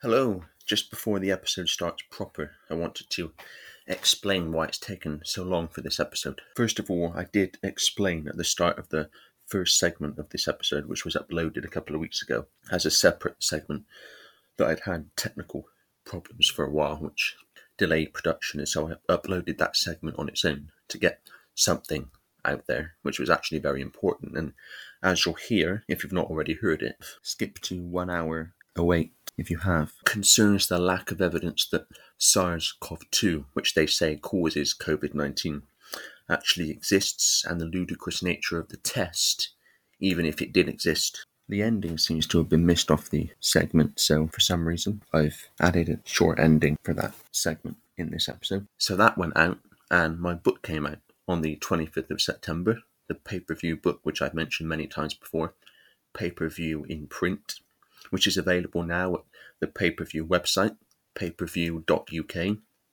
Hello. Just before the episode starts proper, I wanted to explain why it's taken so long for this episode. First of all, I did explain at the start of the first segment of this episode, which was uploaded a couple of weeks ago, as a separate segment, that I'd had technical problems for a while, which delayed production, and so I uploaded that segment on its own to get something out there, which was actually very important. And as you'll hear, if you've not already heard it, skip to 1 hour away. If you have, concerns the lack of evidence that SARS-CoV-2, which they say causes COVID-19, actually exists, and the ludicrous nature of the test, even if it did exist. The ending seems to have been missed off the segment, so for some reason I've added a short ending for that segment in this episode. So that went out, and my book came out on the 25th of September, the pay-per-view book, which I've mentioned many times before, pay-per-view in print, which is available now at the pay-per-view website, payperview.uk.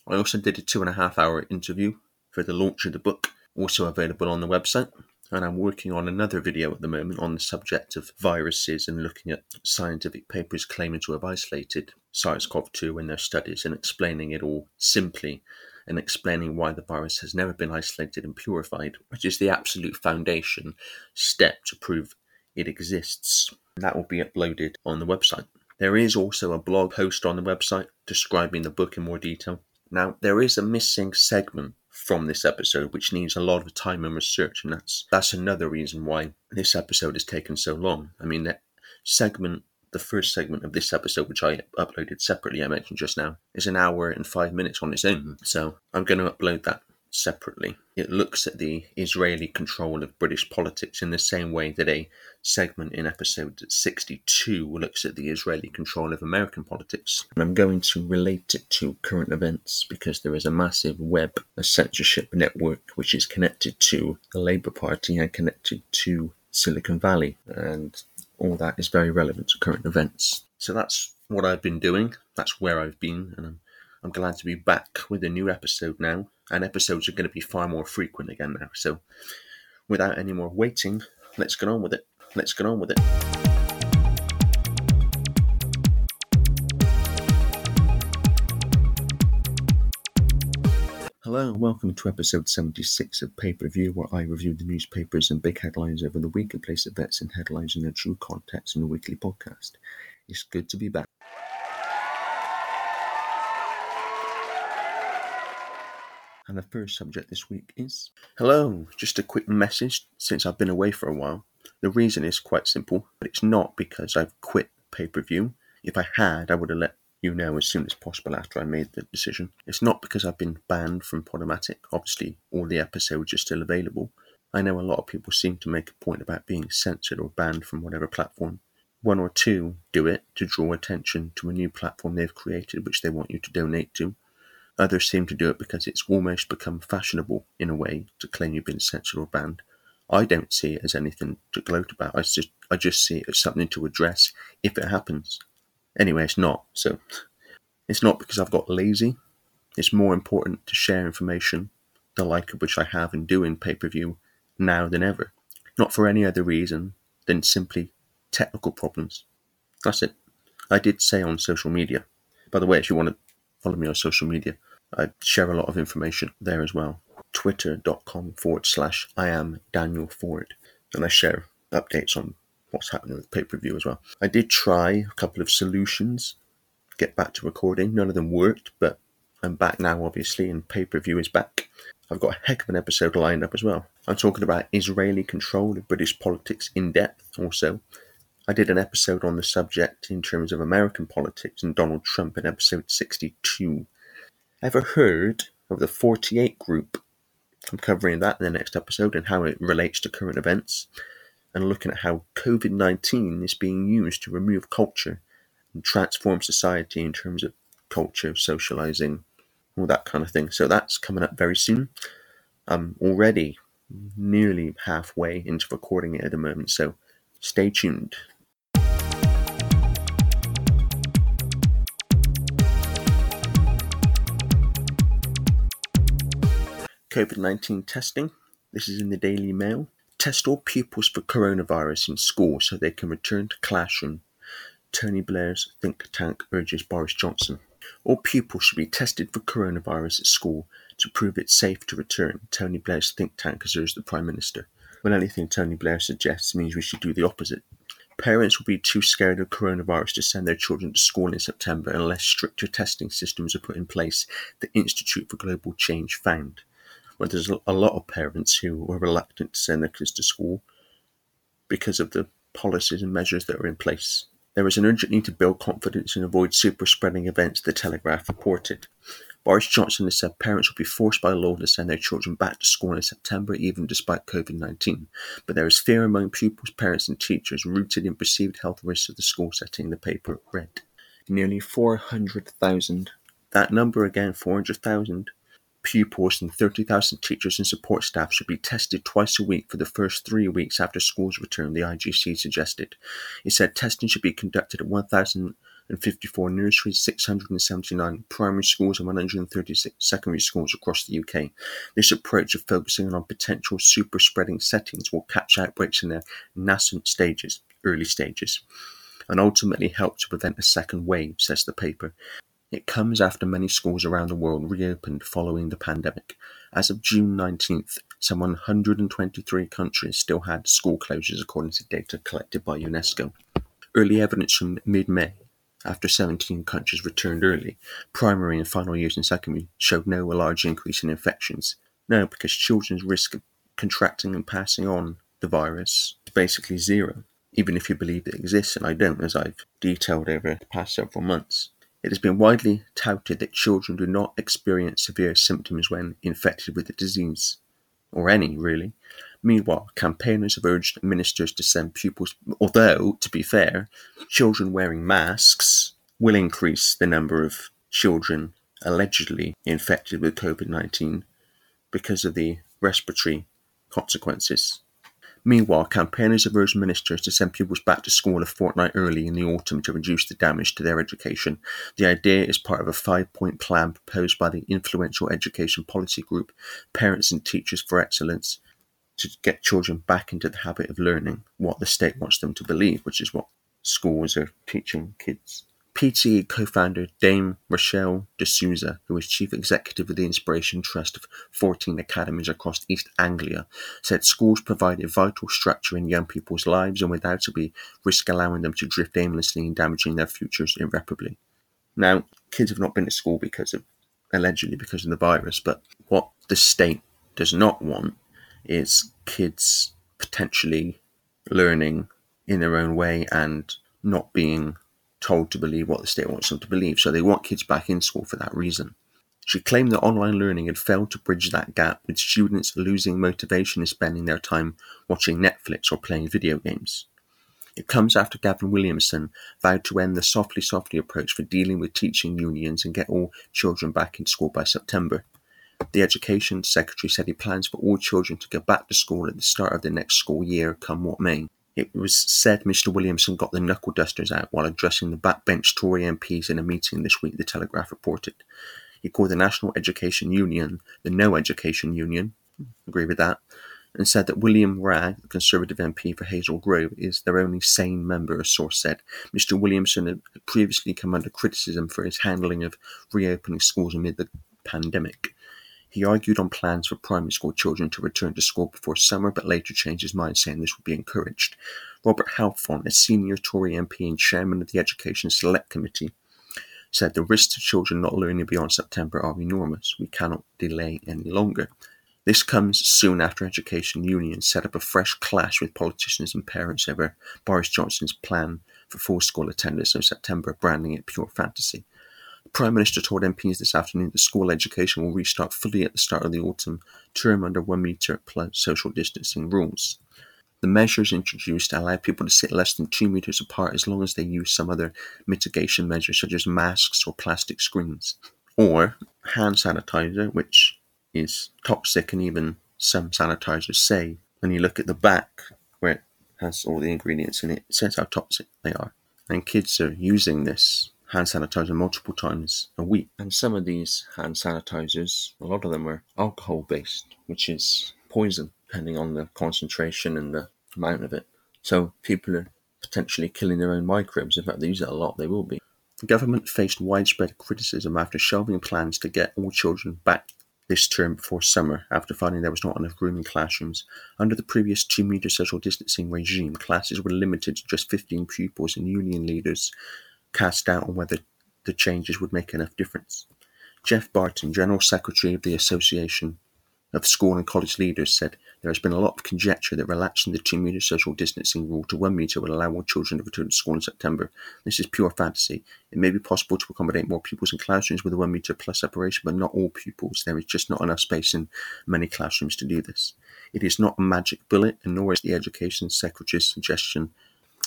I also did a 2.5-hour interview for the launch of the book, also available on the website. And I'm working on another video at the moment on the subject of viruses and looking at scientific papers claiming to have isolated SARS-CoV-2 in their studies and explaining it all simply and explaining why the virus has never been isolated and purified, which is the absolute foundation step to prove it exists. That will be uploaded on the website. There is also a blog post on the website describing the book in more detail. Now, there is a missing segment from this episode which needs a lot of time and research, and that's another reason why this episode has taken so long. I mean, that segment, the first segment of this episode, which I uploaded separately, I mentioned just now, is 1 hour and 5 minutes on its own. So I'm going to upload that separately. It looks at the Israeli control of British politics in the same way that a segment in episode 62 looks at the Israeli control of American politics. And I'm going to relate it to current events because there is a massive web, a censorship network, which is connected to the Labour Party and connected to Silicon Valley. And all that is very relevant to current events. So that's what I've been doing. That's where I've been. And I'm glad to be back with a new episode now. And episodes are going to be far more frequent again now. So without any more waiting, let's get on with it. Hello, welcome to episode 76 of Pay Per View, where I review the newspapers and big headlines over the week and place events and headlines in their true context in a weekly podcast. It's good to be back. And the first subject this week is... Hello, just a quick message since I've been away for a while. The reason is quite simple, but it's not because I've quit pay-per-view. If I had, I would have let you know as soon as possible after I made the decision. It's not because I've been banned from Podomatic. Obviously, all the episodes are still available. I know a lot of people seem to make a point about being censored or banned from whatever platform. One or two do it to draw attention to a new platform they've created, which they want you to donate to. Others seem to do it because it's almost become fashionable, in a way, to claim you've been censored or banned. I don't see it as anything to gloat about. I just see it as something to address if it happens. Anyway, it's not. So it's not because I've got lazy. It's more important to share information, the like of which I have and do in pay-per-view, now than ever. Not for any other reason than simply technical problems. That's it. I did say on social media. By the way, if you want to follow me on social media, I share a lot of information there as well. Twitter.com/IamDanielFord. And I share updates on what's happening with pay-per-view as well. I did try a couple of solutions, get back to recording. None of them worked, but I'm back now, obviously, and pay-per-view is back. I've got a heck of an episode lined up as well. I'm talking about Israeli control of British politics in depth also. I did an episode on the subject in terms of American politics and Donald Trump in episode 62. Ever heard of the 48 group? I'm covering that in the next episode and how it relates to current events and looking at how COVID-19 is being used to remove culture and transform society in terms of culture, socializing, all that kind of thing. So that's coming up very soon. I'm already nearly halfway into recording it at the moment, so stay tuned. COVID-19 testing. This is in the Daily Mail. Test all pupils for coronavirus in school so they can return to classroom Tony Blair's think tank urges Boris Johnson. All pupils should be tested for coronavirus at school to prove it's safe to return. Tony Blair's think tank has urged the Prime Minister. Well, anything Tony Blair suggests means we should do the opposite. Parents will be too scared of coronavirus to send their children to school in September unless stricter testing systems are put in place, the Institute for Global Change found. Well, there's a lot of parents who are reluctant to send their kids to school because of the policies and measures that are in place. There is an urgent need to build confidence and avoid super-spreading events, The Telegraph reported. Boris Johnson has said parents will be forced by law to send their children back to school in September, even despite COVID-19. But there is fear among pupils, parents and teachers, rooted in perceived health risks of the school setting, the paper read. Nearly 400,000, that number again, 400,000 pupils and 30,000 teachers and support staff should be tested twice a week for the first 3 weeks after school's return, the IGC suggested. It said testing should be conducted at 1,054 nurseries, 679 primary schools and 136 secondary schools across the UK. This approach of focusing on potential super-spreading settings will catch outbreaks in their nascent stages, early stages, and ultimately help to prevent a second wave, says the paper. It comes after many schools around the world reopened following the pandemic. As of June 19th, some 123 countries still had school closures according to data collected by UNESCO. Early evidence from mid-May, after 17 countries returned early, primary and final years and secondary showed no large increase in infections. No, because children's risk of contracting and passing on the virus is basically zero, even if you believe it exists, and I don't, as I've detailed over the past several months. It has been widely touted that children do not experience severe symptoms when infected with the disease, or any really. Meanwhile, campaigners have urged ministers to send pupils, although, to be fair, children wearing masks will increase the number of children allegedly infected with COVID-19 because of the respiratory consequences. Meanwhile, campaigners have urged ministers to send pupils back to school a fortnight early in the autumn to reduce the damage to their education. The idea is part of a five-point plan proposed by the influential education policy group, Parents and Teachers for Excellence, to get children back into the habit of learning what the state wants them to believe, which is what schools are teaching kids. PTE co-founder Dame Rochelle D'Souza, who is chief executive of the Inspiration Trust of 14 academies across East Anglia, said schools provide a vital structure in young people's lives and without it we risk allowing them to drift aimlessly and damaging their futures irreparably. Now, kids have not been at school allegedly because of the virus, but what the state does not want is kids potentially learning in their own way and not being told to believe what the state wants them to believe, so they want kids back in school for that reason. She claimed that online learning had failed to bridge that gap, with students losing motivation and spending their time watching Netflix or playing video games. It comes after Gavin Williamson vowed to end the softly, softly approach for dealing with teaching unions and get all children back in school by September. The Education Secretary said he plans for all children to go back to school at the start of the next school year, come what may. It was said Mr. Williamson got the knuckle dusters out while addressing the backbench Tory MPs in a meeting this week, The Telegraph reported. He called the National Education Union the No Education Union, agree with that, and said that William Wragg, the Conservative MP for Hazel Grove, is their only sane member, a source said. Mr. Williamson had previously come under criticism for his handling of reopening schools amid the pandemic. He argued on plans for primary school children to return to school before summer, but later changed his mind, saying this would be encouraged. Robert Halfon, a senior Tory MP and chairman of the Education Select Committee, said the risks of children not learning beyond September are enormous. We cannot delay any longer. This comes soon after education unions set up a fresh clash with politicians and parents over Boris Johnson's plan for full school attendance in September, branding it pure fantasy. The Prime Minister told MPs this afternoon that school education will restart fully at the start of the autumn term under 1 metre plus social distancing rules. The measures introduced allow people to sit less than 2 metres apart as long as they use some other mitigation measures such as masks or plastic screens, or hand sanitizer, which is toxic, and even some sanitizers say, when you look at the back where it has all the ingredients in it, it says how toxic they are. And kids are using this hand sanitizer multiple times a week. And some of these hand sanitizers, a lot of them are alcohol-based, which is poison, depending on the concentration and the amount of it. So people are potentially killing their own microbes. In fact, they use that a lot, they will be. The government faced widespread criticism after shelving plans to get all children back this term before summer, after finding there was not enough room in classrooms. Under the previous 2-metre social distancing regime, classes were limited to just 15 pupils, and union leaders cast doubt on whether the changes would make enough difference. Jeff Barton, General Secretary of the Association of School and College Leaders, said, "There has been a lot of conjecture that relaxing the 2-metre social distancing rule to 1 metre would allow all children to return to school in September. This is pure fantasy. It may be possible to accommodate more pupils in classrooms with a 1 metre plus separation, but not all pupils. There is just not enough space in many classrooms to do this. It is not a magic bullet, and nor is the Education Secretary's suggestion.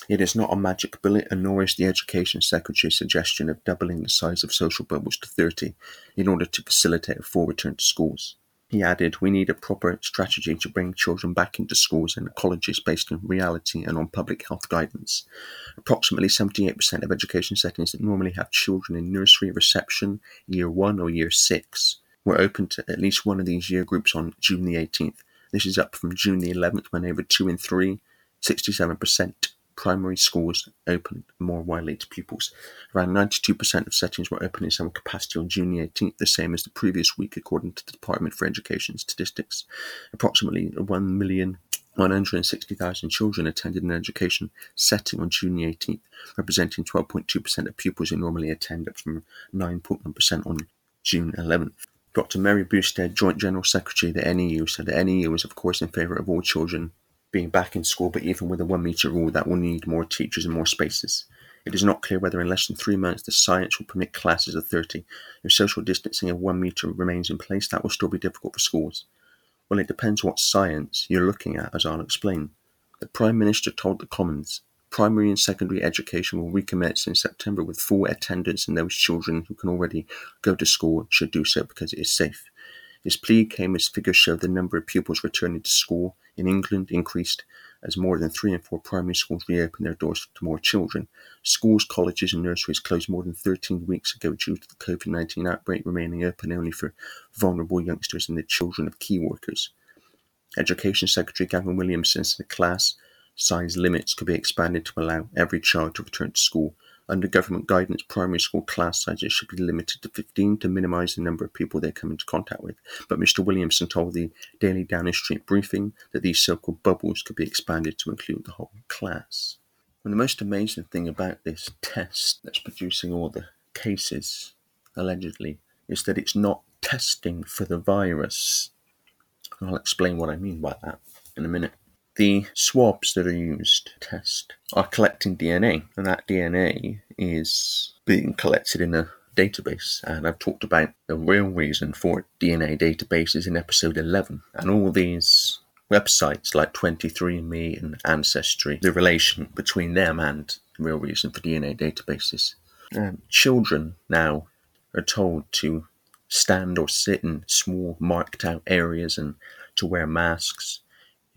It is not a magic bullet, and nor is the Education Secretary's suggestion of doubling the size of social bubbles to 30 in order to facilitate a full return to schools." He added, "We need a proper strategy to bring children back into schools and colleges based on reality and on public health guidance. Approximately 78% of education settings that normally have children in nursery reception, year 1 or year 6 were open to at least one of these year groups on June the 18th. This is up from June the 11th when over 2 in 3, 67%. Primary schools opened more widely to pupils. Around 92% of settings were open in some capacity on June 18th, the same as the previous week, according to the Department for Education Statistics. Approximately 1,160,000 children attended an education setting on June 18th, representing 12.2% of pupils who normally attend, up from 9.1% on June 11th. Dr. Mary Bustad, Joint General Secretary of the NEU, said the NEU is of course in favour of all children being back in school, but even with a 1 metre rule, that will need more teachers and more spaces. It is not clear whether in less than 3 months the science will permit classes of 30. If social distancing of 1 metre remains in place, that will still be difficult for schools. Well, it depends what science you're looking at, as I'll explain. The Prime Minister told the Commons, "Primary and secondary education will recommence in September with full attendance, and those children who can already go to school should do so because it is safe." His plea came as figures show the number of pupils returning to school in England increased as more than 3 in 4 primary schools reopened their doors to more children. Schools, colleges and nurseries closed more than 13 weeks ago due to the COVID-19 outbreak, remaining open only for vulnerable youngsters and the children of key workers. Education Secretary Gavin Williamson said the class size limits could be expanded to allow every child to return to school. Under government guidance, primary school class sizes should be limited to 15 to minimise the number of people they come into contact with. But Mr Williamson told the Daily Downing Street briefing that these so-called bubbles could be expanded to include the whole class. And the most amazing thing about this test that's producing all the cases, allegedly, is that it's not testing for the virus. I'll explain what I mean by that in a minute. The swabs that are used to test are collecting DNA, and that DNA is being collected in a database. And I've talked about the real reason for DNA databases in episode 11. And all these websites like 23andMe and Ancestry, the relation between them and the real reason for DNA databases. Children now are told to stand or sit in small marked out areas and to wear masks.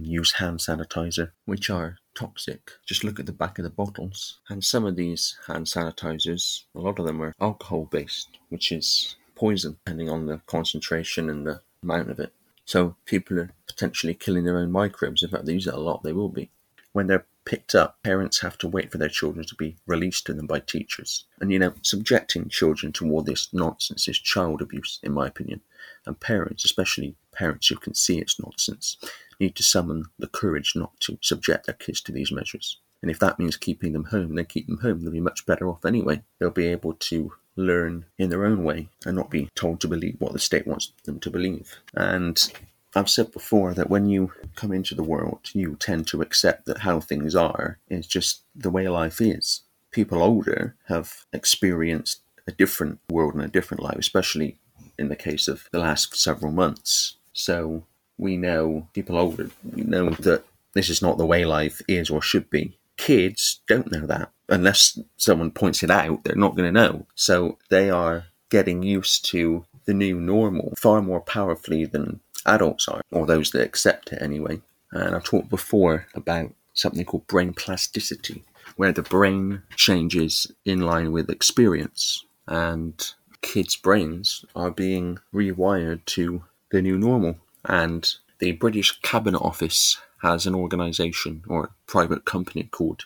Use hand sanitizer, which are toxic. Just look at the back of the bottles. And some of these hand sanitizers, a lot of them are alcohol-based, which is poison, depending on the concentration and the amount of it. So people are potentially killing their own microbes. In fact, they use it a lot, they will be. When they're picked up, parents have to wait for their children to be released to them by teachers. And, subjecting children to all this nonsense is child abuse, in my opinion. And parents, especially parents who can see it's nonsense, need to summon the courage not to subject their kids to these measures. And if that means keeping them home, then keep them home. They'll be much better off anyway. They'll be able to learn in their own way and not be told to believe what the state wants them to believe. And I've said before that when you come into the world, you tend to accept that how things are is just the way life is. People older have experienced a different world and a different life, especially in the case of the last several months. So we know, people older, we know that this is not the way life is or should be. Kids don't know that. Unless someone points it out, they're not going to know. So they are getting used to the new normal far more powerfully than adults are, or those that accept it anyway. And I've talked before about something called brain plasticity, where the brain changes in line with experience. And kids' brains are being rewired to the new normal. And the British Cabinet Office has an organisation or a private company called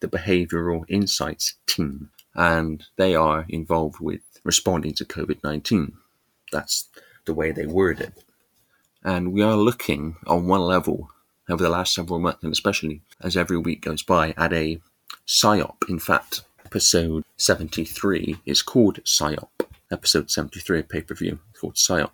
the Behavioural Insights team, and they are involved with responding to COVID-19. That's the way they word it. And we are looking on one level over the last several months, and especially as every week goes by, at a PSYOP. In fact, episode 73 is called PSYOP. Episode 73 of Pay-Per-View is called PSYOP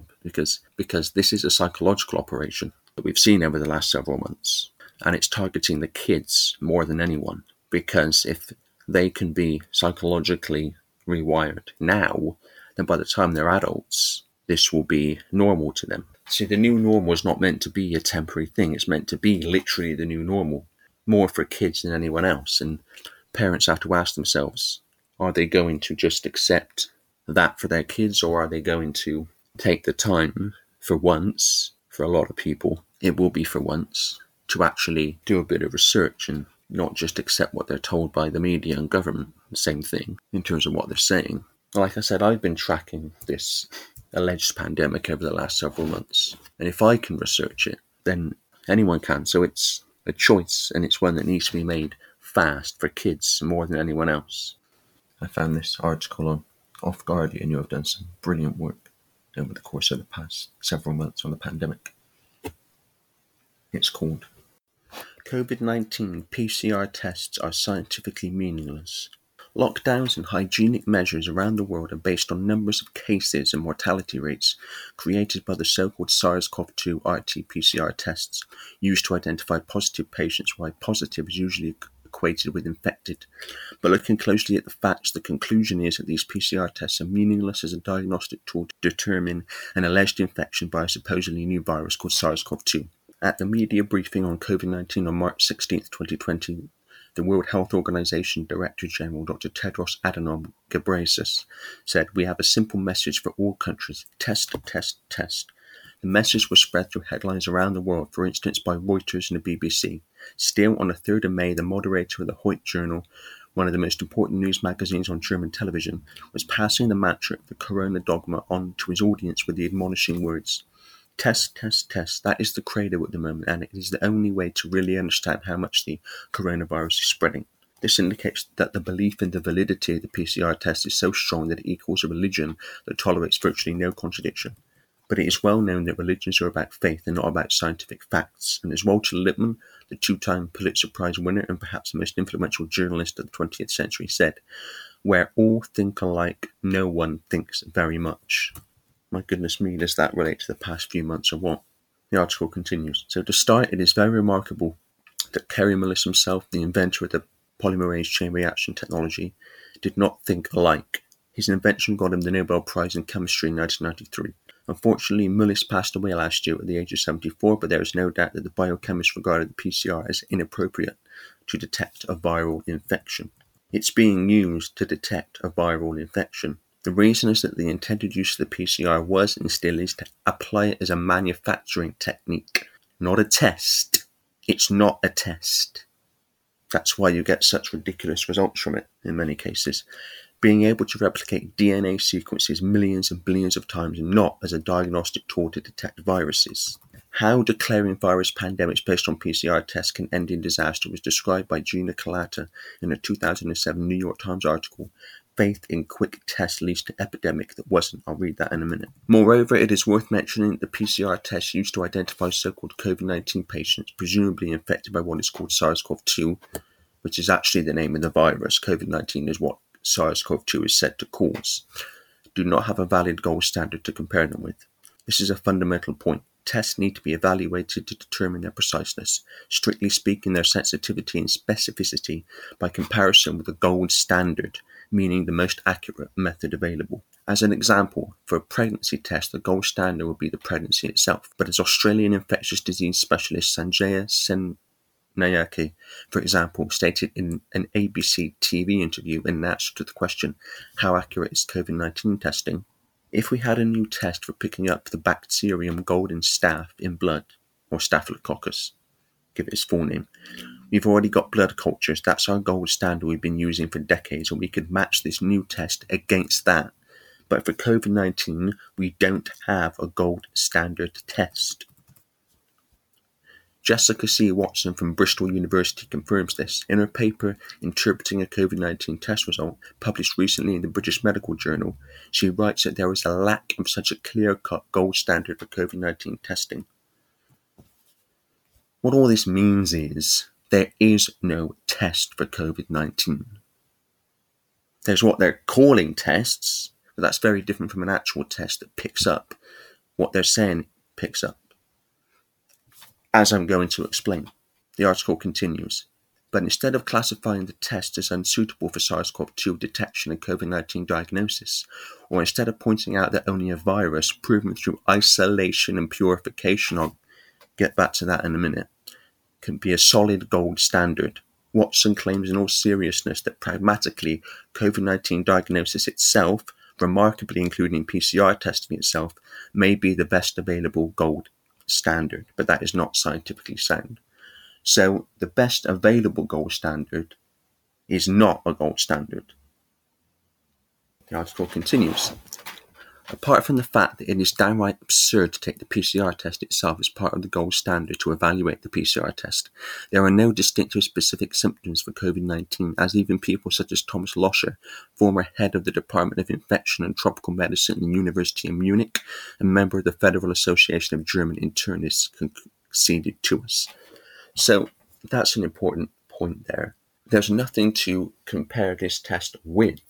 because this is a psychological operation that we've seen over the last several months. And it's targeting the kids more than anyone, because if they can be psychologically rewired now, then by the time they're adults, this will be normal to them. See, the new normal is not meant to be a temporary thing. It's meant to be literally the new normal, more for kids than anyone else. And parents have to ask themselves, are they going to just accept that for their kids, or are they going to take the time for once, for a lot of people, it will be for once, to actually do a bit of research and not just accept what they're told by the media and government, the same thing in terms of what they're saying. Like I said, I've been tracking this alleged pandemic over the last several months, and if I can research it, then anyone can. So it's a choice, and it's one that needs to be made fast for kids more than anyone else. I found this article on Off Guardian, and you have done some brilliant work over the course of the past several months on the pandemic. It's called COVID-19 PCR tests are scientifically meaningless. Lockdowns and hygienic measures around the world are based on numbers of cases and mortality rates created by the so-called SARS-CoV-2 RT-PCR tests used to identify positive patients, while positive is usually equated with infected. But looking closely at the facts, the conclusion is that these PCR tests are meaningless as a diagnostic tool to determine an alleged infection by a supposedly new virus called SARS-CoV-2. At the media briefing on COVID-19 on March 16, 2020, the World Health Organization Director General, Dr. Tedros Adhanom Ghebreyesus, said, "We have a simple message for all countries. Test, test, test." The message was spread through headlines around the world, for instance by Reuters and the BBC. Still, on the 3rd of May, the moderator of the Heute Journal, one of the most important news magazines on German television, was passing the mantra of the corona dogma on to his audience with the admonishing words, "Test, test, test." That is the credo at the moment, and it is the only way to really understand how much the coronavirus is spreading. This indicates that the belief in the validity of the PCR test is so strong that it equals a religion that tolerates virtually no contradiction. But it is well known that religions are about faith and not about scientific facts. And as Walter Lippmann, the two-time Pulitzer Prize winner and perhaps the most influential journalist of the 20th century, said, "Where all think alike, no one thinks very much." My goodness me, does that relate to the past few months or what? The article continues. So to start, it is very remarkable that Kary Mullis himself, the inventor of the polymerase chain reaction technology, did not think alike. His invention got him the Nobel Prize in Chemistry in 1993. Unfortunately, Mullis passed away last year at the age of 74, but there is no doubt that the biochemists regarded the PCR as inappropriate to detect a viral infection. It's being used to detect a viral infection. The reason is that the intended use of the PCR was and still is to apply it as a manufacturing technique, not a test. It's not a test. That's why you get such ridiculous results from it in many cases. Being able to replicate DNA sequences millions and billions of times, not as a diagnostic tool to detect viruses. How declaring virus pandemics based on PCR tests can end in disaster was described by Gina Kolata in a 2007 New York Times article, "Faith in quick test leads to epidemic that wasn't." I'll read that in a minute. Moreover, it is worth mentioning that the PCR test used to identify so-called COVID-19 patients, presumably infected by what is called SARS-CoV-2, which is actually the name of the virus. COVID-19 is what SARS-CoV-2 is said to cause. Do not have a valid gold standard to compare them with. This is a fundamental point. Tests need to be evaluated to determine their preciseness, strictly speaking their sensitivity and specificity, by comparison with the gold standard, meaning the most accurate method available. As an example, for a pregnancy test, the gold standard would be the pregnancy itself. But as Australian infectious disease specialist Sanjaya Senaratne Nayake, for example, stated in an ABC TV interview in answer to the question, "How accurate is COVID-19 testing?" "If we had a new test for picking up the bacterium golden staph in blood, or staphylococcus, give it its full name. We've already got blood cultures. That's our gold standard we've been using for decades, and we could match this new test against that. But for COVID-19, we don't have a gold standard test." Jessica C. Watson from Bristol University confirms this in her paper Interpreting a COVID-19 Test Result, published recently in the British Medical Journal. She writes that there is a lack of such a clear-cut gold standard for COVID-19 testing. What all this means is there is no test for COVID-19. There's what they're calling tests, but that's very different from an actual test that picks up what they're saying picks up. As I'm going to explain, the article continues, but instead of classifying the test as unsuitable for SARS-CoV-2 detection and COVID-19 diagnosis, or instead of pointing out that only a virus proven through isolation and purification, I'll get back to that in a minute, can be a solid gold standard, Watson claims in all seriousness that pragmatically, COVID-19 diagnosis itself, remarkably including PCR testing itself, may be the best available gold standard, but that is not scientifically sound. So the best available gold standard is not a gold standard. The article continues. Apart from the fact that it is downright absurd to take the PCR test itself as part of the gold standard to evaluate the PCR test, there are no distinctive specific symptoms for COVID-19, as even people such as Thomas Loscher, former head of the Department of Infection and Tropical Medicine at the University of Munich and member of the Federal Association of German Internists, conceded to us. So that's an important point there. There's nothing to compare this test with.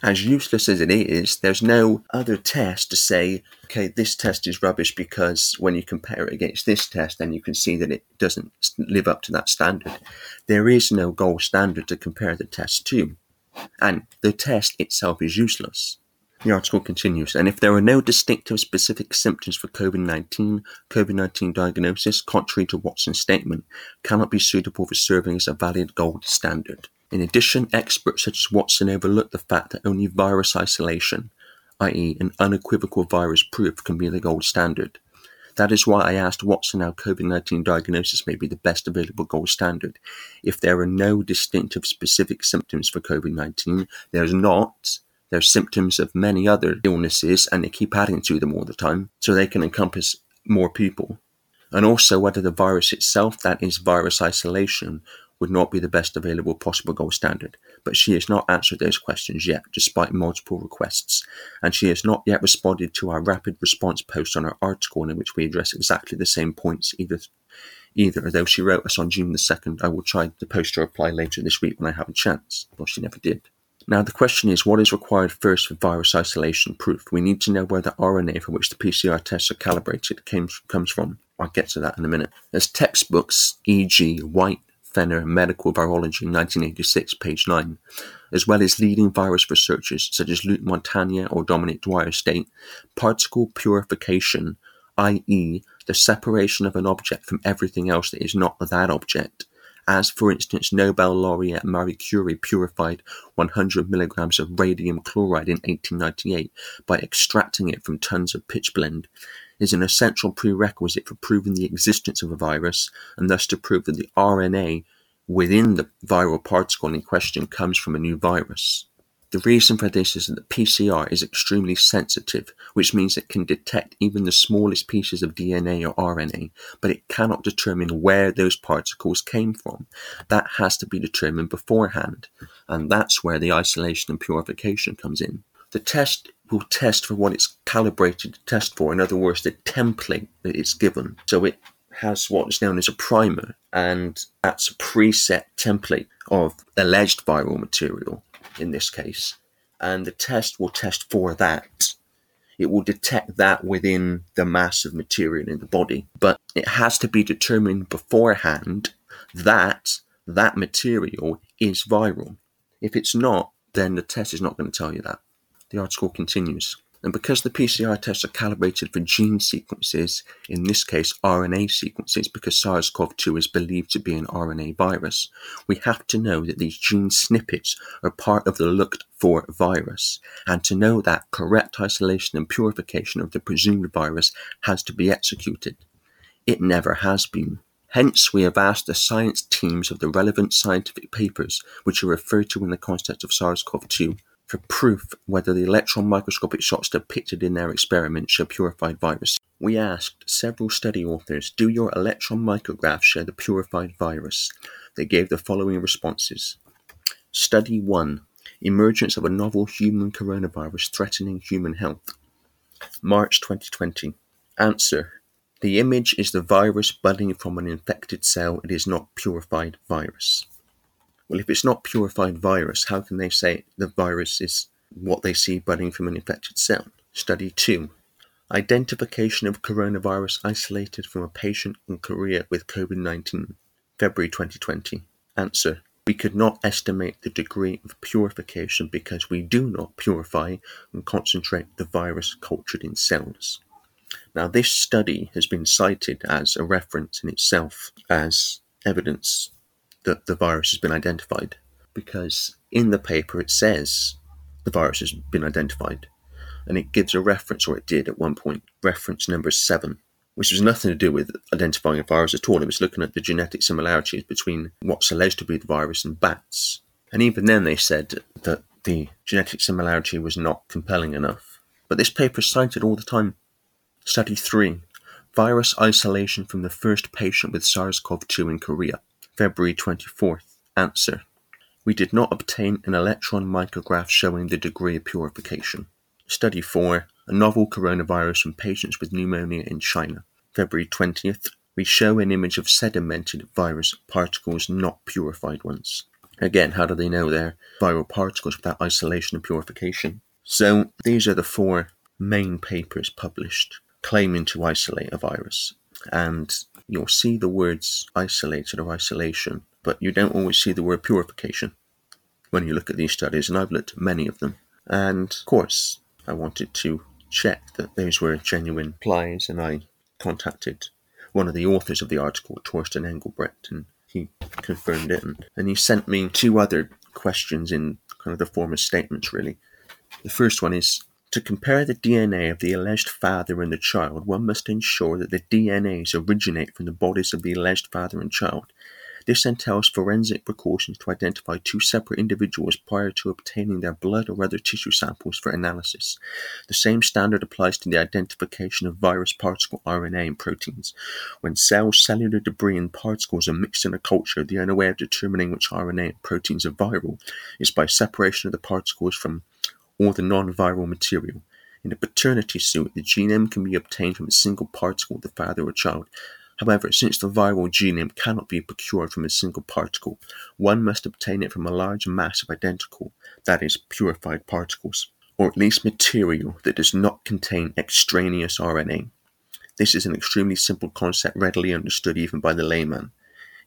As useless as it is, there's no other test to say, okay, this test is rubbish because when you compare it against this test, then you can see that it doesn't live up to that standard. There is no gold standard to compare the test to, and the test itself is useless. The article continues, and if there are no distinctive specific symptoms for COVID-19, COVID-19 diagnosis, contrary to Watson's statement, cannot be suitable for serving as a valid gold standard. In addition, experts such as Watson overlooked the fact that only virus isolation, i.e. an unequivocal virus proof, can be the gold standard. That is why I asked Watson how COVID-19 diagnosis may be the best available gold standard. If there are no distinctive specific symptoms for COVID-19, there's not. There's symptoms of many other illnesses, and they keep adding to them all the time, so they can encompass more people. And also whether the virus itself, that is virus isolation, would not be the best available possible gold standard, but she has not answered those questions yet, despite multiple requests, and she has not yet responded to our rapid response post on her article in which we address exactly the same points either, although she wrote us on June the 2nd, I will try to post her reply later this week when I have a chance. Well, she never did. Now the question is, what is required first for virus isolation proof? We need to know where the RNA for which the PCR tests are calibrated comes from. I'll get to that in a minute. As textbooks, e.g. White, Fenner, Medical Virology, 1986, page 9, as well as leading virus researchers such as Luke Montagna or Dominic Dwyer state, particle purification, i.e. the separation of an object from everything else that is not that object, as for instance Nobel laureate Marie Curie purified 100 milligrams of radium chloride in 1898 by extracting it from tons of pitchblende, is an essential prerequisite for proving the existence of a virus, and thus to prove that the RNA within the viral particle in question comes from a new virus. The reason for this is that the PCR is extremely sensitive, which means it can detect even the smallest pieces of DNA or RNA, but it cannot determine where those particles came from. That has to be determined beforehand, and that's where the isolation and purification comes in. The test will test for what it's calibrated to test for, in other words, the template that it's given. So it has what is known as a primer, and that's a preset template of alleged viral material in this case. And the test will test for that. It will detect that within the mass of material in the body. But it has to be determined beforehand that that material is viral. If it's not, then the test is not going to tell you that. The article continues, and because the PCR tests are calibrated for gene sequences, in this case RNA sequences, because SARS-CoV-2 is believed to be an RNA virus, we have to know that these gene snippets are part of the looked-for virus, and to know that, correct isolation and purification of the presumed virus has to be executed. It never has been. Hence, we have asked the science teams of the relevant scientific papers, which are referred to in the context of SARS-CoV-2, for proof whether the electron microscopic shots depicted in their experiments show purified virus. We asked several study authors, do your electron micrographs show the purified virus? They gave the following responses. Study 1. Emergence of a novel human coronavirus threatening human health. March 2020. Answer. The image is the virus budding from an infected cell. It is not purified virus. Well, if it's not purified virus, how can they say the virus is what they see budding from an infected cell? Study 2. Identification of coronavirus isolated from a patient in Korea with COVID-19, February 2020. Answer. We could not estimate the degree of purification because we do not purify and concentrate the virus cultured in cells. Now, this study has been cited as a reference in itself as evidence that the virus has been identified, because in the paper it says the virus has been identified. And it gives a reference, or it did at one point, reference number 7, which has nothing to do with identifying a virus at all. It was looking at the genetic similarities between what's alleged to be the virus and bats. And even then they said that the genetic similarity was not compelling enough. But this paper is cited all the time. Study 3. Virus isolation from the first patient with SARS-CoV-2 in Korea, February 24th. Answer. We did not obtain an electron micrograph showing the degree of purification. Study 4, a novel coronavirus from patients with pneumonia in China, February 20th. We show an image of sedimented virus particles, not purified ones. Again, how do they know they're viral particles without isolation and purification? So these are the 4 main papers published claiming to isolate a virus. And you'll see the words isolated or isolation, but you don't always see the word purification when you look at these studies, and I've looked at many of them. And of course, I wanted to check that those were genuine replies, and I contacted one of the authors of the article, Torsten Engelbrecht, and he confirmed it. And he sent me 2 other questions in kind of the form of statements, really. The first one is, to compare the DNA of the alleged father and the child, one must ensure that the DNAs originate from the bodies of the alleged father and child. This entails forensic precautions to identify 2 separate individuals prior to obtaining their blood or other tissue samples for analysis. The same standard applies to the identification of virus particle RNA and proteins. When cells, cellular debris and particles are mixed in a culture, the only way of determining which RNA and proteins are viral is by separation of the particles from all the non-viral material. In a paternity suit, the genome can be obtained from a single particle of the father or child. However, since the viral genome cannot be procured from a single particle, one must obtain it from a large mass of identical, that is, purified particles, or at least material that does not contain extraneous RNA. This is an extremely simple concept, readily understood even by the layman.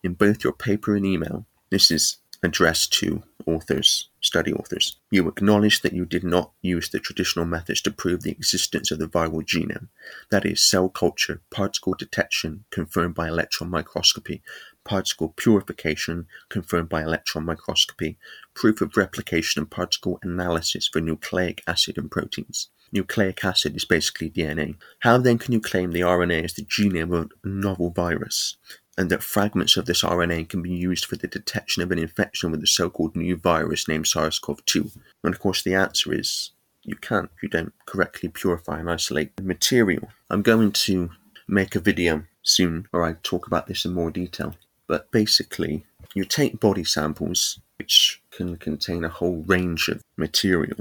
In both your paper and email, this is addressed to authors, study authors, you acknowledge that you did not use the traditional methods to prove the existence of the viral genome, that is, cell culture, particle detection confirmed by electron microscopy, particle purification confirmed by electron microscopy, proof of replication and particle analysis for nucleic acid and proteins. Nucleic acid is basically DNA. How then can you claim the RNA is the genome of a novel virus, and that fragments of this RNA can be used for the detection of an infection with the so-called new virus named SARS-CoV-2? And of course the answer is, you can't. You don't correctly purify and isolate the material. I'm going to make a video soon where I talk about this in more detail. But basically, you take body samples, which can contain a whole range of material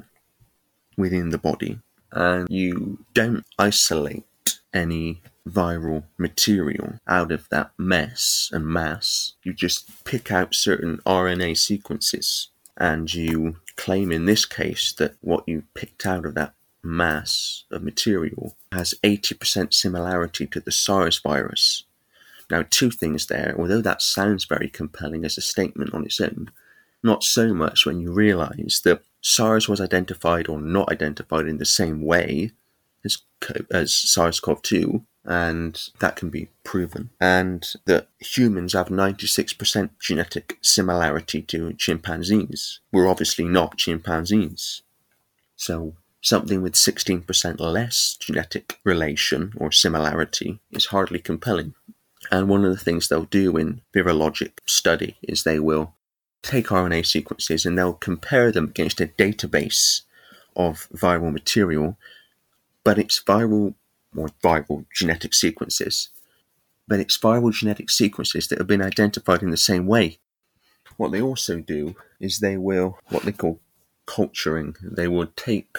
within the body, and you don't isolate any viral material out of that mess and mass. You just pick out certain RNA sequences, and you claim in this case that what you picked out of that mass of material has 80% similarity to the SARS virus. Now, 2 things there, although that sounds very compelling as a statement on its own, not so much when you realise that SARS was identified or not identified in the same way as SARS-CoV-2, and that can be proven, and that humans have 96% genetic similarity to chimpanzees. We're obviously not chimpanzees. So something with 16% less genetic relation or similarity is hardly compelling. And one of the things they'll do in virologic study is they will take RNA sequences and they'll compare them against a database of viral material, but it's viral more viral genetic sequences, but it's viral genetic sequences that have been identified in the same way. What they also do is they will, what they call culturing, they will take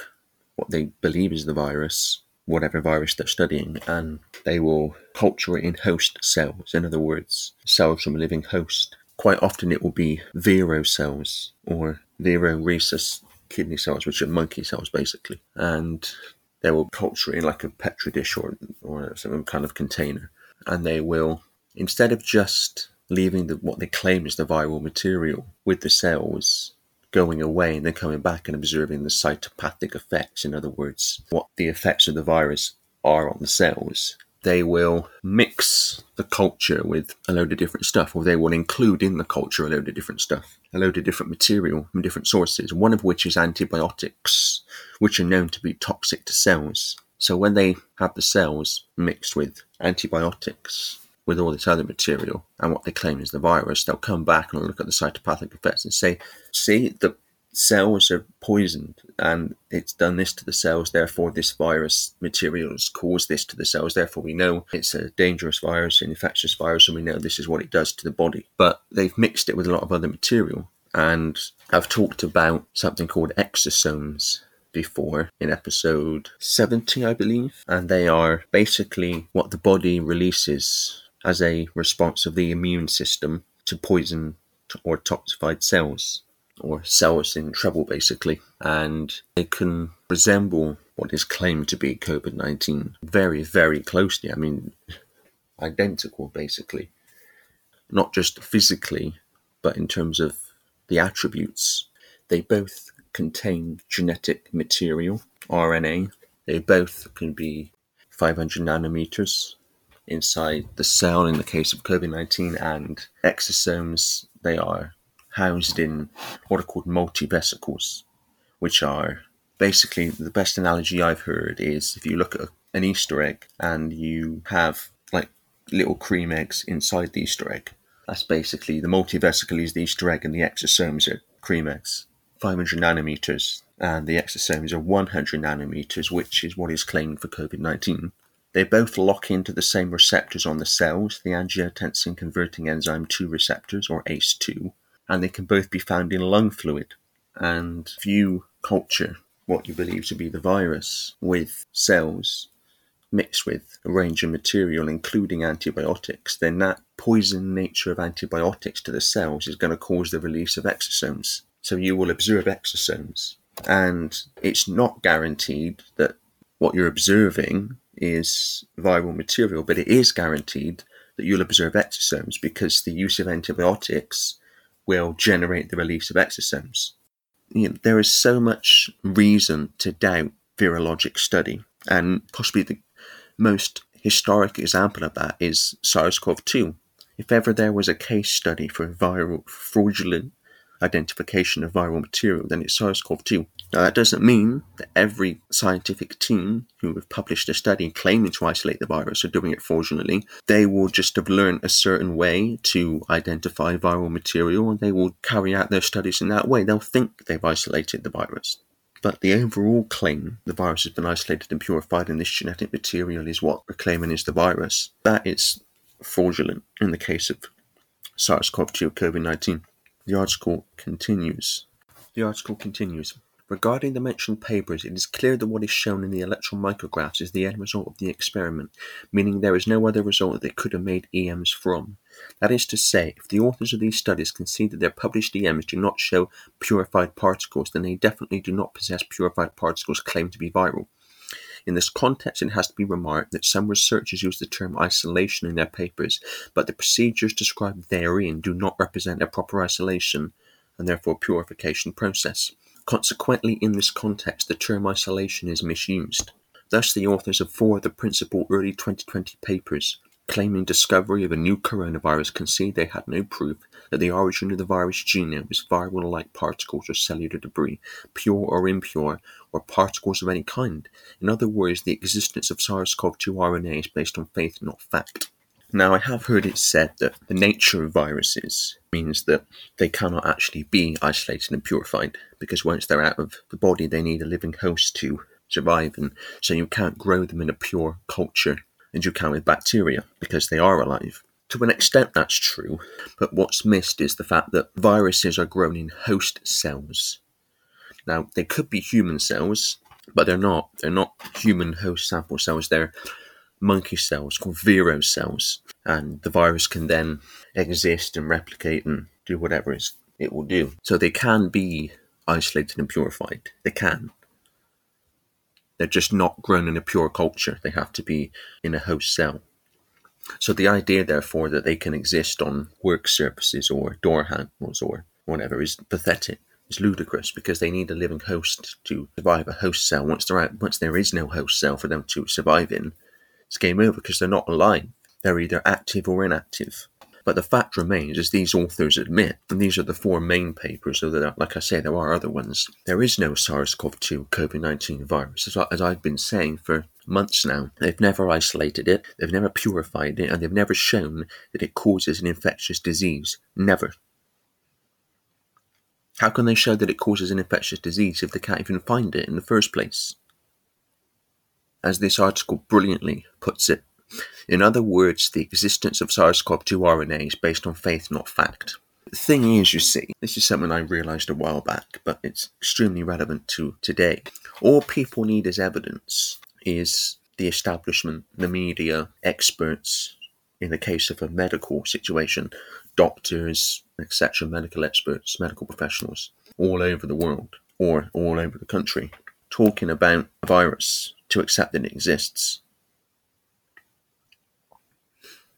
what they believe is the virus, whatever virus they're studying, and they will culture it in host cells. In other words, cells from a living host. Quite often it will be Vero cells or Vero-rhesus kidney cells, which are monkey cells basically. And they will culture it in like a Petri dish or some kind of container. And they will, instead of just leaving what they claim is the viral material with the cells going away and then coming back and observing the cytopathic effects, in other words, what the effects of the virus are on the cells, they will mix the culture with a load of different stuff, or they will include in the culture a load of different stuff, a load of different material from different sources, one of which is antibiotics, which are known to be toxic to cells. So when they have the cells mixed with antibiotics, with all this other material, and what they claim is the virus, they'll come back and look at the cytopathic effects and say, see, the cells are poisoned and it's done this to the cells, therefore this virus material has caused this to the cells, therefore we know it's a dangerous virus, an infectious virus, and we know this is what it does to the body. But they've mixed it with a lot of other material. And I've talked about something called exosomes before in episode 70, I believe, and they are basically what the body releases as a response of the immune system to poison or toxified cells, or cells in trouble basically, and they can resemble what is claimed to be COVID-19 very, very closely. I mean, identical basically, not just physically, but in terms of the attributes. They both contain genetic material, RNA. They both can be 500 nanometers inside the cell in the case of COVID-19, and exosomes, they are housed in what are called multivesicles, which are basically, the best analogy I've heard is if you look at an Easter egg and you have like little cream eggs inside the Easter egg. That's basically, the multivesicle is the Easter egg and the exosomes are cream eggs. 500 nanometers, and the exosomes are 100 nanometers, which is what is claimed for COVID-19. They both lock into the same receptors on the cells, the angiotensin converting enzyme 2 receptors, or ACE2, and they can both be found in lung fluid. And if you culture what you believe to be the virus with cells mixed with a range of material, including antibiotics, then that poison nature of antibiotics to the cells is going to cause the release of exosomes. So you will observe exosomes, and it's not guaranteed that what you're observing is viral material, but it is guaranteed that you'll observe exosomes because the use of antibiotics will generate the release of exosomes. You know, there is so much reason to doubt virologic study, and possibly the most historic example of that is SARS-CoV-2. If ever there was a case study for viral fraudulent identification of viral material, then it's SARS-CoV-2. Now, that doesn't mean that every scientific team who have published a study claiming to isolate the virus are doing it fraudulently. They will just have learned a certain way to identify viral material, and they will carry out their studies in that way. They'll think they've isolated the virus. But the overall claim, the virus has been isolated and purified and this genetic material is what we're claiming is the virus, that is fraudulent in the case of SARS-CoV-2 COVID-19. The article continues. Regarding the mentioned papers, it is clear that what is shown in the electron micrographs is the end result of the experiment, meaning there is no other result that they could have made EMs from. That is to say, if the authors of these studies concede that their published EMs do not show purified particles, then they definitely do not possess purified particles claimed to be viral. In this context, it has to be remarked that some researchers use the term isolation in their papers, but the procedures described therein do not represent a proper isolation and therefore purification process. Consequently, in this context, the term isolation is misused. Thus, the authors of 4 of the principal early 2020 papers claiming discovery of a new coronavirus concede they had no proof that the origin of the virus genome was viral-like particles or cellular debris, pure or impure, or particles of any kind. In other words, the existence of SARS-CoV-2 RNA is based on faith, not fact. Now, I have heard it said that the nature of viruses means that they cannot actually be isolated and purified, because once they're out of the body, they need a living host to survive, and so you can't grow them in a pure culture as you can with bacteria because they are alive. To an extent that's true, but what's missed is the fact that viruses are grown in host cells. Now, they could be human cells, but they're not. They're not human host sample cells, they're monkey cells called viro cells. And the virus can then exist and replicate and do whatever it will do. So they can be isolated and purified. They can. They're just not grown in a pure culture. They have to be in a host cell. So the idea, therefore, that they can exist on work surfaces or door handles or whatever is pathetic. It's ludicrous because they need a living host to survive a host cell. Once they're out, once there is no host cell for them to survive in, it's game over because they're not alive. They're either active or inactive. But the fact remains, as these authors admit, and these are the four main papers, so that, like I say, there are other ones, there is no SARS-CoV-2 COVID-19 virus, as I've been saying for months now. They've never isolated it, they've never purified it, and they've never shown that it causes an infectious disease. Never. How can they show that it causes an infectious disease if they can't even find it in the first place? As this article brilliantly puts it, in other words, the existence of SARS-CoV-2 RNA is based on faith, not fact. The thing is, you see, this is something I realised a while back, but it's extremely relevant to today. All people need as evidence is the establishment, the media, experts, in the case of a medical situation, doctors, etc., medical experts, medical professionals, all over the world, or all over the country, talking about a virus to accept that it exists.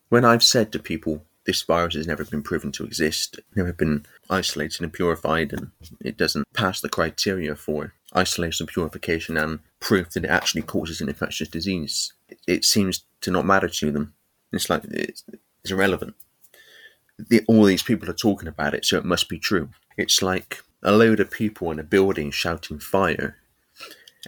When I've said to people, this virus has never been proven to exist, never been isolated and purified, and it doesn't pass the criteria for isolation, purification, and proof that it actually causes an infectious disease, it seems to not matter to them. It's like, it's irrelevant. All these people are talking about it, so it must be true. It's like a load of people in a building shouting fire.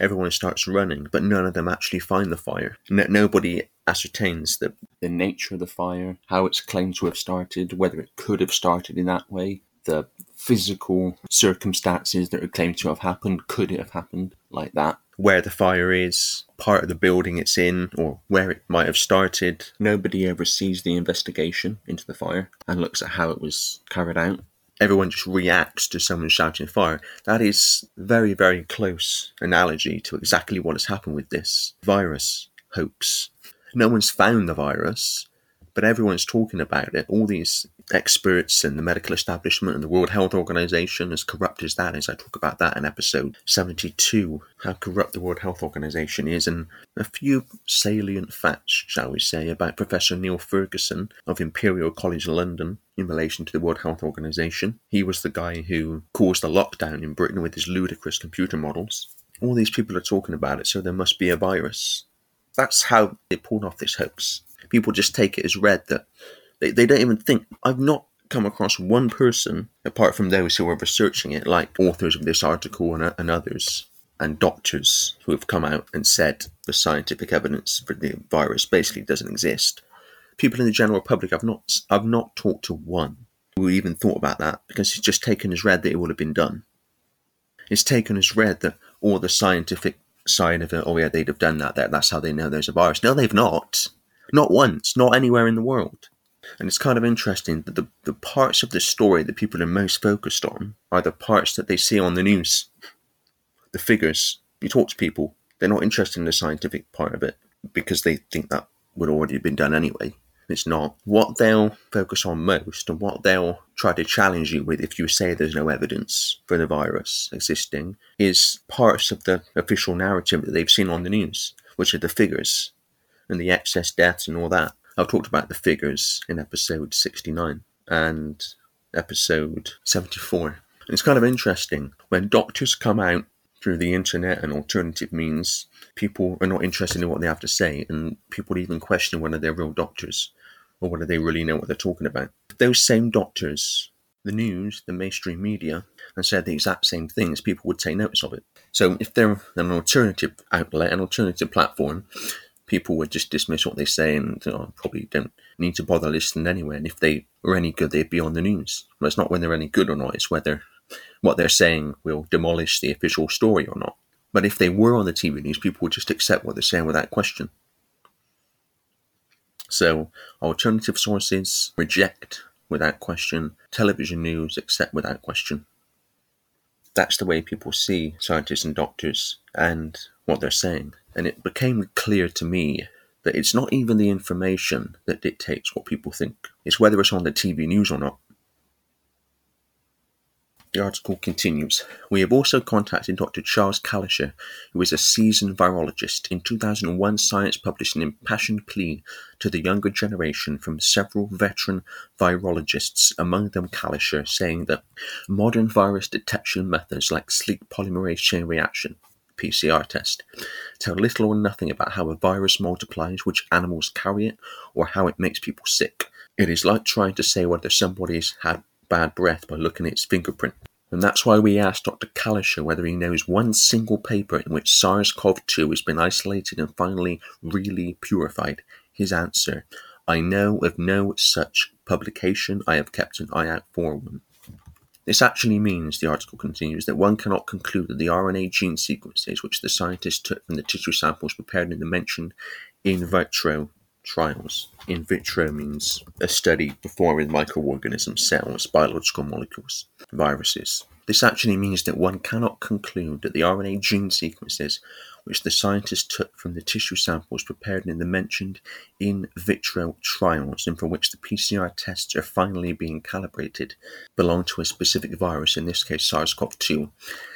Everyone starts running, but none of them actually find the fire. Nobody ascertains the nature of the fire, how it's claimed to have started, whether it could have started in that way, the physical circumstances that are claimed to have happened, could it have happened like that, where the fire is, part of the building it's in, or where it might have started. Nobody ever sees the investigation into the fire and looks at how it was carried out. Everyone just reacts to someone shouting fire. That is very, very close analogy to exactly what has happened with this virus hoax. No one's found the virus, but everyone's talking about it. All these experts and the medical establishment and the World Health Organization, as corrupt as that is, I talk about that in episode 72, how corrupt the World Health Organization is, and a few salient facts, shall we say, about Professor Neil Ferguson of Imperial College London in relation to the World Health Organization. He was the guy who caused the lockdown in Britain with his ludicrous computer models. All these people are talking about it, so there must be a virus. That's how they pulled off this hoax. People just take it as read that they don't even think. I've not come across one person, apart from those who are researching it, like authors of this article and others, and doctors who have come out and said the scientific evidence for the virus basically doesn't exist. People in the general public, I've not talked to one who even thought about that, because it's just taken as read that it would have been done. It's taken as read that all the scientific side of it, oh yeah, they'd have done that, that's how they know there's a virus. No, they've not. Not once, not anywhere in the world. And it's kind of interesting that the parts of the story that people are most focused on are the parts that they see on the news. The figures, you talk to people, they're not interested in the scientific part of it because they think that would already have been done anyway. It's not. What they'll focus on most and what they'll try to challenge you with if you say there's no evidence for the virus existing is parts of the official narrative that they've seen on the news, which are the figures and the excess deaths and all that. I've talked about the figures in episode 69 and episode 74. And it's kind of interesting. When doctors come out through the internet and alternative means, people are not interested in what they have to say, and people even question whether they're real doctors or whether they really know what they're talking about. Those same doctors, the news, the mainstream media, and said the exact same things, people would take notice of it. So if they're an alternative outlet, an alternative platform, people would just dismiss what they say and probably don't need to bother listening anyway. And if they were any good, they'd be on the news. Well, it's not when they're any good or not. It's whether what they're saying will demolish the official story or not. But if they were on the TV news, people would just accept what they're saying without question. So alternative sources reject without question, television news accept without question. That's the way people see scientists and doctors and what they're saying. And it became clear to me that it's not even the information that dictates what people think. It's whether it's on the TV news or not. The article continues. We have also contacted Dr. Charles Kalisher, who is a seasoned virologist. In 2001, Science published an impassioned plea to the younger generation from several veteran virologists, among them Kalisher, saying that modern virus detection methods like sleek polymerase chain reaction, PCR test, tell little or nothing about how a virus multiplies, which animals carry it, or how it makes people sick. It is like trying to say whether somebody's had bad breath by looking at its fingerprint. And that's why we asked Dr. Kalisher whether he knows one single paper in which SARS-CoV-2 has been isolated and finally really purified. His answer, I know of no such publication. I have kept an eye out for one. This actually means, the article continues, that one cannot conclude that the RNA gene sequences which the scientists took from the tissue samples prepared in the mentioned in vitro trials. In vitro means a study performed with microorganisms, cells, biological molecules, viruses. This actually means that one cannot conclude that the RNA gene sequences which the scientists took from the tissue samples prepared in the mentioned in vitro trials and for which the PCR tests are finally being calibrated belong to a specific virus, in this case SARS-CoV-2.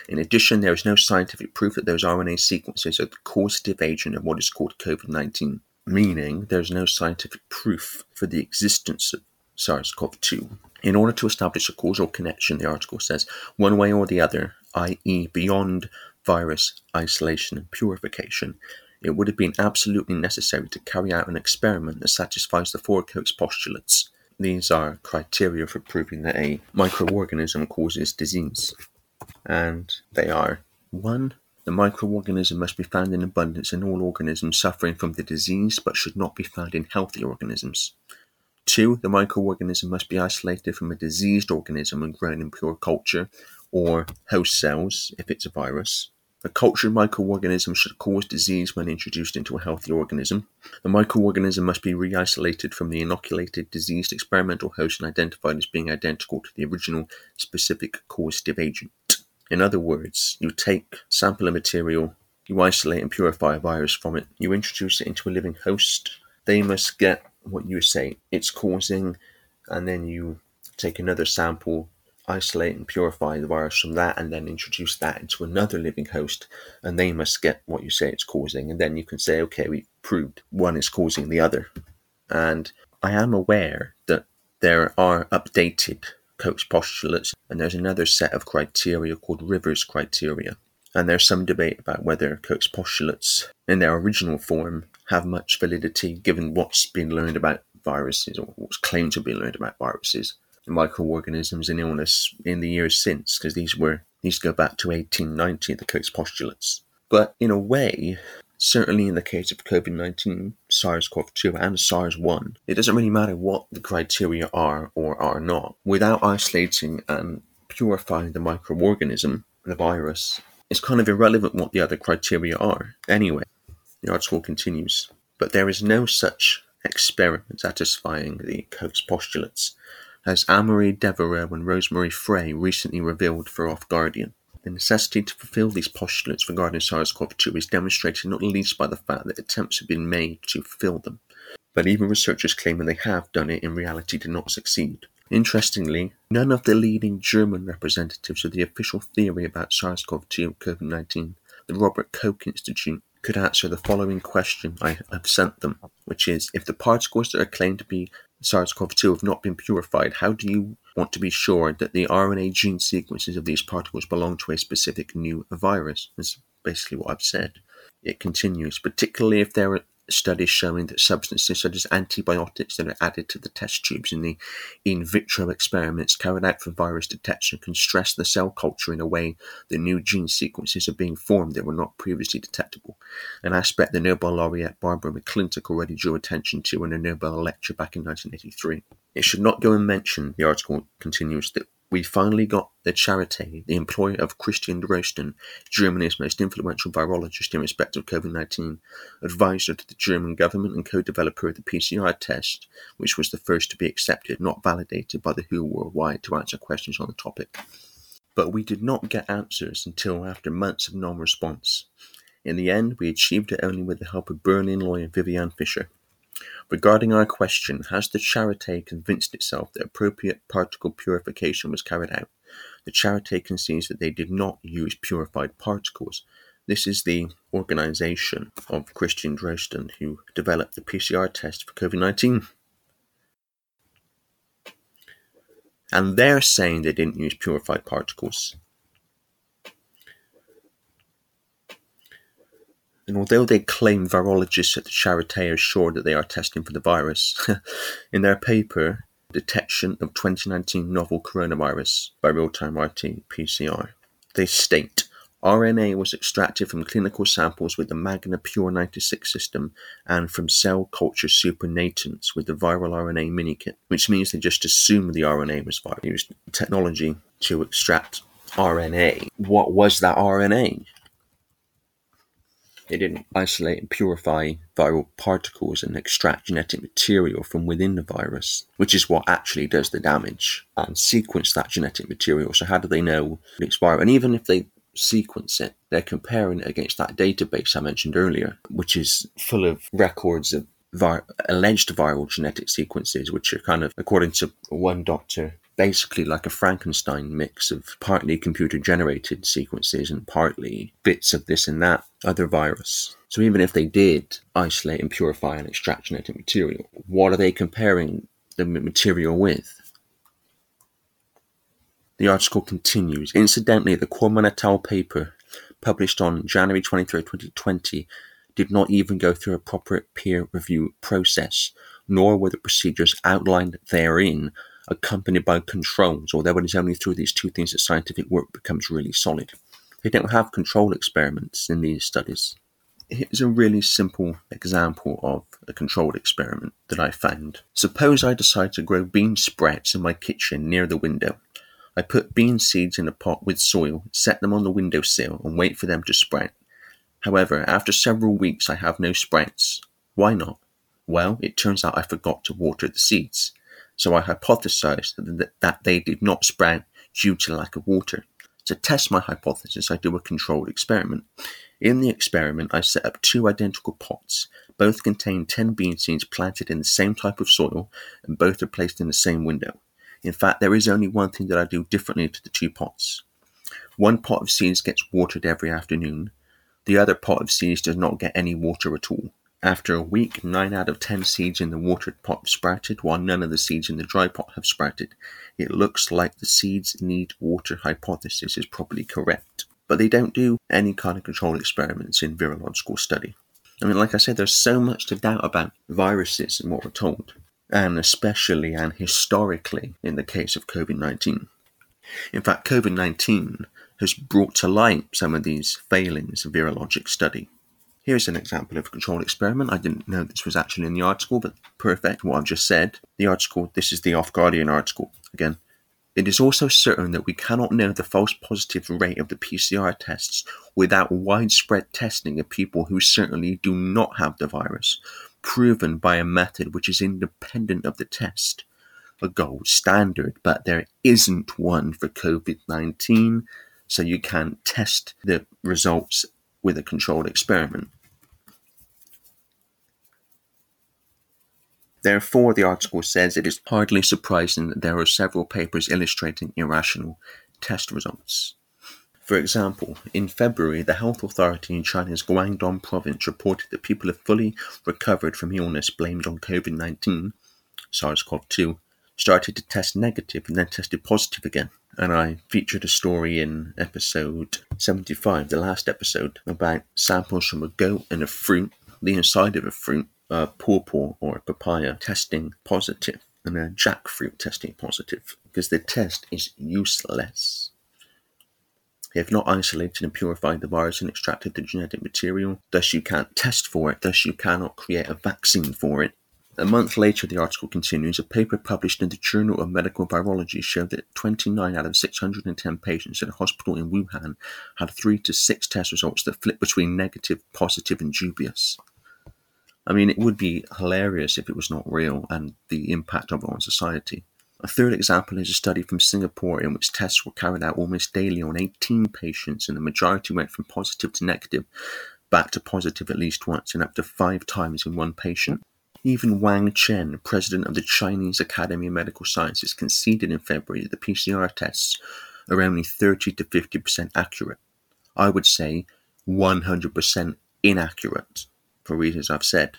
In addition, there is no scientific proof that those RNA sequences are the causative agent of what is called COVID-19. Meaning there is no scientific proof for the existence of SARS-CoV-2. In order to establish a causal connection, the article says, one way or the other, i.e. beyond virus isolation and purification, it would have been absolutely necessary to carry out an experiment that satisfies the four Koch's postulates. These are criteria for proving that a microorganism causes disease. And they are, 1. The microorganism must be found in abundance in all organisms suffering from the disease, but should not be found in healthy organisms. 2. The microorganism must be isolated from a diseased organism and grown in pure culture, or host cells, if it's a virus. A cultured microorganism should cause disease when introduced into a healthy organism. The microorganism must be re-isolated from the inoculated, diseased experimental host and identified as being identical to the original specific causative agent. In other words, you take sample of material, you isolate and purify a virus from it, you introduce it into a living host, they must get what you say it's causing, and then you take another sample, isolate and purify the virus from that, and then introduce that into another living host, and they must get what you say it's causing, and then you can say, okay, we proved one is causing the other. And I am aware that there are updated Koch's postulates, and there's another set of criteria called Rivers criteria. And there's some debate about whether Koch's postulates, in their original form, have much validity given what's been learned about viruses, or what's claimed to be learned about viruses, microorganisms and illness in the years since, because these go back to 1890, the Koch's postulates. But in a way, certainly in the case of COVID-19, SARS-CoV-2 and SARS-1, it doesn't really matter what the criteria are or are not. Without isolating and purifying the microorganism, the virus, it's kind of irrelevant what the other criteria are. Anyway, the article continues. But there is no such experiment satisfying the Koch's postulates, as Amory Devereux and Rosemary Frey recently revealed for Off Guardian. The necessity to fulfill these postulates regarding SARS-CoV-2 is demonstrated not least by the fact that attempts have been made to fulfill them, but even researchers claiming they have done it in reality did not succeed. Interestingly, none of the leading German representatives of the official theory about SARS-CoV-2 and COVID-19, the Robert Koch Institute, could answer the following question I have sent them, which is, if the particles that are claimed to be SARS-CoV-2 have not been purified, how do you want to be sure that the RNA gene sequences of these particles belong to a specific new virus? That's basically what I've said. It continues, particularly if there are studies showing that substances such as antibiotics that are added to the test tubes in the in vitro experiments carried out for virus detection can stress the cell culture in a way that new gene sequences are being formed that were not previously detectable, an aspect the Nobel laureate Barbara McClintock already drew attention to in a Nobel lecture back in 1983. It should not go unmentioned, the article continues, that We finally got the Charité, the employer of Christian Drosten, Germany's most influential virologist in respect of COVID-19, advisor to the German government and co-developer of the PCR test, which was the first to be accepted, not validated by the WHO worldwide, to answer questions on the topic. But we did not get answers until after months of non-response. In the end, we achieved it only with the help of Berlin lawyer Viviane Fischer. Regarding our question, has the Charité convinced itself that appropriate particle purification was carried out? The Charité concedes that they did not use purified particles. This is the organisation of Christian Drosten who developed the PCR test for COVID-19. And they're saying they didn't use purified particles. And although they claim virologists at the Charité are sure that they are testing for the virus, in their paper, Detection of 2019 Novel Coronavirus by Real-Time RT-PCR, they state, RNA was extracted from clinical samples with the Magna Pure 96 system and from cell culture supernatants with the viral RNA minikit, which means they just assumed the RNA was viral. They used technology to extract RNA. What was that RNA? They didn't isolate and purify viral particles and extract genetic material from within the virus, which is what actually does the damage, and sequence that genetic material. So how do they know it's viral? And even if they sequence it, they're comparing it against that database I mentioned earlier, which is full of records of alleged viral genetic sequences, which are kind of, according to one doctor, basically like a Frankenstein mix of partly computer-generated sequences and partly bits of this and that other virus. So even if they did isolate and purify and extract genetic material, what are they comparing the material with? The article continues. Incidentally, the Corman et al. Paper, published on January 23, 2020, did not even go through a proper peer review process, nor were the procedures outlined therein accompanied by controls, although it is only through these two things that scientific work becomes really solid. They don't have control experiments in these studies. Here's a really simple example of a controlled experiment that I found. Suppose I decide to grow bean sprouts in my kitchen near the window. I put bean seeds in a pot with soil, set them on the windowsill, and wait for them to sprout. However, after several weeks I have no sprouts. Why not? Well, it turns out I forgot to water the seeds. So I hypothesized that they did not sprout due to lack of water. To test my hypothesis, I do a controlled experiment. In the experiment, I set up two identical pots. Both contain 10 bean seeds planted in the same type of soil, and both are placed in the same window. In fact, there is only one thing that I do differently to the two pots. One pot of seeds gets watered every afternoon. The other pot of seeds does not get any water at all. After a week, 9 out of 10 seeds in the watered pot have sprouted, while none of the seeds in the dry pot have sprouted. It looks like the seeds need water hypothesis is probably correct. But they don't do any kind of controlled experiments in virological study. I mean, like I said, there's so much to doubt about viruses and what we're told, and especially and historically in the case of COVID-19. In fact, COVID-19 has brought to light some of these failings of virologic study. Here's an example of a controlled experiment. I didn't know this was actually in the article, but perfect what I've just said. The article, this is the Off Guardian article again. It is also certain that we cannot know the false positive rate of the PCR tests without widespread testing of people who certainly do not have the virus, proven by a method which is independent of the test. A gold standard, but there isn't one for COVID-19, so you can't test the results with a controlled experiment. Therefore, the article says it is hardly surprising that there are several papers illustrating irrational test results. For example, in February, the health authority in China's Guangdong province reported that people have fully recovered from illness blamed on COVID-19, SARS-CoV-2, started to test negative and then tested positive again. And I featured a story in episode 75, the last episode, about samples from a goat and a fruit, the inside of a fruit, a pawpaw or a papaya, testing positive, and a jackfruit testing positive, because the test is useless. They have not isolated and purified the virus and extracted the genetic material, thus you can't test for it, thus you cannot create a vaccine for it. A month later, the article continues, a paper published in the Journal of Medical Virology showed that 29 out of 610 patients in a hospital in Wuhan had 3 to 6 test results that flipped between negative, positive, and dubious. I mean, it would be hilarious if it was not real and the impact of it on society. A third example is a study from Singapore in which tests were carried out almost daily on 18 patients, and the majority went from positive to negative, back to positive at least once, and up to 5 times in one patient. Even Wang Chen, president of the Chinese Academy of Medical Sciences, conceded in February that the PCR tests are only 30 to 50% accurate. I would say 100% inaccurate, for reasons I've said.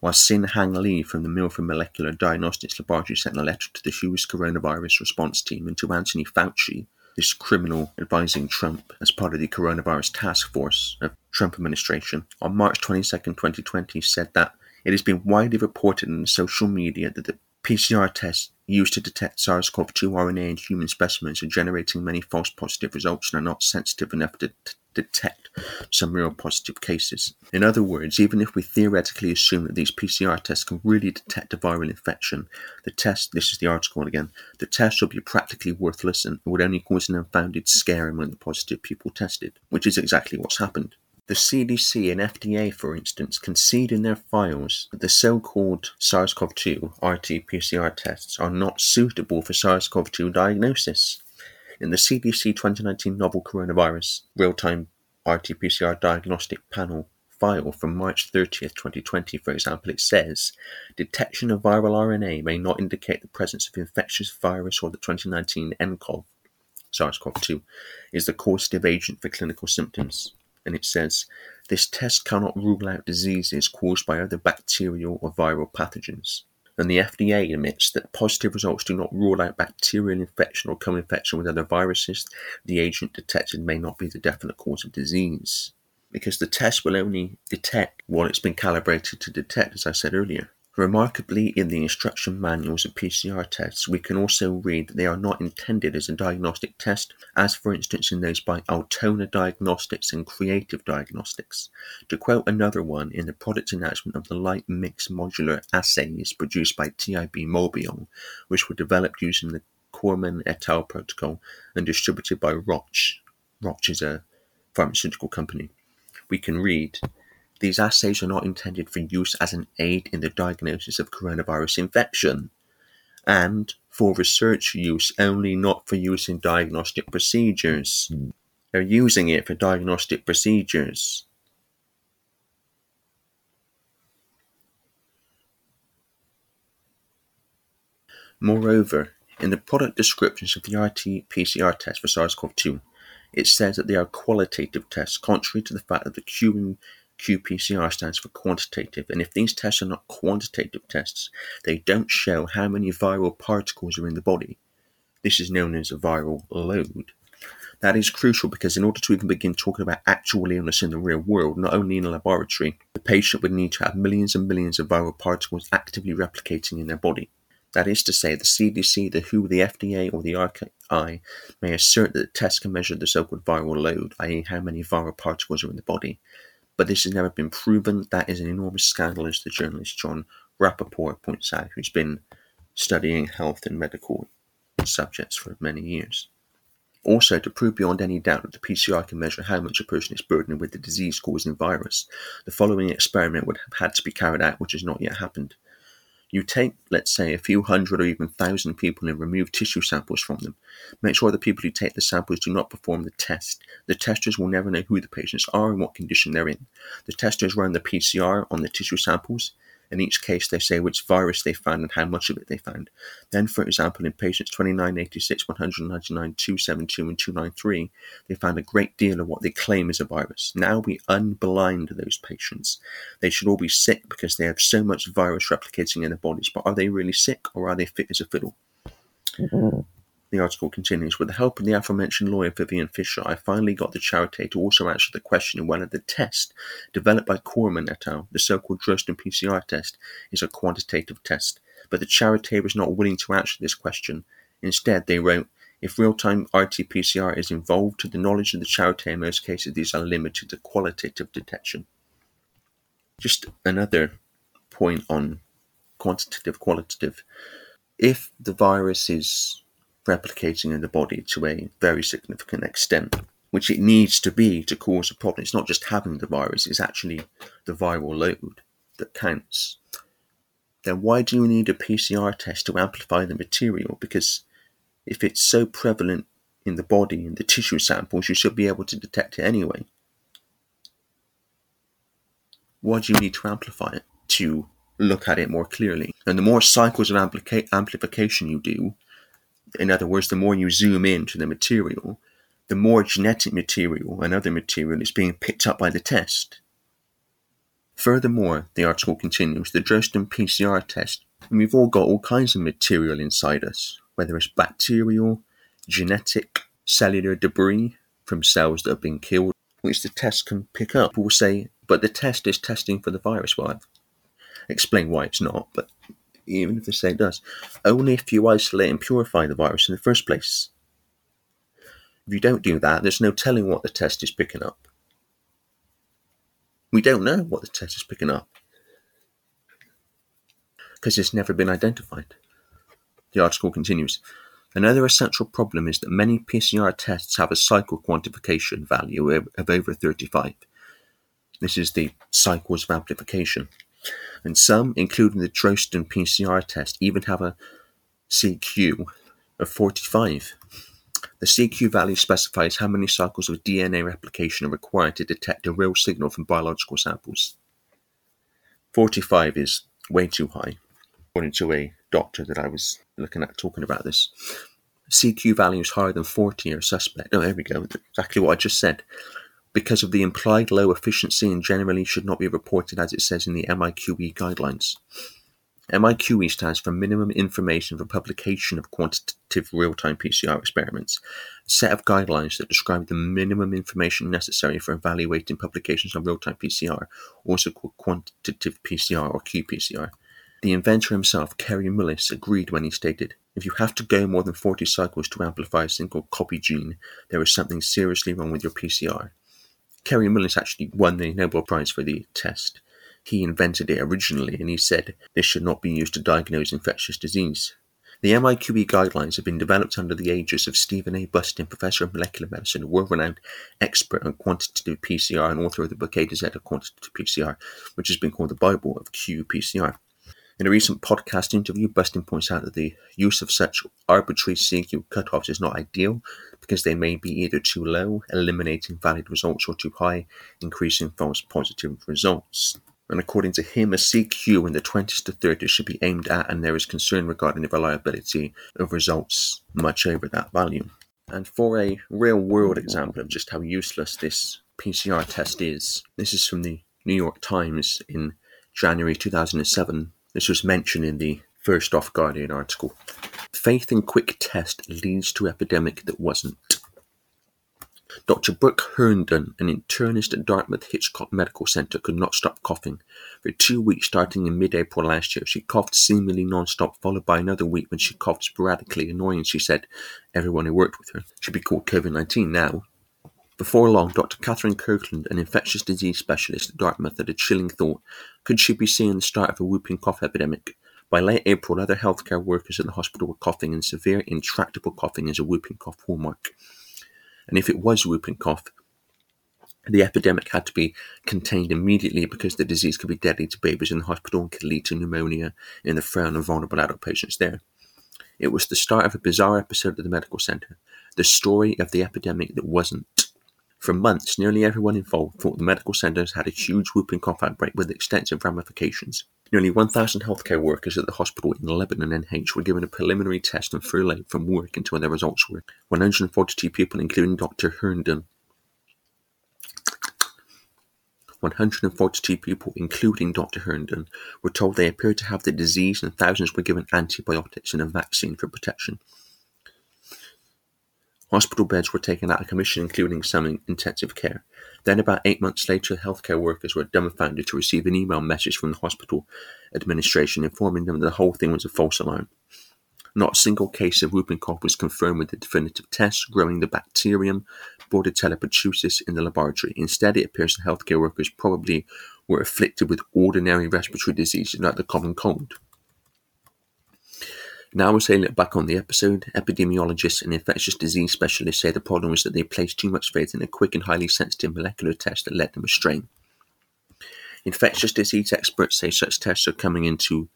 While Sin Hang Lee from the Milford Molecular Diagnostics Laboratory sent a letter to the Hughes Coronavirus Response Team and to Anthony Fauci, this criminal advising Trump as part of the Coronavirus Task Force of Trump administration, on March 22, 2020, said that it has been widely reported in social media that the PCR tests used to detect SARS-CoV-2 RNA in human specimens are generating many false positive results and are not sensitive enough to detect some real positive cases. In other words, even if we theoretically assume that these PCR tests can really detect a viral infection, the test, this is the article again, the test would be practically worthless and would only cause an unfounded scare among the positive people tested, which is exactly what's happened. The CDC and FDA, for instance, concede in their files that the so-called SARS-CoV-2 RT-PCR tests are not suitable for SARS-CoV-2 diagnosis. In the CDC 2019 Novel Coronavirus Real-Time RT-PCR Diagnostic Panel file from March 30th, 2020, for example, it says, detection of viral RNA may not indicate the presence of infectious virus or the 2019 nCoV, SARS-CoV-2, is the causative agent for clinical symptoms. And it says, this test cannot rule out diseases caused by other bacterial or viral pathogens. And the FDA admits that positive results do not rule out bacterial infection or co-infection with other viruses. The agent detected may not be the definite cause of disease, because the test will only detect what it's been calibrated to detect, as I said earlier. Remarkably, in the instruction manuals of PCR tests, we can also read that they are not intended as a diagnostic test, as for instance in those by Altona Diagnostics and Creative Diagnostics. To quote another one, in the product announcement of the light mix modular assays produced by TIB Molbiol, which were developed using the Corman et al. Protocol and distributed by Roche. Roche is a pharmaceutical company. We can read, these assays are not intended for use as an aid in the diagnosis of coronavirus infection, and for research use only, not for use in diagnostic procedures. They're using it for diagnostic procedures. Moreover, in the product descriptions of the RT-PCR test for SARS-CoV-2, it says that they are qualitative tests, contrary to the fact that the qPCR stands for quantitative, and if these tests are not quantitative tests, they don't show how many viral particles are in the body. This is known as a viral load. That is crucial because in order to even begin talking about actual illness in the real world, not only in a laboratory, the patient would need to have millions and millions of viral particles actively replicating in their body. That is to say, the CDC, the WHO, the FDA, or the RKI may assert that the test can measure the so-called viral load, i.e. how many viral particles are in the body. But this has never been proven. That is an enormous scandal, as the journalist John Rappaport points out, who's been studying health and medical subjects for many years. Also, to prove beyond any doubt that the PCR can measure how much a person is burdened with the disease-causing virus, the following experiment would have had to be carried out, which has not yet happened. You take, let's say, a few hundred or even thousand people and remove tissue samples from them. Make sure the people who take the samples do not perform the test. The testers will never know who the patients are and what condition they're in. The testers run the PCR on the tissue samples. In each case, they say which virus they found and how much of it they found. Then, for example, in patients 29, 86, 199, 272, and 293, they found a great deal of what they claim is a virus. Now we unblind those patients. They should all be sick because they have so much virus replicating in their bodies, but are they really sick or are they fit as a fiddle? Mm-hmm. The article continues, with the help of the aforementioned lawyer Vivian Fisher, I finally got the charité to also answer the question of whether the test developed by Corman et al., the so-called Drosten PCR test, is a quantitative test. But the charité was not willing to answer this question. Instead, they wrote, if real-time RT-PCR is involved, to the knowledge of the charité in most cases, these are limited to qualitative detection. Just another point on quantitative, qualitative. If the virus is replicating in the body to a very significant extent, which it needs to be to cause a problem, it's not just having the virus, it's actually the viral load that counts, then why do you need a PCR test to amplify the material? Because if it's so prevalent in the body, in the tissue samples, you should be able to detect it anyway. Why do you need to amplify it to look at it more clearly? And the more cycles of amplification you do, in other words, the more you zoom in to the material, the more genetic material and other material is being picked up by the test. Furthermore, the article continues, the Drosten PCR test, and we've all got all kinds of material inside us, whether it's bacterial, genetic, cellular debris from cells that have been killed, which the test can pick up. People say, but the test is testing for the virus. Well, I've explained why it's not, but even if they say it does, only if you isolate and purify the virus in the first place. If you don't do that, there's no telling what the test is picking up. We don't know what the test is picking up because it's never been identified. The article continues. Another essential problem is that many PCR tests have a cycle quantification value of over 35. This is the cycles of amplification. And some, including the Drosten PCR test, even have a CQ of 45. The CQ value specifies how many cycles of DNA replication are required to detect a real signal from biological samples. 45 is way too high, according to a doctor that I was looking at talking about this. CQ values higher than 40 are suspect. Oh, there we go. Exactly what I just said. Because of the implied low efficiency and generally should not be reported as it says in the MIQE guidelines. MIQE stands for Minimum Information for Publication of Quantitative Real-Time PCR Experiments, a set of guidelines that describe the minimum information necessary for evaluating publications of real-time PCR, also called quantitative PCR or qPCR. The inventor himself, Kary Mullis, agreed when he stated, if you have to go more than 40 cycles to amplify a single copy gene, there is something seriously wrong with your PCR. Kary Mullis actually won the Nobel Prize for the test. He invented it originally, and he said this should not be used to diagnose infectious disease. The MIQE guidelines have been developed under the aegis of Stephen A. Bustin, Professor of Molecular Medicine, a world-renowned expert on quantitative PCR and author of the book A to Z of Quantitative PCR, which has been called the Bible of qPCR. In a recent podcast interview, Bustin points out that the use of such arbitrary CQ cutoffs is not ideal because they may be either too low, eliminating valid results, or too high, increasing false positive results. And according to him, a CQ in the 20s to 30s should be aimed at, and there is concern regarding the reliability of results much over that value. And for a real-world example of just how useless this PCR test is, this is from the New York Times in January 2007. This was mentioned in the first Off Guardian article. Faith in quick test leads to epidemic that wasn't. Dr. Brooke Herndon, an internist at Dartmouth Hitchcock Medical Center, could not stop coughing. For 2 weeks starting in mid-April last year, she coughed seemingly non-stop, followed by another week when she coughed sporadically, annoying, she said. Everyone who worked with her should be called COVID-19 now. Before long, Dr. Catherine Kirkland, an infectious disease specialist at Dartmouth, had a chilling thought. Could she be seeing the start of a whooping cough epidemic? By late April, other healthcare workers at the hospital were coughing, and severe, intractable coughing is a whooping cough hallmark. And if it was whooping cough, the epidemic had to be contained immediately because the disease could be deadly to babies in the hospital and could lead to pneumonia in the frail and vulnerable adult patients there. It was the start of a bizarre episode at the medical centre, the story of the epidemic that wasn't. For months, nearly everyone involved thought the medical centres had a huge whooping cough outbreak with extensive ramifications. Nearly 1,000 healthcare workers at the hospital in Lebanon NH were given a preliminary test and furloughed from work until their results were 142 people, including Dr. Herndon. 142 people, including Dr. Herndon, were told they appeared to have the disease, and thousands were given antibiotics and a vaccine for protection. Hospital beds were taken out of commission, including some in intensive care. Then about 8 months later, healthcare workers were dumbfounded to receive an email message from the hospital administration informing them that the whole thing was a false alarm. Not a single case of whooping cough was confirmed with the definitive test, growing the bacterium Bordetella pertussis in the laboratory. Instead, it appears the healthcare workers probably were afflicted with ordinary respiratory diseases like the common cold. Now we're saying it back on the episode, epidemiologists and infectious disease specialists say the problem was that they placed too much faith in a quick and highly sensitive molecular test that led them astray. Infectious disease experts say such tests are coming into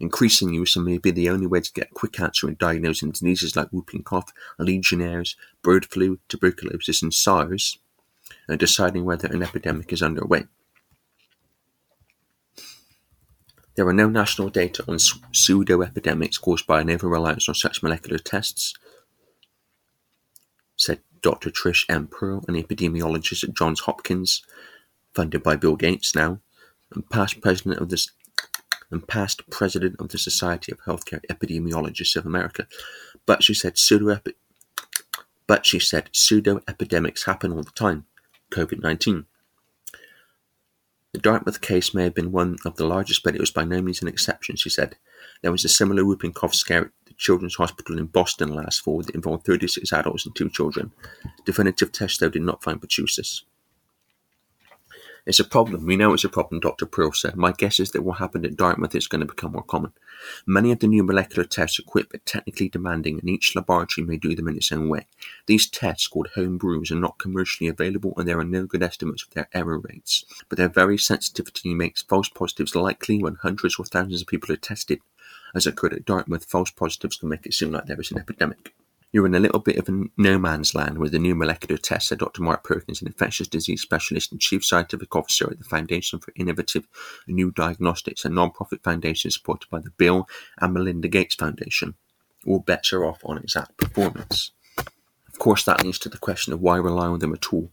increasing use and may be the only way to get quick answer in diagnosing diseases like whooping cough, Legionnaires, bird flu, tuberculosis and SARS, and deciding whether an epidemic is underway. There are no national data on pseudo-epidemics caused by an over-reliance on such molecular tests, said Dr. Trish M. Pearl, an epidemiologist at Johns Hopkins, funded by Bill Gates now, and past president of the Society of Healthcare Epidemiologists of America. But she said pseudo-epidemics happen all the time. COVID-19. The Dartmouth case may have been one of the largest, but it was by no means an exception, she said. There was a similar whooping cough scare at the Children's Hospital in Boston last fall that involved 36 adults and 2 children. Definitive tests, though, did not find pertussis. It's a problem. We know it's a problem, Dr. Pearl said. My guess is that what happened at Dartmouth is going to become more common. Many of the new molecular tests are quick but technically demanding, and each laboratory may do them in its own way. These tests, called home brews, are not commercially available, and there are no good estimates of their error rates. But their very sensitivity makes false positives likely when hundreds or thousands of people are tested. As occurred at Dartmouth, false positives can make it seem like there is an epidemic. You're in a little bit of a no man's land with the new molecular test, said Dr. Mark Perkins, an infectious disease specialist and chief scientific officer at the Foundation for Innovative New Diagnostics, a non-profit foundation supported by the Bill and Melinda Gates Foundation. All bets are off on its exact performance. Of course, that leads to the question of why rely on them at all.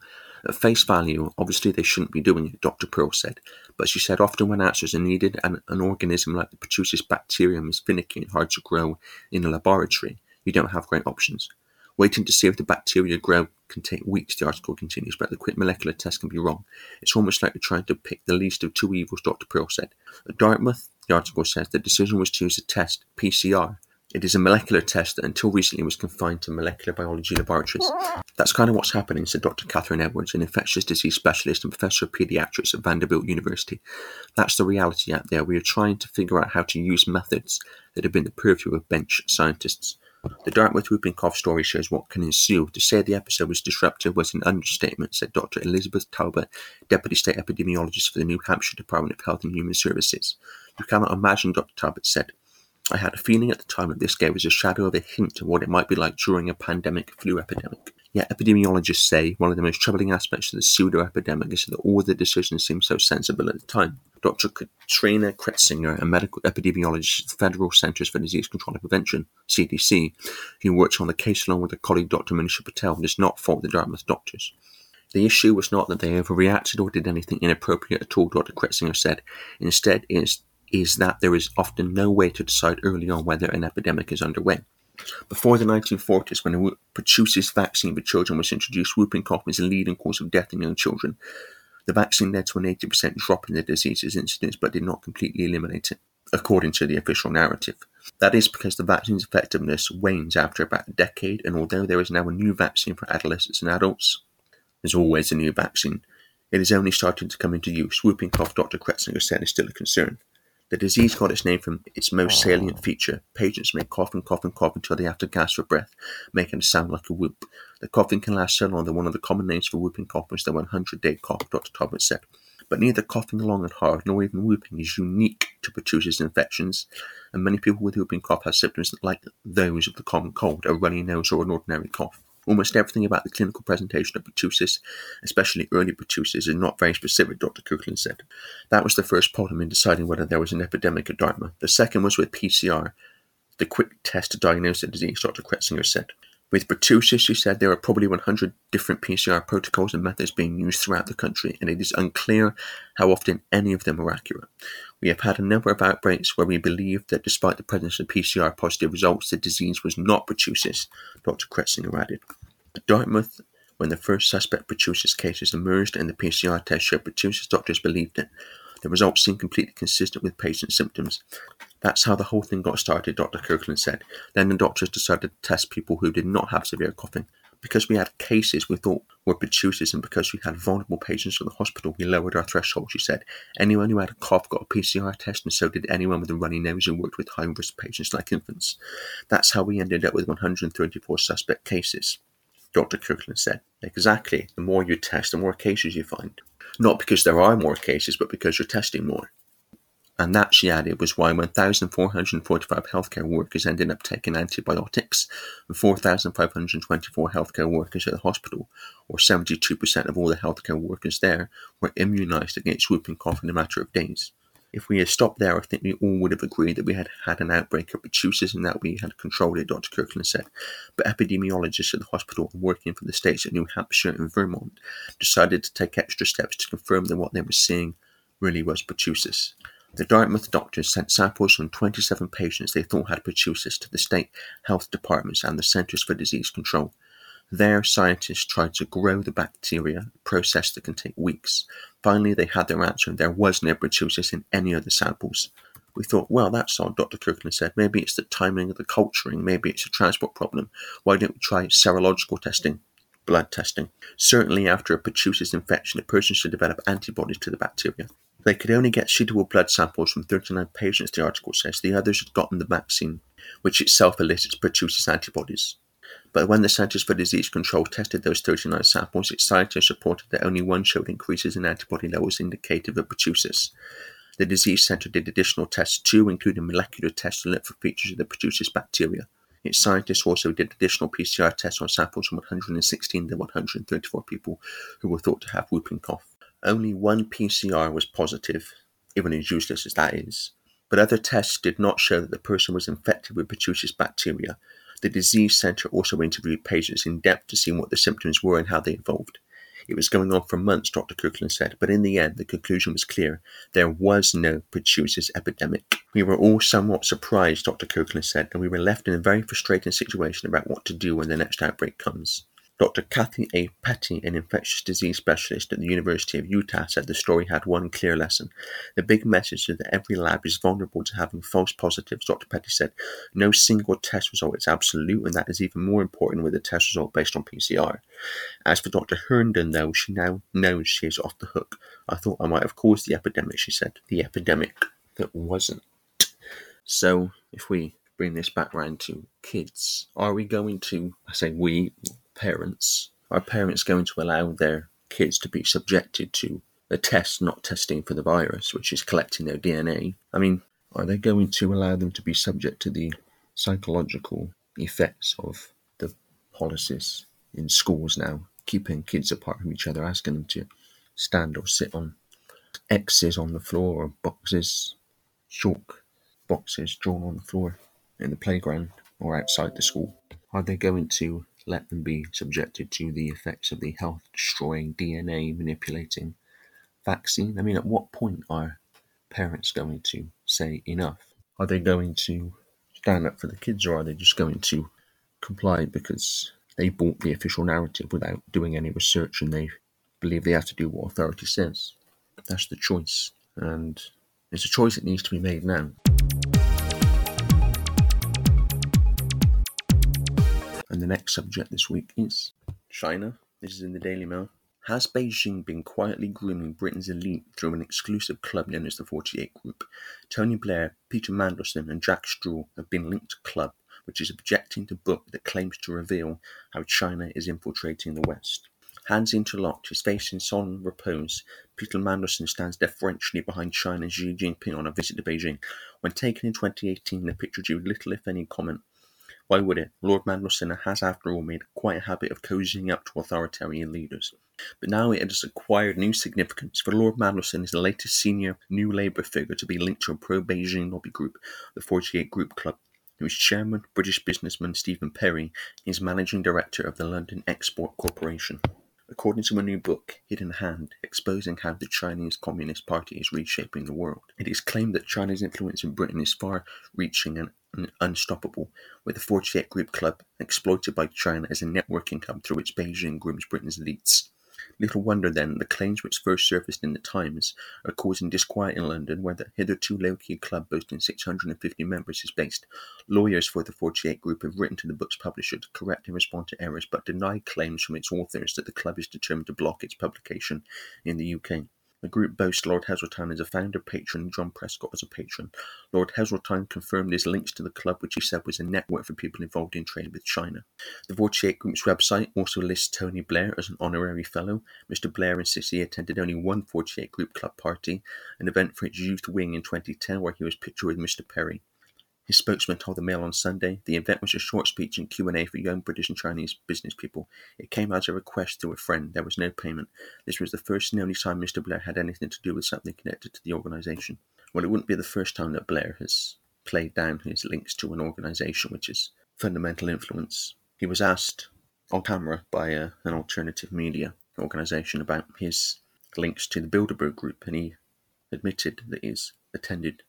At face value, obviously they shouldn't be doing it, Dr. Pearl said, but she said often when answers are needed, an organism like the pertussis bacterium is finicky and hard to grow in a laboratory. You don't have great options. Waiting to see if the bacteria grow can take weeks, the article continues, but the quick molecular test can be wrong. It's almost like you're trying to pick the least of two evils, Dr. Pearl said. At Dartmouth, the article says, the decision was to use a test, PCR. It is a molecular test that until recently was confined to molecular biology laboratories. That's kind of what's happening, said Dr. Catherine Edwards, an infectious disease specialist and professor of paediatrics at Vanderbilt University. That's the reality out there. We are trying to figure out how to use methods that have been the purview of bench scientists. The Dartmouth whooping cough story shows what can ensue. To say the episode was disruptive was an understatement, said Dr. Elizabeth Talbot, Deputy State Epidemiologist for the New Hampshire Department of Health and Human Services. You cannot imagine, Dr. Talbot said. I had a feeling at the time that this gave us a shadow of a hint of what it might be like during a pandemic flu epidemic. Yet epidemiologists say one of the most troubling aspects of the pseudo-epidemic is that all the decisions seem so sensible at the time. Dr. Katrina Kretzinger, a medical epidemiologist at the Federal Centers for Disease Control and Prevention, CDC, who works on the case along with her colleague Dr. Manisha Patel, does not fault the Dartmouth doctors. The issue was not that they overreacted or did anything inappropriate at all, Dr. Kretzinger said. Instead, is that there is often no way to decide early on whether an epidemic is underway. Before the 1940s, when a pertussis vaccine for children was introduced, whooping cough was the leading cause of death in young children. The vaccine led to an 80% drop in the disease's incidence, but did not completely eliminate it, according to the official narrative. That is because the vaccine's effectiveness wanes after about a decade, and although there is now a new vaccine for adolescents and adults, there's always a new vaccine. It is only starting to come into use. Whooping cough, Dr. Kretzinger said, is still a concern. The disease got its name from its most salient feature. Patients may cough and cough and cough until they have to gasp for breath, making it sound like a whoop. The coughing can last so long that one of the common names for whooping cough was the 100-day cough, Dr. Talbot said. But neither coughing long and hard nor even whooping is unique to pertussis infections, and many people with whooping cough have symptoms like those of the common cold, a runny nose or an ordinary cough. Almost everything about the clinical presentation of pertussis, especially early pertussis, is not very specific, Dr. Kirkland said. That was the first problem in deciding whether there was an epidemic at Dartmouth. The second was with PCR, the quick test to diagnose the disease, Dr. Kretzinger said. With pertussis, she said, there are probably 100 different PCR protocols and methods being used throughout the country, and it is unclear how often any of them are accurate. We have had a number of outbreaks where we believe that despite the presence of PCR-positive results, the disease was not pertussis, Dr. Kretzinger added. At Dartmouth, when the first suspect pertussis cases emerged and the PCR test showed pertussis, doctors believed it. The results seemed completely consistent with patient symptoms. That's how the whole thing got started, Dr. Kirkland said. Then the doctors decided to test people who did not have severe coughing. because we had cases we thought were gratuitous and because we had vulnerable patients in the hospital, we lowered our threshold, she said. Anyone who had a cough got a PCR test, and so did anyone with a runny nose who worked with high-risk patients like infants. That's how we ended up with 134 suspect cases, Dr. Kirkland said. Exactly. The more you test, the more cases you find. Not because there are more cases, but because you're testing more. And that, she added, was why 1,445 healthcare workers ended up taking antibiotics, and 4,524 healthcare workers at the hospital, or 72% of all the healthcare workers there, were immunised against whooping cough in a matter of days. If we had stopped there, I think we all would have agreed that we had had an outbreak of Pertussis and that we had controlled it, Dr. Kirkland said. But epidemiologists at the hospital working for the states of New Hampshire and Vermont decided to take extra steps to confirm that what they were seeing really was Pertussis. The Dartmouth doctors sent samples from 27 patients they thought had Pertussis to the state health departments and the Centers for Disease Control. There, scientists tried to grow the bacteria, a process that can take weeks. Finally, they had their answer, and there was no Pertussis in any of the samples. We thought, well, that's odd, Dr. Kirkland said. Maybe it's the timing of the culturing, maybe it's a transport problem. Why don't we try serological testing? Blood testing. Certainly after a Pertussis infection, a person should develop antibodies to the bacteria. They could only get suitable blood samples from 39 patients, the article says. The others had gotten the vaccine, which itself elicits Pertussis antibodies. But when the Centers for Disease Control tested those 39 samples, its scientists reported that only one showed increases in antibody levels indicative of Pertussis. The disease center did additional tests too, including molecular tests to look for features of the Pertussis bacteria. Its scientists also did additional PCR tests on samples from 116 of the 134 people who were thought to have whooping cough. Only one PCR was positive, even as useless as that is. But other tests did not show that the person was infected with Pertussis bacteria. The disease centre also interviewed patients in depth to see what the symptoms were and how they evolved. It was going on for months, Dr. Kirkland said, but in the end, the conclusion was clear. There was no Pertussis epidemic. We were all somewhat surprised, Dr. Kirkland said, and we were left in a very frustrating situation about what to do when the next outbreak comes. Dr. Kathy A. Petty, an infectious disease specialist at the University of Utah, said the story had one clear lesson. The big message is that every lab is vulnerable to having false positives, Dr. Petty said. No single test result is absolute, and that is even more important with a test result based on PCR. As for Dr. Herndon, though, she now knows she is off the hook. I thought I might have caused the epidemic, she said. The epidemic that wasn't. So, if we bring this back round to kids, are we going to, I say we... parents. Are parents going to allow their kids to be subjected to a test not testing for the virus, which is collecting their DNA? I mean, are they going to allow them to be subject to the psychological effects of the policies in schools now, keeping kids apart from each other, asking them to stand or sit on X's on the floor or boxes, chalk boxes drawn on the floor in the playground or outside the school? Are they going to let them be subjected to the effects of the health-destroying, DNA-manipulating vaccine? I mean, at what point are parents going to say enough? Are they going to stand up for the kids, or are they just going to comply because they bought the official narrative without doing any research and they believe they have to do what authority says? That's the choice, and it's a choice that needs to be made now. And the next subject this week is China. This is in the Daily Mail. Has Beijing been quietly grooming Britain's elite through an exclusive club known as the 48 Group? Tony Blair, Peter Mandelson and Jack Straw have been linked to Club, which is objecting to book that claims to reveal how China is infiltrating the West. Hands interlocked, his face in solemn repose, Peter Mandelson stands deferentially behind China's Xi Jinping on a visit to Beijing. When taken in 2018, the picture drew little, if any, comment. Why would it? Lord Mandelson has, after all, made quite a habit of cozying up to authoritarian leaders. But now it has acquired new significance, for Lord Mandelson is the latest senior New Labour figure to be linked to a pro-Beijing lobby group, the 48 Group Club, whose chairman, British businessman Stephen Perry, is managing director of the London Export Corporation. According to a new book, Hidden Hand, exposing how the Chinese Communist Party is reshaping the world, it is claimed that China's influence in Britain is far-reaching and unstoppable, with the 48 Group Club exploited by China as a networking hub through which Beijing grooms Britain's elites. Little wonder, then, the claims which first surfaced in the Times are causing disquiet in London, where the hitherto low-key club boasting 650 members is based. Lawyers for the 48 group have written to the book's publisher to correct and respond to errors, but deny claims from its authors that the club is determined to block its publication in the UK. The group boasts Lord Heseltine as a founder patron and John Prescott as a patron. Lord Heseltine confirmed his links to the club, which he said was a network for people involved in trade with China. The 48 Group's website also lists Tony Blair as an honorary fellow. Mr. Blair insists he attended only one 48 Group club party, an event for its youth wing in 2010 where he was pictured with Mr. Perry. His spokesman told the Mail on Sunday, the event was a short speech and Q&A for young British and Chinese business people. It came as a request through a friend. There was no payment. This was the first and only time Mr. Blair had anything to do with something connected to the organisation. Well, it wouldn't be the first time that Blair has played down his links to an organisation which is fundamental influence. He was asked on camera by an alternative media organisation about his links to the Bilderberg Group, and he admitted that he's attended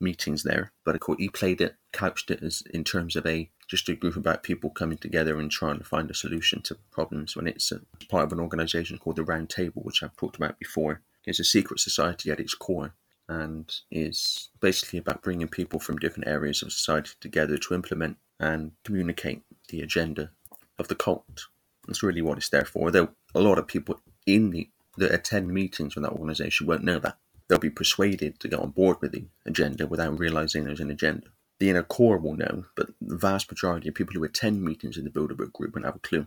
meetings there, but of course he couched it as in terms of just a group about people coming together and trying to find a solution to problems, when it's a part of an organisation called the Round Table, which I've talked about before. It's a secret society at its core, and is basically about bringing people from different areas of society together to implement and communicate the agenda of the cult. That's really what it's there for, though a lot of people that attend meetings with that organisation won't know that. They'll be persuaded to get on board with the agenda without realising there's an agenda. The inner core will know, but the vast majority of people who attend meetings in the Bilderberg Group won't have a clue.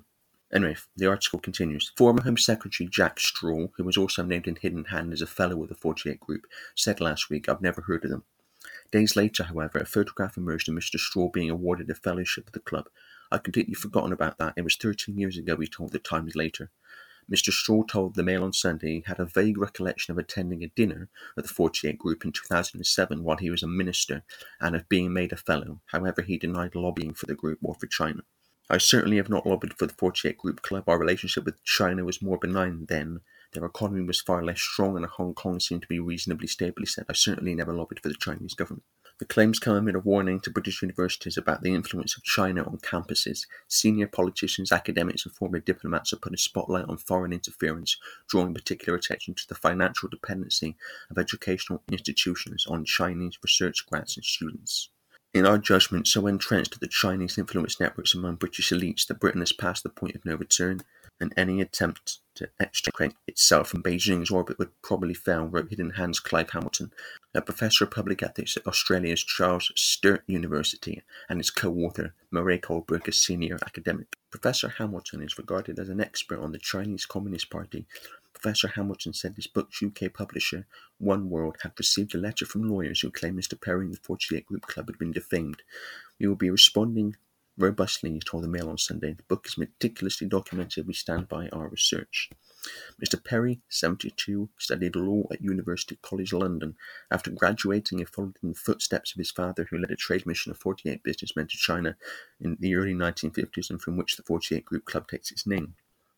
Anyway, the article continues. Former Home Secretary Jack Straw, who was also named in Hidden Hand as a fellow of the 48 Group, said last week, "I've never heard of them." Days later, however, a photograph emerged of Mr. Straw being awarded a fellowship at the club. "I'd completely forgotten about that. It was 13 years ago," he told the Times later. Mr. Straw told the Mail on Sunday he had a vague recollection of attending a dinner at the 48 Group in 2007 while he was a minister, and of being made a fellow. However, he denied lobbying for the group or for China. "I certainly have not lobbied for the 48 Group Club. Our relationship with China was more benign then. Their economy was far less strong and Hong Kong seemed to be reasonably stable," he said. "I certainly never lobbied for the Chinese government." The claims come amid a warning to British universities about the influence of China on campuses. Senior politicians, academics and former diplomats have put a spotlight on foreign interference, drawing particular attention to the financial dependency of educational institutions on Chinese research grants and students. "In our judgment, so entrenched are the Chinese influence networks among British elites that Britain has passed the point of no return, and any attempt to extricate itself from Beijing's orbit would probably fail," wrote Hidden Hand's Clive Hamilton, a professor of public ethics at Australia's Charles Sturt University and his co-author, Murray Goldberg, a senior academic. Professor Hamilton is regarded as an expert on the Chinese Communist Party. Professor Hamilton said his book's UK publisher, One World, had received a letter from lawyers who claimed Mr. Perry and the 48 Group Club had been defamed. "We will be responding robustly," he told the Mail on Sunday. "The book is meticulously documented. We stand by our research." Mr. Perry, 72, studied law at University College London. After graduating, he followed in the footsteps of his father, who led a trade mission of 48 businessmen to China in the early 1950s, and from which the 48 Group Club takes its name.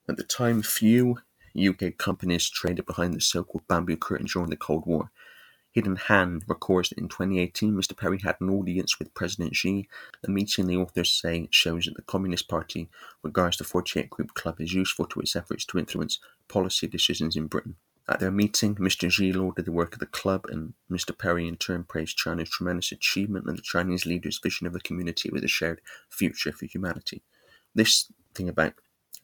At the time, few UK companies traded behind the so-called bamboo curtain during the Cold War. Hidden Hand records that in 2018, Mr. Perry had an audience with President Xi, a meeting the authors say shows that the Communist Party regards the 48 Group Club as useful to its efforts to influence policy decisions in Britain. At their meeting, Mr. Xi lauded the work of the club, and Mr. Perry in turn praised China's tremendous achievement and the Chinese leaders' vision of a community with a shared future for humanity. This thing about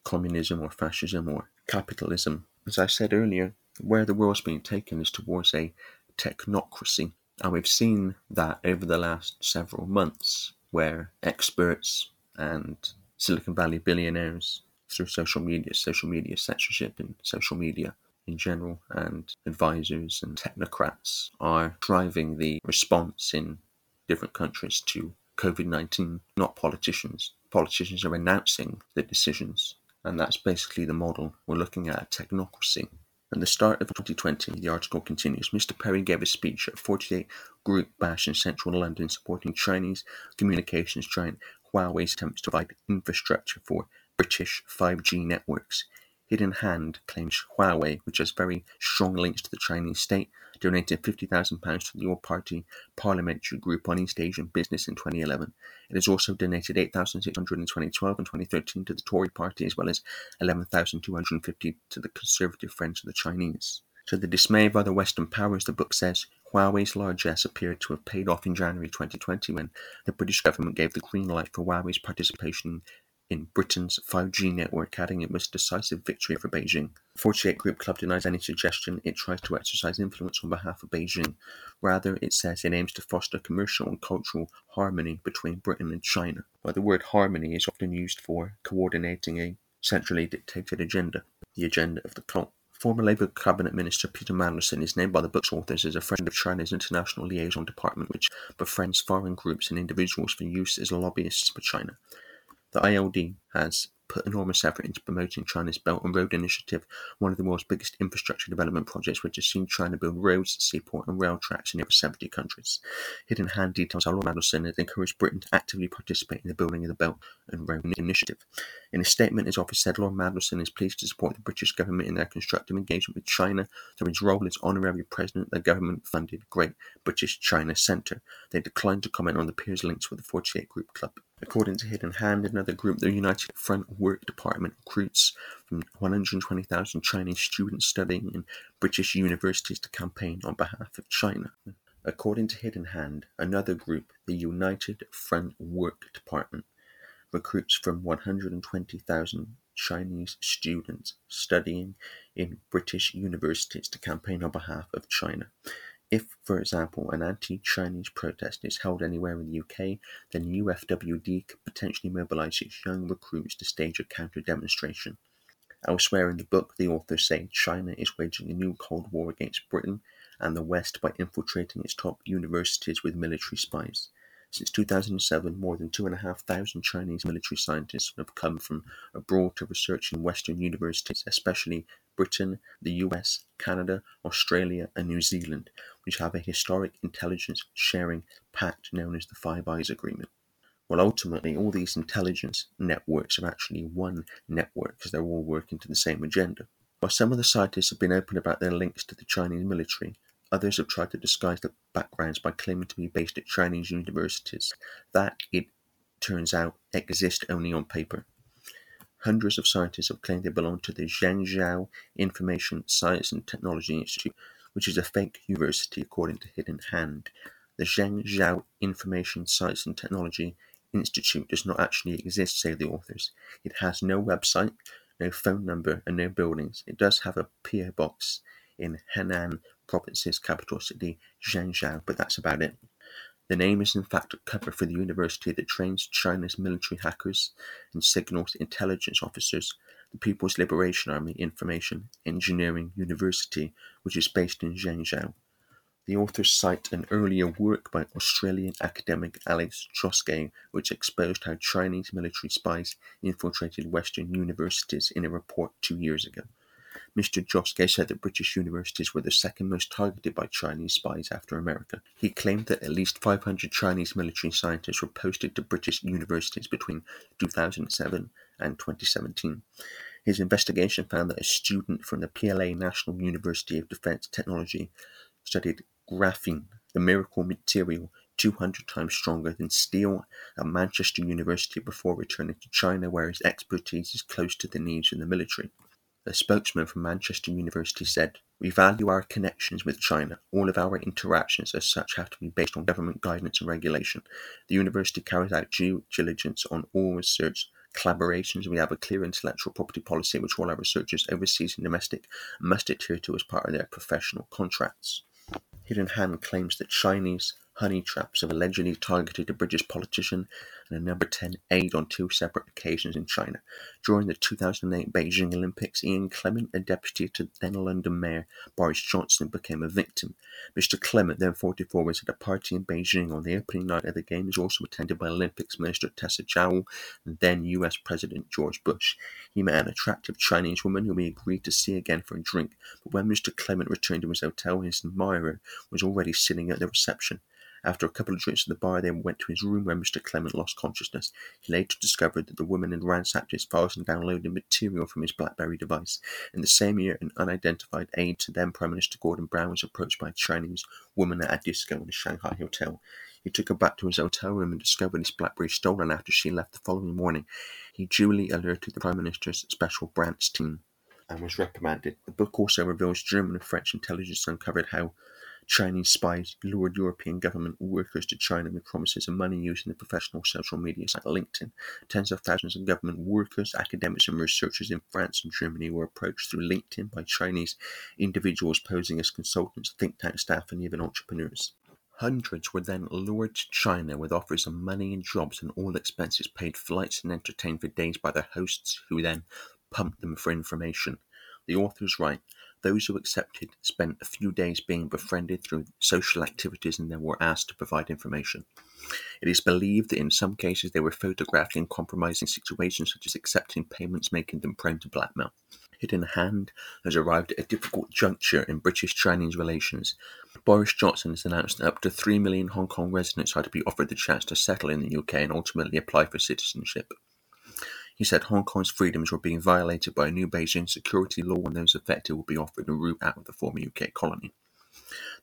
communism or fascism or capitalism, as I said earlier, where the world's being taken is towards a technocracy, and we've seen that over the last several months, where experts and Silicon Valley billionaires, through social media censorship and social media in general, and advisors and technocrats are driving the response in different countries to COVID-19, not politicians. Politicians are announcing the decisions, and that's basically the model we're looking at, a technocracy. At the start of 2020, the article continues, Mr. Perry gave a speech at a 48 Group bash in central London supporting Chinese communications giant Huawei's attempts to provide infrastructure for British 5G networks. hidden hand claims Huawei, which has very strong links to the Chinese state, donated £50,000 to the All Party Parliamentary Group on East Asian Business in 2011. It has also donated £8,600 in 2012 and 2013 to the Tory Party, as well as £11,250 to the Conservative Friends of the Chinese. To the dismay of other Western powers, the book says, Huawei's largesse appeared to have paid off in January 2020 when the British government gave the green light for Huawei's participation in Britain's 5G network, adding it was a decisive victory for Beijing. The 48 Group Club denies any suggestion it tries to exercise influence on behalf of Beijing. Rather, it says it aims to foster commercial and cultural harmony between Britain and China. While the word harmony is often used for coordinating a centrally dictated agenda, the agenda of the cult. Former Labour Cabinet Minister Peter Mandelson is named by the book's authors as a friend of China's International Liaison Department, which befriends foreign groups and individuals for use as lobbyists for China. The ILD has put enormous effort into promoting China's Belt and Road Initiative, one of the world's biggest infrastructure development projects, which has seen China build roads, seaport and rail tracks in over 70 countries. Hidden Hand details how Lord Mandelson has encouraged Britain to actively participate in the building of the Belt and Road Initiative. In a statement, his office said Lord Mandelson is pleased to support the British government in their constructive engagement with China through his role as honorary president of the government-funded Great British China Centre. They declined to comment on the peers' links with the 48 Group Club. According to Hidden Hand, another group, the United Front Work Department, recruits from 120,000 Chinese students studying in British universities to campaign on behalf of China. According to Hidden Hand, another group, the United Front Work Department, recruits from 120,000 Chinese students studying in British universities to campaign on behalf of China. If, for example, an anti-Chinese protest is held anywhere in the UK, then UFWD could potentially mobilise its young recruits to stage a counter-demonstration. Elsewhere in the book, the authors say China is waging a new Cold War against Britain and the West by infiltrating its top universities with military spies. Since 2007, more than 2,500 Chinese military scientists have come from abroad to research in Western universities, especially Britain, the US, Canada, Australia, and New Zealand, which have a historic intelligence-sharing pact known as the Five Eyes Agreement. Well, ultimately, all these intelligence networks are actually one network because they're all working to the same agenda. While some of the scientists have been open about their links to the Chinese military, others have tried to disguise their backgrounds by claiming to be based at Chinese universities that, it turns out, exist only on paper. Hundreds of scientists have claimed they belong to the Zhengzhou Information Science and Technology Institute, which is a fake university according to Hidden Hand. The Zhengzhou Information Science and Technology Institute does not actually exist, say the authors. It has no website, no phone number, and no buildings. It does have a PO box in Henan Province's capital city, Zhengzhou, but that's about it. The name is in fact a cover for the university that trains China's military hackers and signals intelligence officers, the People's Liberation Army Information Engineering University, which is based in Zhengzhou. The authors cite an earlier work by Australian academic Alex Troskay, which exposed how Chinese military spies infiltrated Western universities in a report 2 years ago. Mr. Troskay said that British universities were the second most targeted by Chinese spies after America. He claimed that at least 500 Chinese military scientists were posted to British universities between 2007 and 2017. His investigation found that a student from the PLA National University of Defence Technology studied graphene, the miracle material 200 times stronger than steel, at Manchester University before returning to China, where his expertise is close to the needs of the military. A spokesman from Manchester University said, "We value our connections with China. All of our interactions as such have to be based on government guidance and regulation. The university carries out due diligence on all research collaborations. We have a clear intellectual property policy which all our researchers, overseas and domestic, must adhere to as part of their professional contracts." Hidden Hand claims that Chinese honey traps have allegedly targeted a British politician and a number 10 aide on two separate occasions in China. During the 2008 Beijing Olympics, Ian Clement, a deputy to then London Mayor Boris Johnson, became a victim. Mr. Clement, then 44, was at a party in Beijing on the opening night of the Games, also attended by Olympics Minister Tessa Chao and then US President George Bush. He met an attractive Chinese woman who he agreed to see again for a drink, but when Mr. Clement returned to his hotel, his admirer was already sitting at the reception. After a couple of drinks at the bar, they went to his room where Mr. Clement lost consciousness. He later discovered that the woman had ransacked his files and downloaded material from his BlackBerry device. In the same year, an unidentified aide to then Prime Minister Gordon Brown was approached by a Chinese woman at a disco in a Shanghai hotel. He took her back to his hotel room and discovered his BlackBerry stolen after she left the following morning. He duly alerted the Prime Minister's special branch team and was reprimanded. The book also reveals German and French intelligence uncovered how Chinese spies lured European government workers to China with promises of money using the professional social media site LinkedIn. Tens of thousands of government workers, academics and researchers in France and Germany were approached through LinkedIn by Chinese individuals posing as consultants, think tank staff and even entrepreneurs. Hundreds were then lured to China with offers of money and jobs and all expenses paid, flights and entertained for days by their hosts, who then pumped them for information. The authors write, those who accepted spent a few days being befriended through social activities and then were asked to provide information. It is believed that in some cases they were photographed in compromising situations such as accepting payments, making them prone to blackmail. Hidden Hand has arrived at a difficult juncture in British-Chinese relations. Boris Johnson has announced that up to 3 million Hong Kong residents are to be offered the chance to settle in the UK and ultimately apply for citizenship. He said Hong Kong's freedoms were being violated by a new Beijing security law and those affected will be offered a route out of the former UK colony.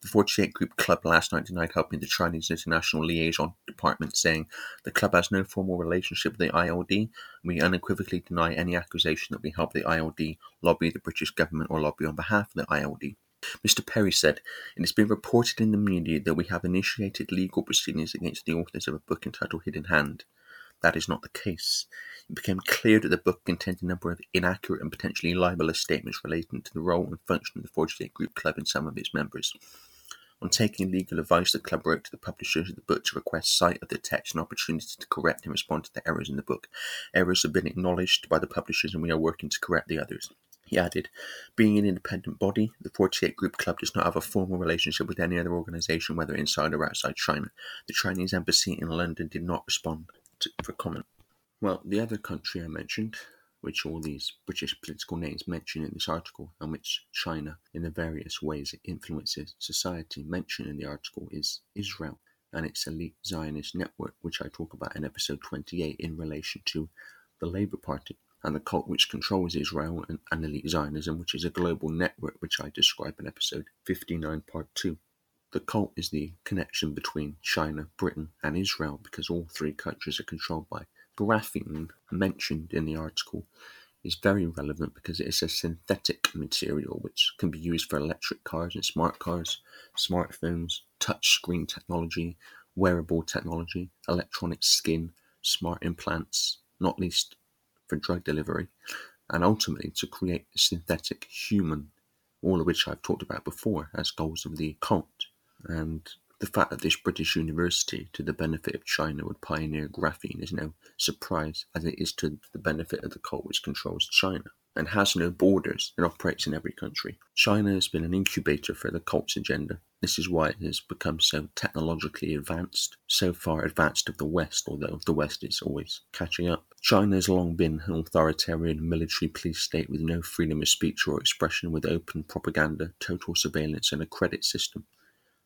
The 48 Group Club last night denied helping the Chinese International Liaison Department, saying the club has no formal relationship with the ILD and we unequivocally deny any accusation that we help the ILD lobby the British government or lobby on behalf of the ILD. Mr. Perry said, it has been reported in the media that we have initiated legal proceedings against the authors of a book entitled Hidden Hand. That is not the case. It became clear that the book contained a number of inaccurate and potentially libelous statements relating to the role and function of the 48 Group Club and some of its members. On taking legal advice, the club wrote to the publishers of the book to request sight of the text and opportunity to correct and respond to the errors in the book. Errors have been acknowledged by the publishers and we are working to correct the others. He added, being an independent body, the 48 Group Club does not have a formal relationship with any other organisation, whether inside or outside China. The Chinese embassy in London did not respond for comment. Well, the other country I mentioned, which all these British political names mentioned in this article, and which China, in the various ways it influences society, mentioned in the article, is Israel and its elite Zionist network, which I talk about in episode 28 in relation to the Labour Party and the cult which controls Israel and elite Zionism, which is a global network which I describe in episode 59, part 2. The cult is the connection between China, Britain and Israel because all three countries are controlled by graphene, mentioned in the article, is very relevant because it is a synthetic material which can be used for electric cars and smart cars, smartphones, touchscreen technology, wearable technology, electronic skin, smart implants, not least for drug delivery, and ultimately to create a synthetic human, all of which I've talked about before as goals of the cult. And the fact that this British university, to the benefit of China, would pioneer graphene is no surprise, as it is to the benefit of the cult which controls China and has no borders and operates in every country. China has been an incubator for the cult's agenda. This is why it has become so technologically advanced, so far advanced of the West, although the West is always catching up. China has long been an authoritarian military police state with no freedom of speech or expression, with open propaganda, total surveillance and a credit system.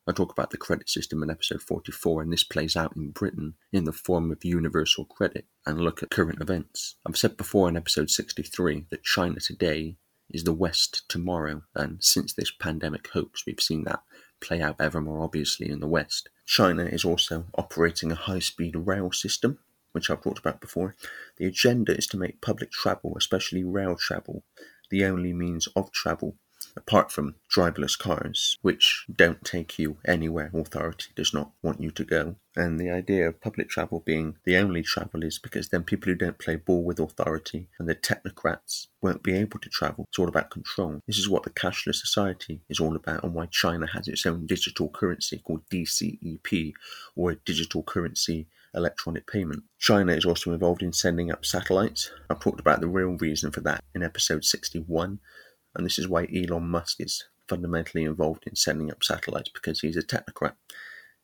I talk about the credit system in episode 44, and this plays out in Britain in the form of universal credit and look at current events. I've said before in episode 63 that China today is the West tomorrow, and since this pandemic hoax, we've seen that play out ever more obviously in the West. China is also operating a high-speed rail system, which I've talked about before. The agenda is to make public travel, especially rail travel, the only means of travel, apart from driverless cars, which don't take you anywhere authority does not want you to go. And the idea of public travel being the only travel is because then people who don't play ball with authority and the technocrats won't be able to travel. It's all about control. This is what the cashless society is all about, and why China has its own digital currency called DCEP, or digital currency electronic payment. China is also involved in sending up satellites. I've talked about the real reason for that in episode 61, and this is why Elon Musk is fundamentally involved in sending up satellites, because he's a technocrat.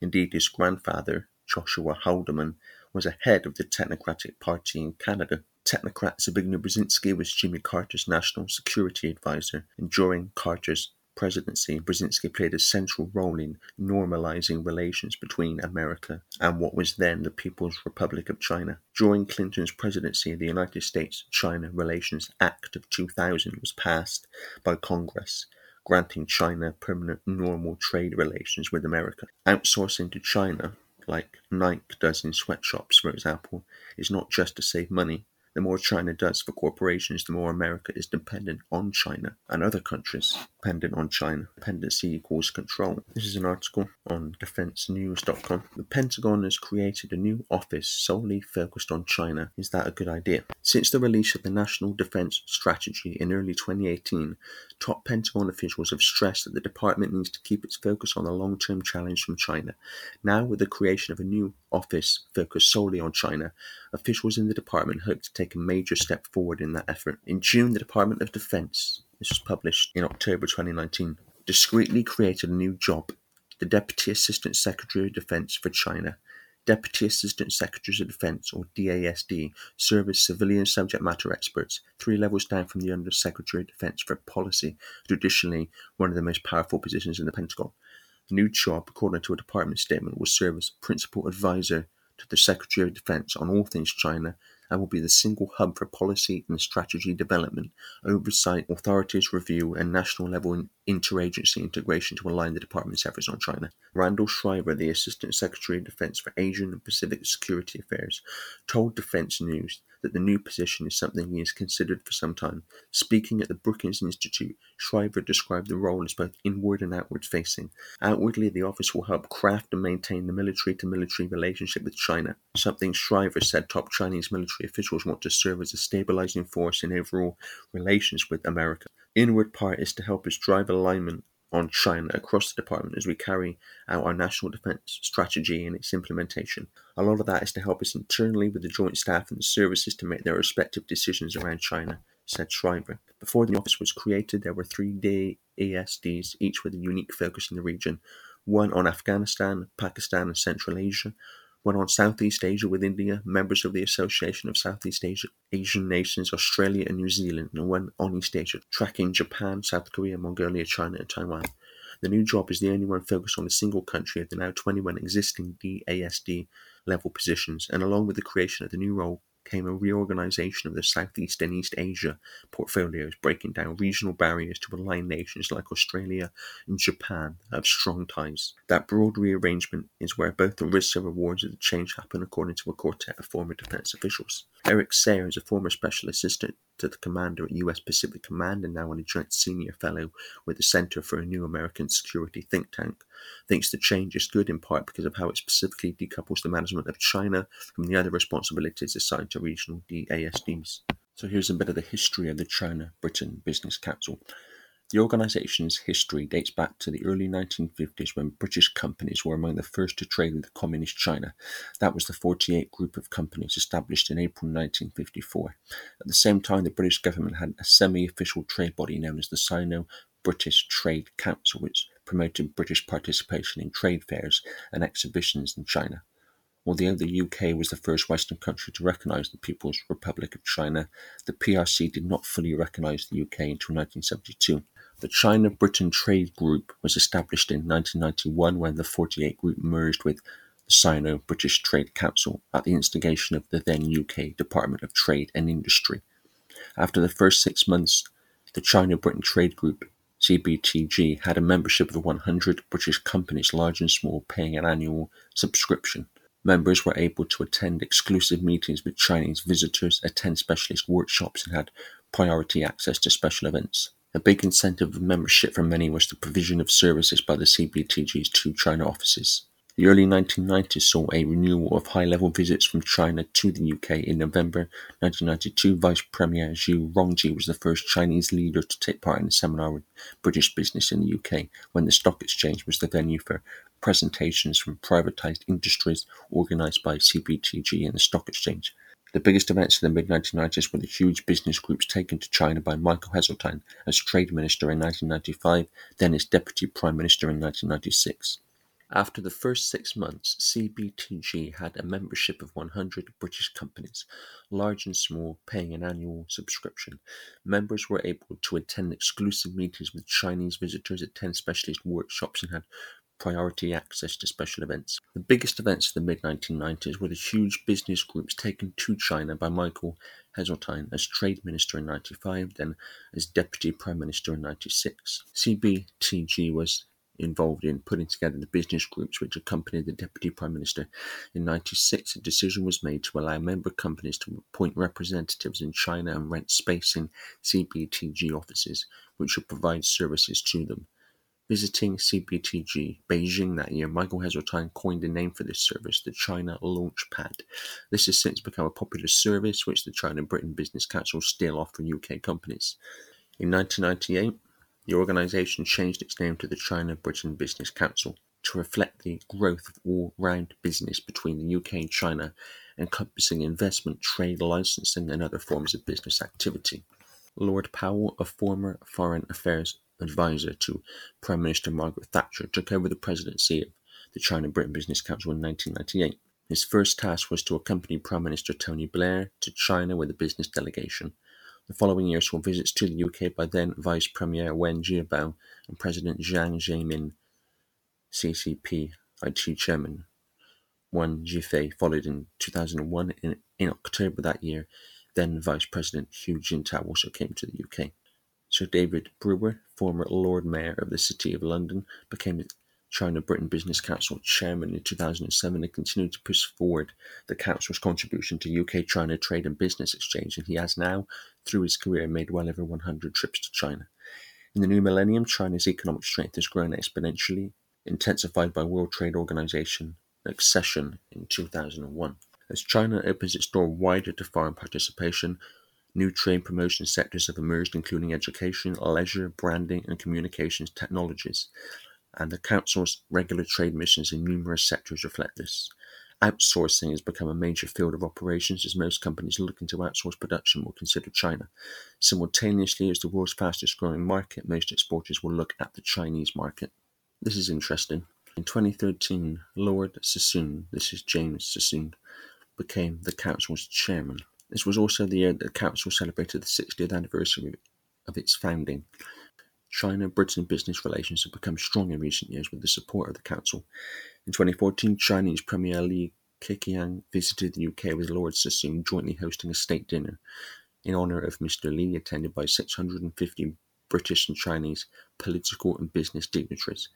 Indeed, his grandfather, Joshua Haldeman, was a head of the Technocratic Party in Canada. Technocrat Zbigniew Brzezinski was Jimmy Carter's national security advisor, and during Carter's presidency, Brzezinski played a central role in normalizing relations between America and what was then the People's Republic of China. During Clinton's presidency, the United States-China Relations Act of 2000 was passed by Congress, granting China permanent normal trade relations with America. Outsourcing to China, like Nike does in sweatshops, for example, is not just to save money. The more China does for corporations, the more America is dependent on China and other countries dependent on China. Dependency equals control. This is an article on defensenews.com. The Pentagon has created a new office solely focused on China. Is that a good idea? Since the release of the National Defense Strategy in early 2018, top Pentagon officials have stressed that the department needs to keep its focus on the long-term challenge from China. Now, with the creation of a new office focused solely on China, officials in the department hope to take a major step forward in that effort. In June, the Department of Defense, this was published in October 2019, discreetly created a new job, the Deputy Assistant Secretary of Defense for China. Deputy Assistant Secretaries of Defense, or DASD, serve as civilian subject matter experts, 3 levels down from the Under Secretary of Defense for Policy, traditionally one of the most powerful positions in the Pentagon. The new job, according to a department statement, will serve as principal advisor to the Secretary of Defense on all things China, and will be the single hub for policy and strategy development, oversight, authorities review, and national-level interagency integration to align the department's efforts on China. Randall Shriver, the Assistant Secretary of Defense for Asian and Pacific Security Affairs, told Defense News that the new position is something he has considered for some time. Speaking at the Brookings Institute, Shriver described the role as both inward and outward-facing. Outwardly, the office will help craft and maintain the military-to-military relationship with China, something Shriver said top Chinese military officials want to serve as a stabilizing force in overall relations with America. Inward part is to help us drive alignment on China across the department as we carry out our national defense strategy and its implementation. A lot of that is to help us internally with the joint staff and the services to make their respective decisions around China, said Shriver. Before the office was created, there were 3 DASDs, each with a unique focus in the region, one on Afghanistan, Pakistan and Central Asia, one on Southeast Asia with India, members of the Association of Southeast Asian Nations, Australia and New Zealand, and one on East Asia, tracking Japan, South Korea, Mongolia, China and Taiwan. The new job is the only one focused on a single country of the now 21 existing DASD level positions, and along with the creation of the new role came a reorganization of the Southeast and East Asia portfolios, breaking down regional barriers to align nations like Australia and Japan that have strong ties. That broad rearrangement is where both the risks and rewards of the change happen, according to a quartet of former defense officials. Eric Sayers is a former special assistant to the commander at U.S. Pacific Command and now an adjunct senior fellow with the Center for a New American Security think tank, thinks the change is good in part because of how it specifically decouples the management of China from the other responsibilities assigned to regional DASDs. So here's a bit of the history of the China-Britain Business Council. The organization's history dates back to the early 1950s when British companies were among the first to trade with communist China. That was the 48 group of companies established in April 1954. At the same time, the British government had a semi-official trade body known as the Sino-British Trade Council, which promoted British participation in trade fairs and exhibitions in China. Although the UK was the first Western country to recognise the People's Republic of China, the PRC did not fully recognise the UK until 1972. The China-Britain Trade Group was established in 1991 when the 48 Group merged with the Sino-British Trade Council at the instigation of the then UK Department of Trade and Industry. After the first 6 months, the China-Britain Trade Group, CBTG, had a membership of 100 British companies, large and small, paying an annual subscription. Members were able to attend exclusive meetings with Chinese visitors, attend specialist workshops, and had priority access to special events. A big incentive of membership for many was the provision of services by the CBTG's 2 China offices. The early 1990s saw a renewal of high-level visits from China to the UK. In November 1992, Vice Premier Zhu Rongji was the first Chinese leader to take part in a seminar with British business in the UK, when the Stock Exchange was the venue for presentations from privatised industries organised by CBTG and the Stock Exchange. The biggest events in the mid-1990s were the huge business groups taken to China by Michael Heseltine as Trade Minister in 1995, then as Deputy Prime Minister in 1996. After the first 6 months, CBTG had a membership of 100 British companies, large and small, paying an annual subscription. Members were able to attend exclusive meetings with Chinese visitors, attend specialist workshops, and had priority access to special events. The biggest events of the mid-1990s were the huge business groups taken to China by Michael Heseltine as Trade Minister in 1995, then as Deputy Prime Minister in 1996. CBTG was involved in putting together the business groups which accompanied the Deputy Prime Minister. In 1996, a decision was made to allow member companies to appoint representatives in China and rent space in CBTG offices, which would provide services to them. Visiting CBTG Beijing that year, Michael Heseltine coined a name for this service, the China Launchpad. This has since become a popular service which the China Britain Business Council still offer UK companies. In 1998, the organisation changed its name to the China Britain Business Council to reflect the growth of all-round business between the UK and China, encompassing investment, trade, licensing and other forms of business activity. Lord Powell, a former Foreign Affairs advisor to Prime Minister Margaret Thatcher, took over the presidency of the China Britain Business Council in 1998. His first task was to accompany Prime Minister Tony Blair to China with a business delegation. The following year saw visits to the UK by then Vice Premier Wen Jiabao and President Jiang Zemin. CCP IT Chairman Wang Jifei followed in 2001. In October that year, then Vice President Hu Jintao also came to the UK. Sir David Brewer, former Lord Mayor of the City of London, became the China Britain Business Council Chairman in 2007 and continued to push forward the Council's contribution to UK-China trade and business exchange, and he has now, through his career, made well over 100 trips to China. In the new millennium, China's economic strength has grown exponentially, intensified by World Trade Organization accession in 2001. As China opens its door wider to foreign participation, new trade promotion sectors have emerged, including education, leisure, branding and communications technologies, and the Council's regular trade missions in numerous sectors reflect this. Outsourcing has become a major field of operations as most companies looking to outsource production will consider China. Simultaneously, as the world's fastest growing market, most exporters will look at the Chinese market. This is interesting. In 2013, Lord Sassoon, this is James Sassoon, became the Council's chairman. This was also the year that the Council celebrated the 60th anniversary of its founding. China-Britain business relations have become strong in recent years with the support of the Council. In 2014, Chinese Premier Li Keqiang visited the UK with Lord Sassoon, jointly hosting a state dinner in honour of Mr. Li, attended by 650 British and Chinese political and business dignitaries.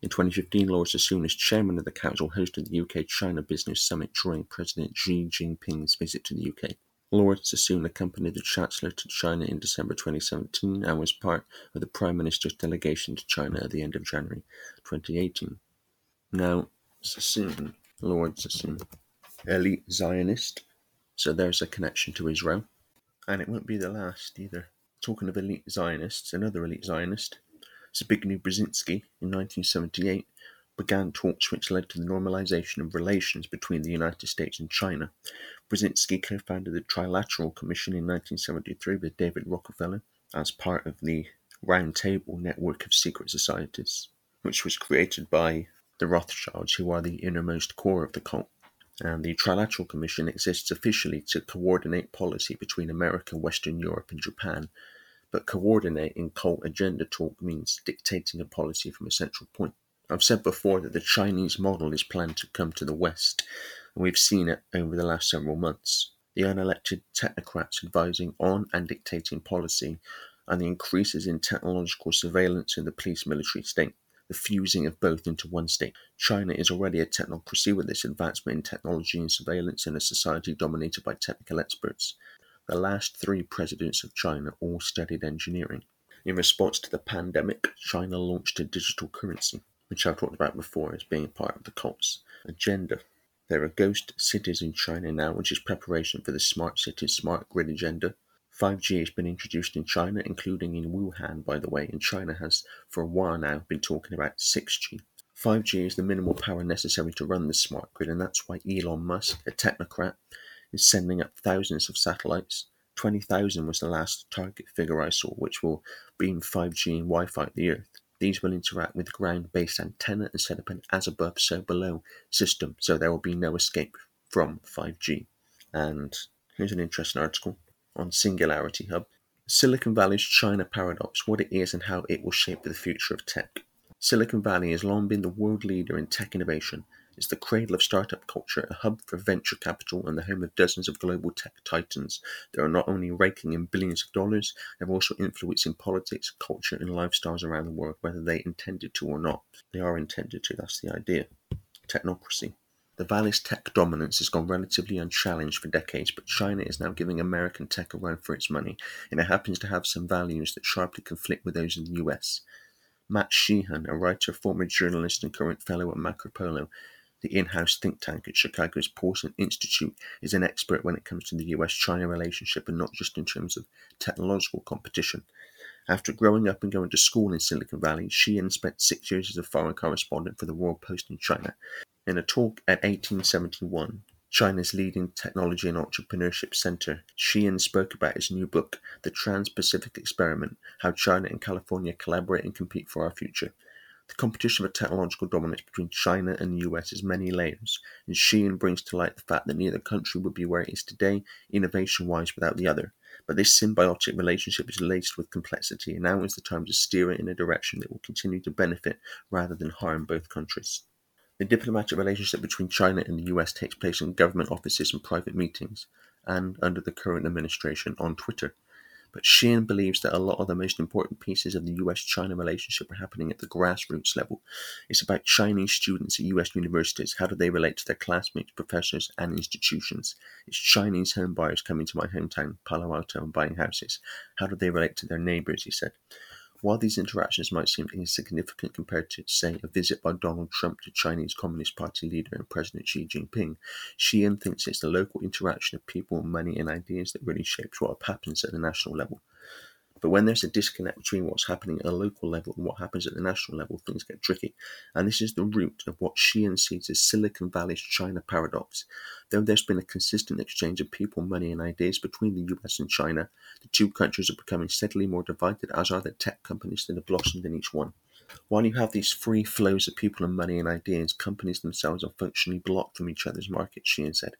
In 2015, Lord Sassoon, as chairman of the Council, hosted the UK-China Business Summit during President Xi Jinping's visit to the UK. Lord Sassoon accompanied the Chancellor to China in December 2017 and was part of the Prime Minister's delegation to China at the end of January 2018. Now, Sassoon, Lord Sassoon, elite Zionist, so there's a connection to Israel. And it won't be the last either. Talking of elite Zionists, another elite Zionist, Zbigniew Brzezinski, in 1978, began talks which led to the normalization of relations between the United States and China. Brzezinski co-founded the Trilateral Commission in 1973 with David Rockefeller as part of the Round Table Network of Secret Societies, which was created by the Rothschilds, who are the innermost core of the cult. And the Trilateral Commission exists officially to coordinate policy between America, Western Europe and Japan, but coordinating cult agenda talk means dictating a policy from a central point. I've said before that the Chinese model is planned to come to the West, and we've seen it over the last several months. The unelected technocrats advising on and dictating policy, and the increases in technological surveillance in the police-military state, the fusing of both into one state. China is already a technocracy with its advancement in technology and surveillance in a society dominated by technical experts. The last three presidents of China all studied engineering. In response to the pandemic, China launched a digital currency, which I've talked about before as being part of the cult's agenda. There are ghost cities in China now, which is preparation for the smart city, smart grid agenda. 5G has been introduced in China, including in Wuhan, by the way, and China has for a while now been talking about 6G. 5G is the minimal power necessary to run the smart grid, and that's why Elon Musk, a technocrat, is sending up thousands of satellites. 20,000 was the last target figure I saw, which will beam 5G and Wi-Fi to the Earth. These will interact with ground-based antenna and set up an as above, so below system, so there will be no escape from 5G. And here's an interesting article on Singularity Hub. Silicon Valley's China Paradox, what it is and how it will shape the future of tech. Silicon Valley has long been the world leader in tech innovation. It's the cradle of startup culture, a hub for venture capital, and the home of dozens of global tech titans that are not only raking in billions of dollars, they're also influencing politics, culture, and lifestyles around the world, whether they intended to or not. They are intended to, that's the idea. Technocracy. The Valley's tech dominance has gone relatively unchallenged for decades, but China is now giving American tech a run for its money, and it happens to have some values that sharply conflict with those in the US. Matt Sheehan, a writer, former journalist, and current fellow at Marco Polo, the in-house think tank at Chicago's Paulson Institute, is an expert when it comes to the US-China relationship, and not just in terms of technological competition. After growing up and going to school in Silicon Valley, Sheehan spent 6 years as a foreign correspondent for the World Post in China. In a talk at 1871, China's leading technology and entrepreneurship center, Sheehan spoke about his new book, The Trans-Pacific Experiment, How China and California Collaborate and Compete for Our Future. The competition for technological dominance between China and the US has many layers, and Sheehan brings to light the fact that neither country would be where it is today, innovation-wise, without the other. But this symbiotic relationship is laced with complexity, and now is the time to steer it in a direction that will continue to benefit rather than harm both countries. The diplomatic relationship between China and the US takes place in government offices and private meetings, and under the current administration, on Twitter. But Sheehan believes that a lot of the most important pieces of the US-China relationship are happening at the grassroots level. It's about Chinese students at US universities. How do they relate to their classmates, professors, and institutions? It's Chinese home buyers coming to my hometown, Palo Alto, and buying houses. How do they relate to their neighbours, he said. While these interactions might seem insignificant compared to, say, a visit by Donald Trump to Chinese Communist Party leader and President Xi Jinping, Sheehan thinks it's the local interaction of people, money, and ideas that really shapes what happens at the national level. But when there's a disconnect between what's happening at a local level and what happens at the national level, things get tricky. And this is the root of what Sheehan sees as Silicon Valley's China paradox. Though there's been a consistent exchange of people, money, and ideas between the US and China, the two countries are becoming steadily more divided, as are the tech companies that have blossomed in each one. While you have these free flows of people and money and ideas, companies themselves are functionally blocked from each other's markets, Sheehan said.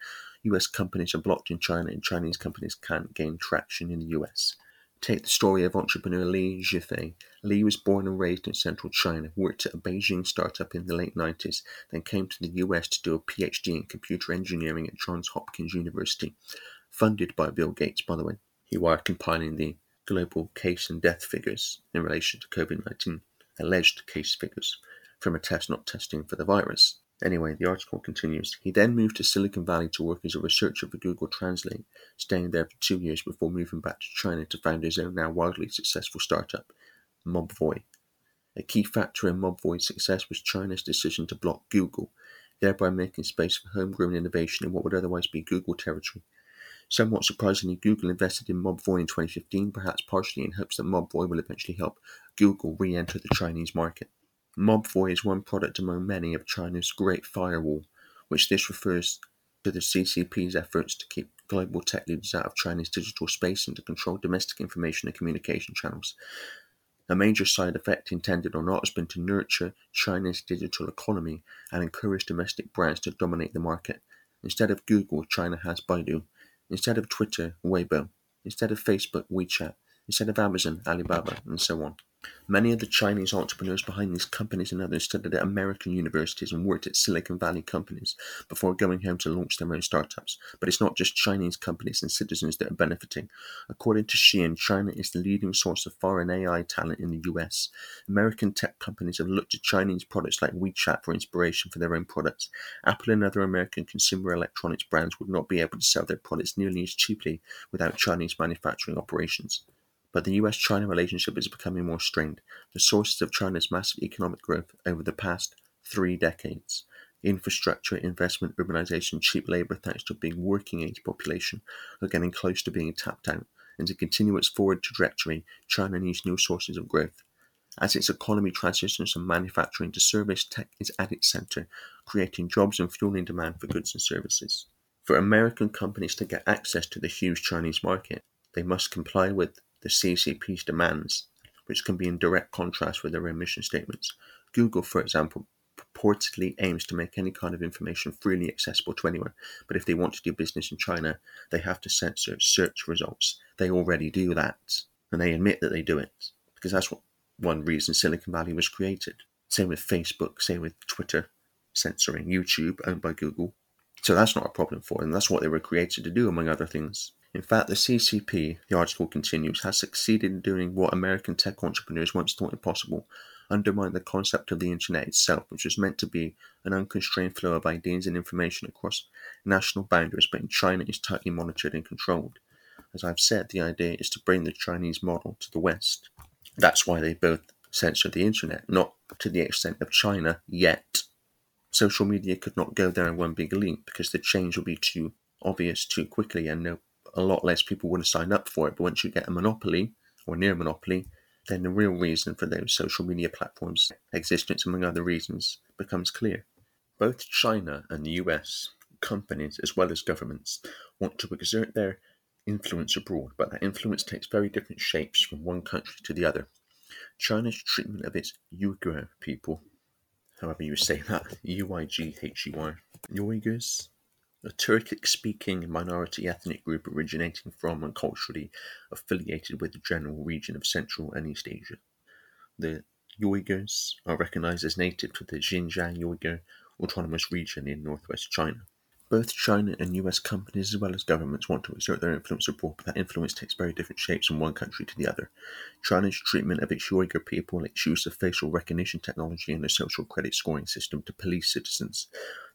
US companies are blocked in China, and Chinese companies can't gain traction in the US. Take the story of entrepreneur Li Zhifei. Li was born and raised in central China, worked at a Beijing startup in the late 90s, then came to the US to do a PhD in computer engineering at Johns Hopkins University, funded by Bill Gates, by the way. He was compiling the global case and death figures in relation to COVID-19, alleged case figures, from a test not testing for the virus. Anyway, the article continues. He then moved to Silicon Valley to work as a researcher for Google Translate, staying there for 2 years before moving back to China to found his own now wildly successful startup, Mobvoi. A key factor in Mobvoi's success was China's decision to block Google, thereby making space for homegrown innovation in what would otherwise be Google territory. Somewhat surprisingly, Google invested in Mobvoi in 2015, perhaps partially in hopes that Mobvoi will eventually help Google re-enter the Chinese market. Mobvoi is one product among many of China's Great Firewall, which this refers to the CCP's efforts to keep global tech leaders out of China's digital space and to control domestic information and communication channels. A major side effect, intended or not, has been to nurture China's digital economy and encourage domestic brands to dominate the market. Instead of Google, China has Baidu. Instead of Twitter, Weibo. Instead of Facebook, WeChat. Instead of Amazon, Alibaba, and so on. Many of the Chinese entrepreneurs behind these companies and others studied at American universities and worked at Silicon Valley companies before going home to launch their own startups. But it's not just Chinese companies and citizens that are benefiting. According to Sheehan, China is the leading source of foreign AI talent in the US. American tech companies have looked to Chinese products like WeChat for inspiration for their own products. Apple and other American consumer electronics brands would not be able to sell their products nearly as cheaply without Chinese manufacturing operations. But the US-China relationship is becoming more strained. The sources of China's massive economic growth over the past 3 decades. Infrastructure, investment, urbanization, cheap labor, thanks to a big working-age population, are getting close to being tapped out. And to continue its forward trajectory, China needs new sources of growth. As its economy transitions from manufacturing to service, tech is at its center, creating jobs and fueling demand for goods and services. For American companies to get access to the huge Chinese market, they must comply with the CCP's demands, which can be in direct contrast with their own mission statements. Google, for example, purportedly aims to make any kind of information freely accessible to anyone, but if they want to do business in China, they have to censor search results. They already do that, and they admit that they do it, because that's one reason Silicon Valley was created. Same with Facebook, same with Twitter, censoring YouTube, owned by Google. So that's not a problem for them. That's what they were created to do, among other things. In fact, the CCP, the article continues, has succeeded in doing what American tech entrepreneurs once thought impossible: undermine the concept of the internet itself, which was meant to be an unconstrained flow of ideas and information across national boundaries, but in China is tightly monitored and controlled. As I've said, the idea is to bring the Chinese model to the West. That's why they both censor the internet, not to the extent of China yet. Social media could not go there in one big leap, because the change will be too obvious too quickly, and a lot less people would have signed up for it. But once you get a monopoly, or near monopoly, then the real reason for those social media platforms' existence, among other reasons, becomes clear. Both China and the US, companies as well as governments, want to exert their influence abroad, but that influence takes very different shapes from one country to the other. China's treatment of its Uyghur people, however you say that, U-I-G-H-U-R, Uyghurs, a Turkic-speaking minority ethnic group originating from and culturally affiliated with the general region of Central and East Asia. The Uyghurs are recognized as native to the Xinjiang Uyghur Autonomous Region in northwest China. Both China and US companies as well as governments want to exert their influence abroad, but that influence takes very different shapes from one country to the other. China's treatment of its Uyghur people, its use of facial recognition technology and the social credit scoring system to police citizens,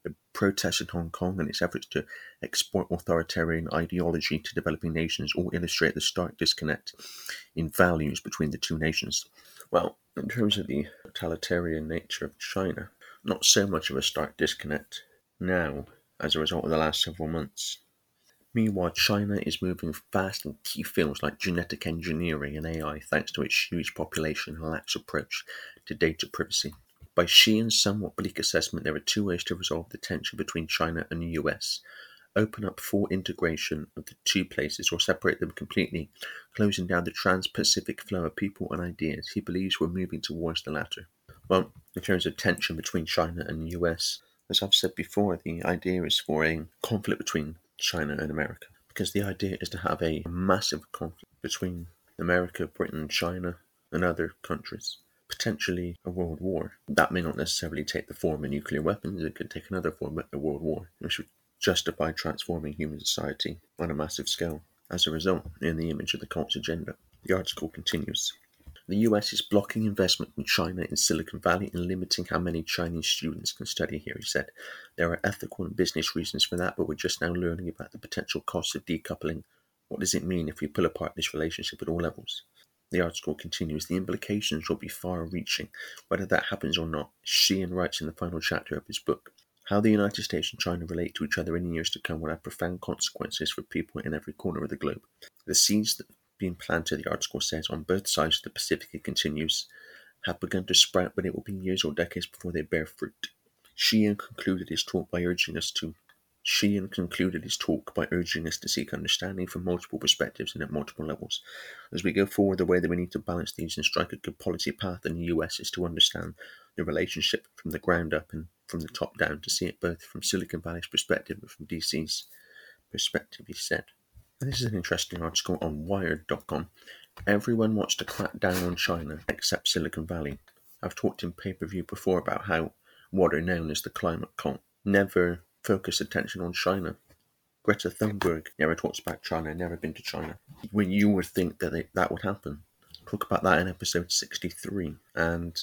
the protests in Hong Kong and its efforts to export authoritarian ideology to developing nations all illustrate the stark disconnect in values between the two nations. Well, in terms of the totalitarian nature of China, not so much of a stark disconnect now, as a result of the last several months. Meanwhile, China is moving fast in key fields like genetic engineering and AI, thanks to its huge population and lax approach to data privacy. By Xi's somewhat bleak assessment, there are two ways to resolve the tension between China and the US. Open up full integration of the two places, or separate them completely, closing down the trans-Pacific flow of people and ideas. He believes we're moving towards the latter. Well, in terms of tension between China and the US, as I've said before, the idea is for a conflict between China and America, because the idea is to have a massive conflict between America, Britain, China, and other countries. Potentially a world war. That may not necessarily take the form of nuclear weapons, it could take another form, a world war, which would justify transforming human society on a massive scale. As a result, in the image of the cult's agenda. The article continues. The US is blocking investment from China in Silicon Valley and limiting how many Chinese students can study here, he said. There are ethical and business reasons for that, but we're just now learning about the potential costs of decoupling. What does it mean if we pull apart this relationship at all levels? The article continues. The implications will be far-reaching, whether that happens or not, Xi writes in the final chapter of his book. How the United States and China relate to each other in years to come will have profound consequences for people in every corner of the globe. The seeds that being planted, the article says, on both sides of the Pacific, it continues, have begun to sprout, but it will be years or decades before they bear fruit. Xi concluded his talk by urging us to seek understanding from multiple perspectives and at multiple levels. As we go forward, the way that we need to balance these and strike a good policy path in the US is to understand the relationship from the ground up and from the top down, to see it both from Silicon Valley's perspective and from DC's perspective, he said. This is an interesting article on Wired.com. Everyone wants to crack down on China except Silicon Valley. I've talked in pay-per-view before about how what are known as the climate cult never focus attention on China. Greta Thunberg never talks about China, never been to China. When you would think that that would happen. Talk about that in episode 63. And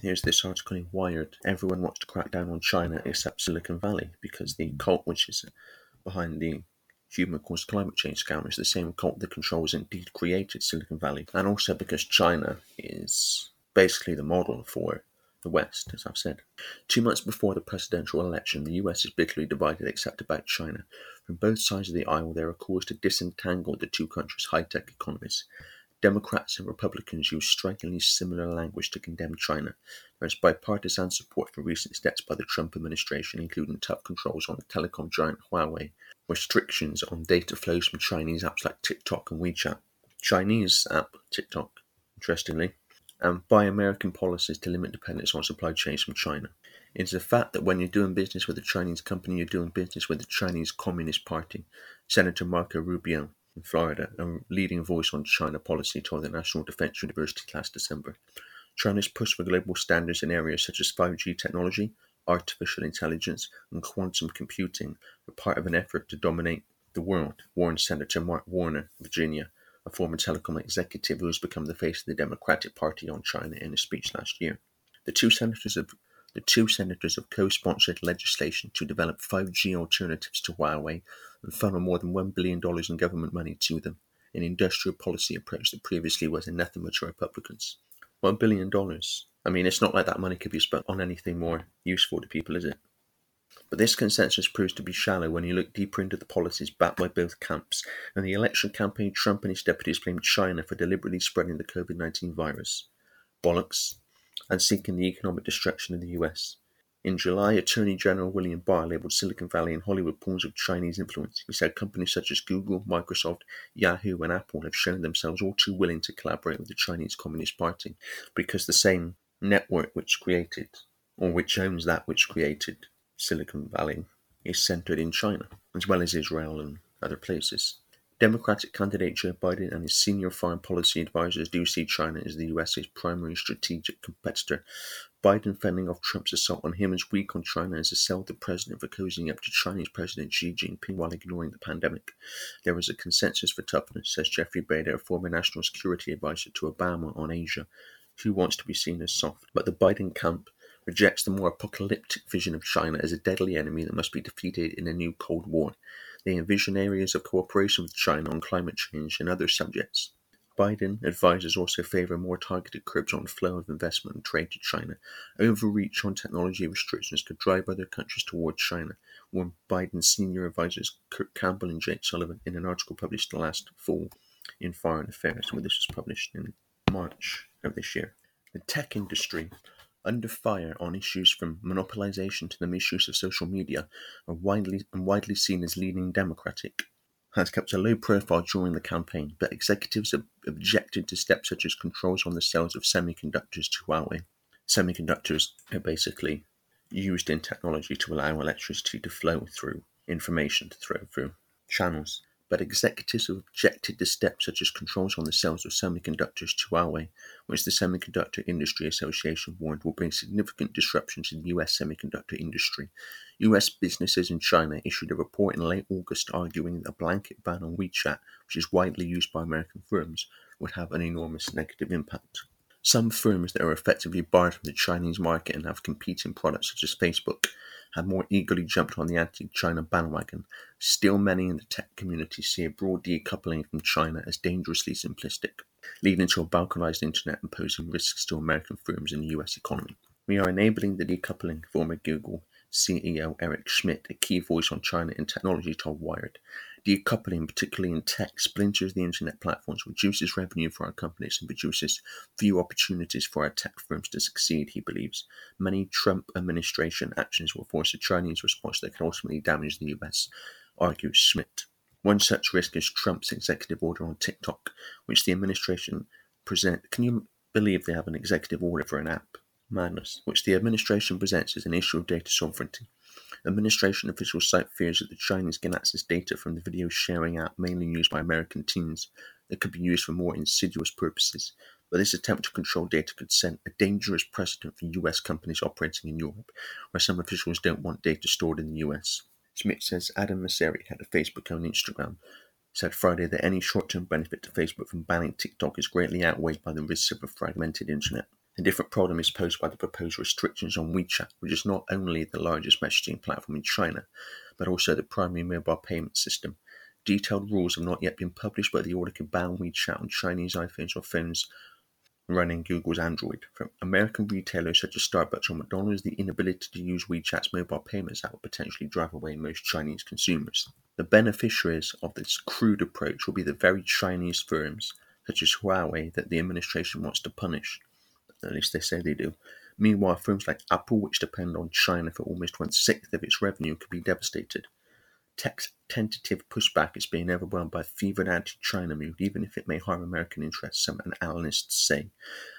here's this article in Wired. Everyone wants to crack down on China except Silicon Valley, because the cult which is behind the human-caused climate change scam is the same cult that controls and indeed created Silicon Valley. And also because China is basically the model for the West, as I've said. 2 months before the presidential election, the US is bitterly divided except about China. From both sides of the aisle, there are calls to disentangle the two countries' high-tech economies. Democrats and Republicans use strikingly similar language to condemn China. There is bipartisan support for recent steps by the Trump administration, including tough controls on the telecom giant Huawei, restrictions on data flows from Chinese apps like TikTok and WeChat. Chinese app TikTok, interestingly, and Buy American policies to limit dependence on supply chains from China. It's a fact that when you're doing business with a Chinese company, you're doing business with the Chinese Communist Party. Senator Marco Rubio in Florida, a leading voice on China policy, told the National Defense University class December, China's push for global standards in areas such as 5G technology, artificial intelligence, and quantum computing are part of an effort to dominate the world, warned Senator Mark Warner, Virginia, a former telecom executive who has become the face of the Democratic Party on China in a speech last year. The two senators have co-sponsored legislation to develop 5G alternatives to Huawei and funnel more than $1 billion in government money to them, an industrial policy approach that previously was anathema to Republicans. $1 billion. I mean, it's not like that money could be spent on anything more useful to people, is it? But this consensus proves to be shallow when you look deeper into the policies backed by both camps. In the election campaign, Trump and his deputies blamed China for deliberately spreading the COVID-19 virus. Bollocks. And seeking the economic destruction of the US. In July, Attorney General William Barr labelled Silicon Valley and Hollywood pools of Chinese influence. He said companies such as Google, Microsoft, Yahoo and Apple have shown themselves all too willing to collaborate with the Chinese Communist Party because the same network which owns that which created Silicon Valley is centred in China, as well as Israel and other places. Democratic candidate Joe Biden and his senior foreign policy advisors do see China as the US's primary strategic competitor. Biden fending off Trump's assault on him as weak on China as a assailed the president for cozying up to Chinese President Xi Jinping while ignoring the pandemic. There is a consensus for toughness, says Jeffrey Bader, a former national security advisor to Obama on Asia, who wants to be seen as soft. But the Biden camp rejects the more apocalyptic vision of China as a deadly enemy that must be defeated in a new Cold War. They envision areas of cooperation with China on climate change and other subjects. Biden advisors also favour more targeted curbs on flow of investment and trade to China. Overreach on technology restrictions could drive other countries toward China, warned Biden's senior advisors Kurt Campbell and Jake Sullivan in an article published last fall in Foreign Affairs, where this was published in March of this year. The tech industry, under fire on issues from monopolization to the misuse of social media, are widely seen as leading Democratic, has kept a low profile during the campaign, but executives have objected to steps such as controls on the sales of semiconductors to Huawei. Semiconductors are basically used in technology to allow electricity to flow through, information to flow through channels. But executives have objected to steps such as controls on the sales of semiconductors to Huawei, which the Semiconductor Industry Association warned will bring significant disruption to the US semiconductor industry. US businesses in China issued a report in late August arguing that a blanket ban on WeChat, which is widely used by American firms, would have an enormous negative impact. Some firms that are effectively barred from the Chinese market and have competing products such as Facebook have more eagerly jumped on the anti-China bandwagon. Still, many in the tech community see a broad decoupling from China as dangerously simplistic, leading to a balkanized internet and posing risks to American firms in the US economy. We are enabling the decoupling, former Google CEO Eric Schmidt, a key voice on China in technology, told Wired. Decoupling, particularly in tech, splinters the internet platforms, reduces revenue for our companies, and produces few opportunities for our tech firms to succeed, he believes. Many Trump administration actions will force a Chinese response that can ultimately damage the US, argues Schmidt. One such risk is Trump's executive order on TikTok, which the administration presents. Can you believe they have an executive order for an app? Madness, which the administration presents as an issue of data sovereignty. Administration officials cite fears that the Chinese can access data from the video sharing app mainly used by American teens that could be used for more insidious purposes, but this attempt to control data could set a dangerous precedent for US companies operating in Europe, where some officials don't want data stored in the US. Schmidt says Adam Mosseri, head of Facebook and Instagram, said Friday that any short-term benefit to Facebook from banning TikTok is greatly outweighed by the risks of a fragmented internet. A different problem is posed by the proposed restrictions on WeChat, which is not only the largest messaging platform in China, but also the primary mobile payment system. Detailed rules have not yet been published, but the order could ban WeChat on Chinese iPhones or phones running Google's Android. For American retailers such as Starbucks or McDonald's, the inability to use WeChat's mobile payments app will potentially drive away most Chinese consumers. The beneficiaries of this crude approach will be the very Chinese firms, such as Huawei, that the administration wants to punish. At least they say they do. Meanwhile, firms like Apple, which depend on China for almost 1/6 of its revenue, could be devastated. tentative pushback is being overwhelmed by a fevered anti-China mood, even if it may harm American interests, some analysts say.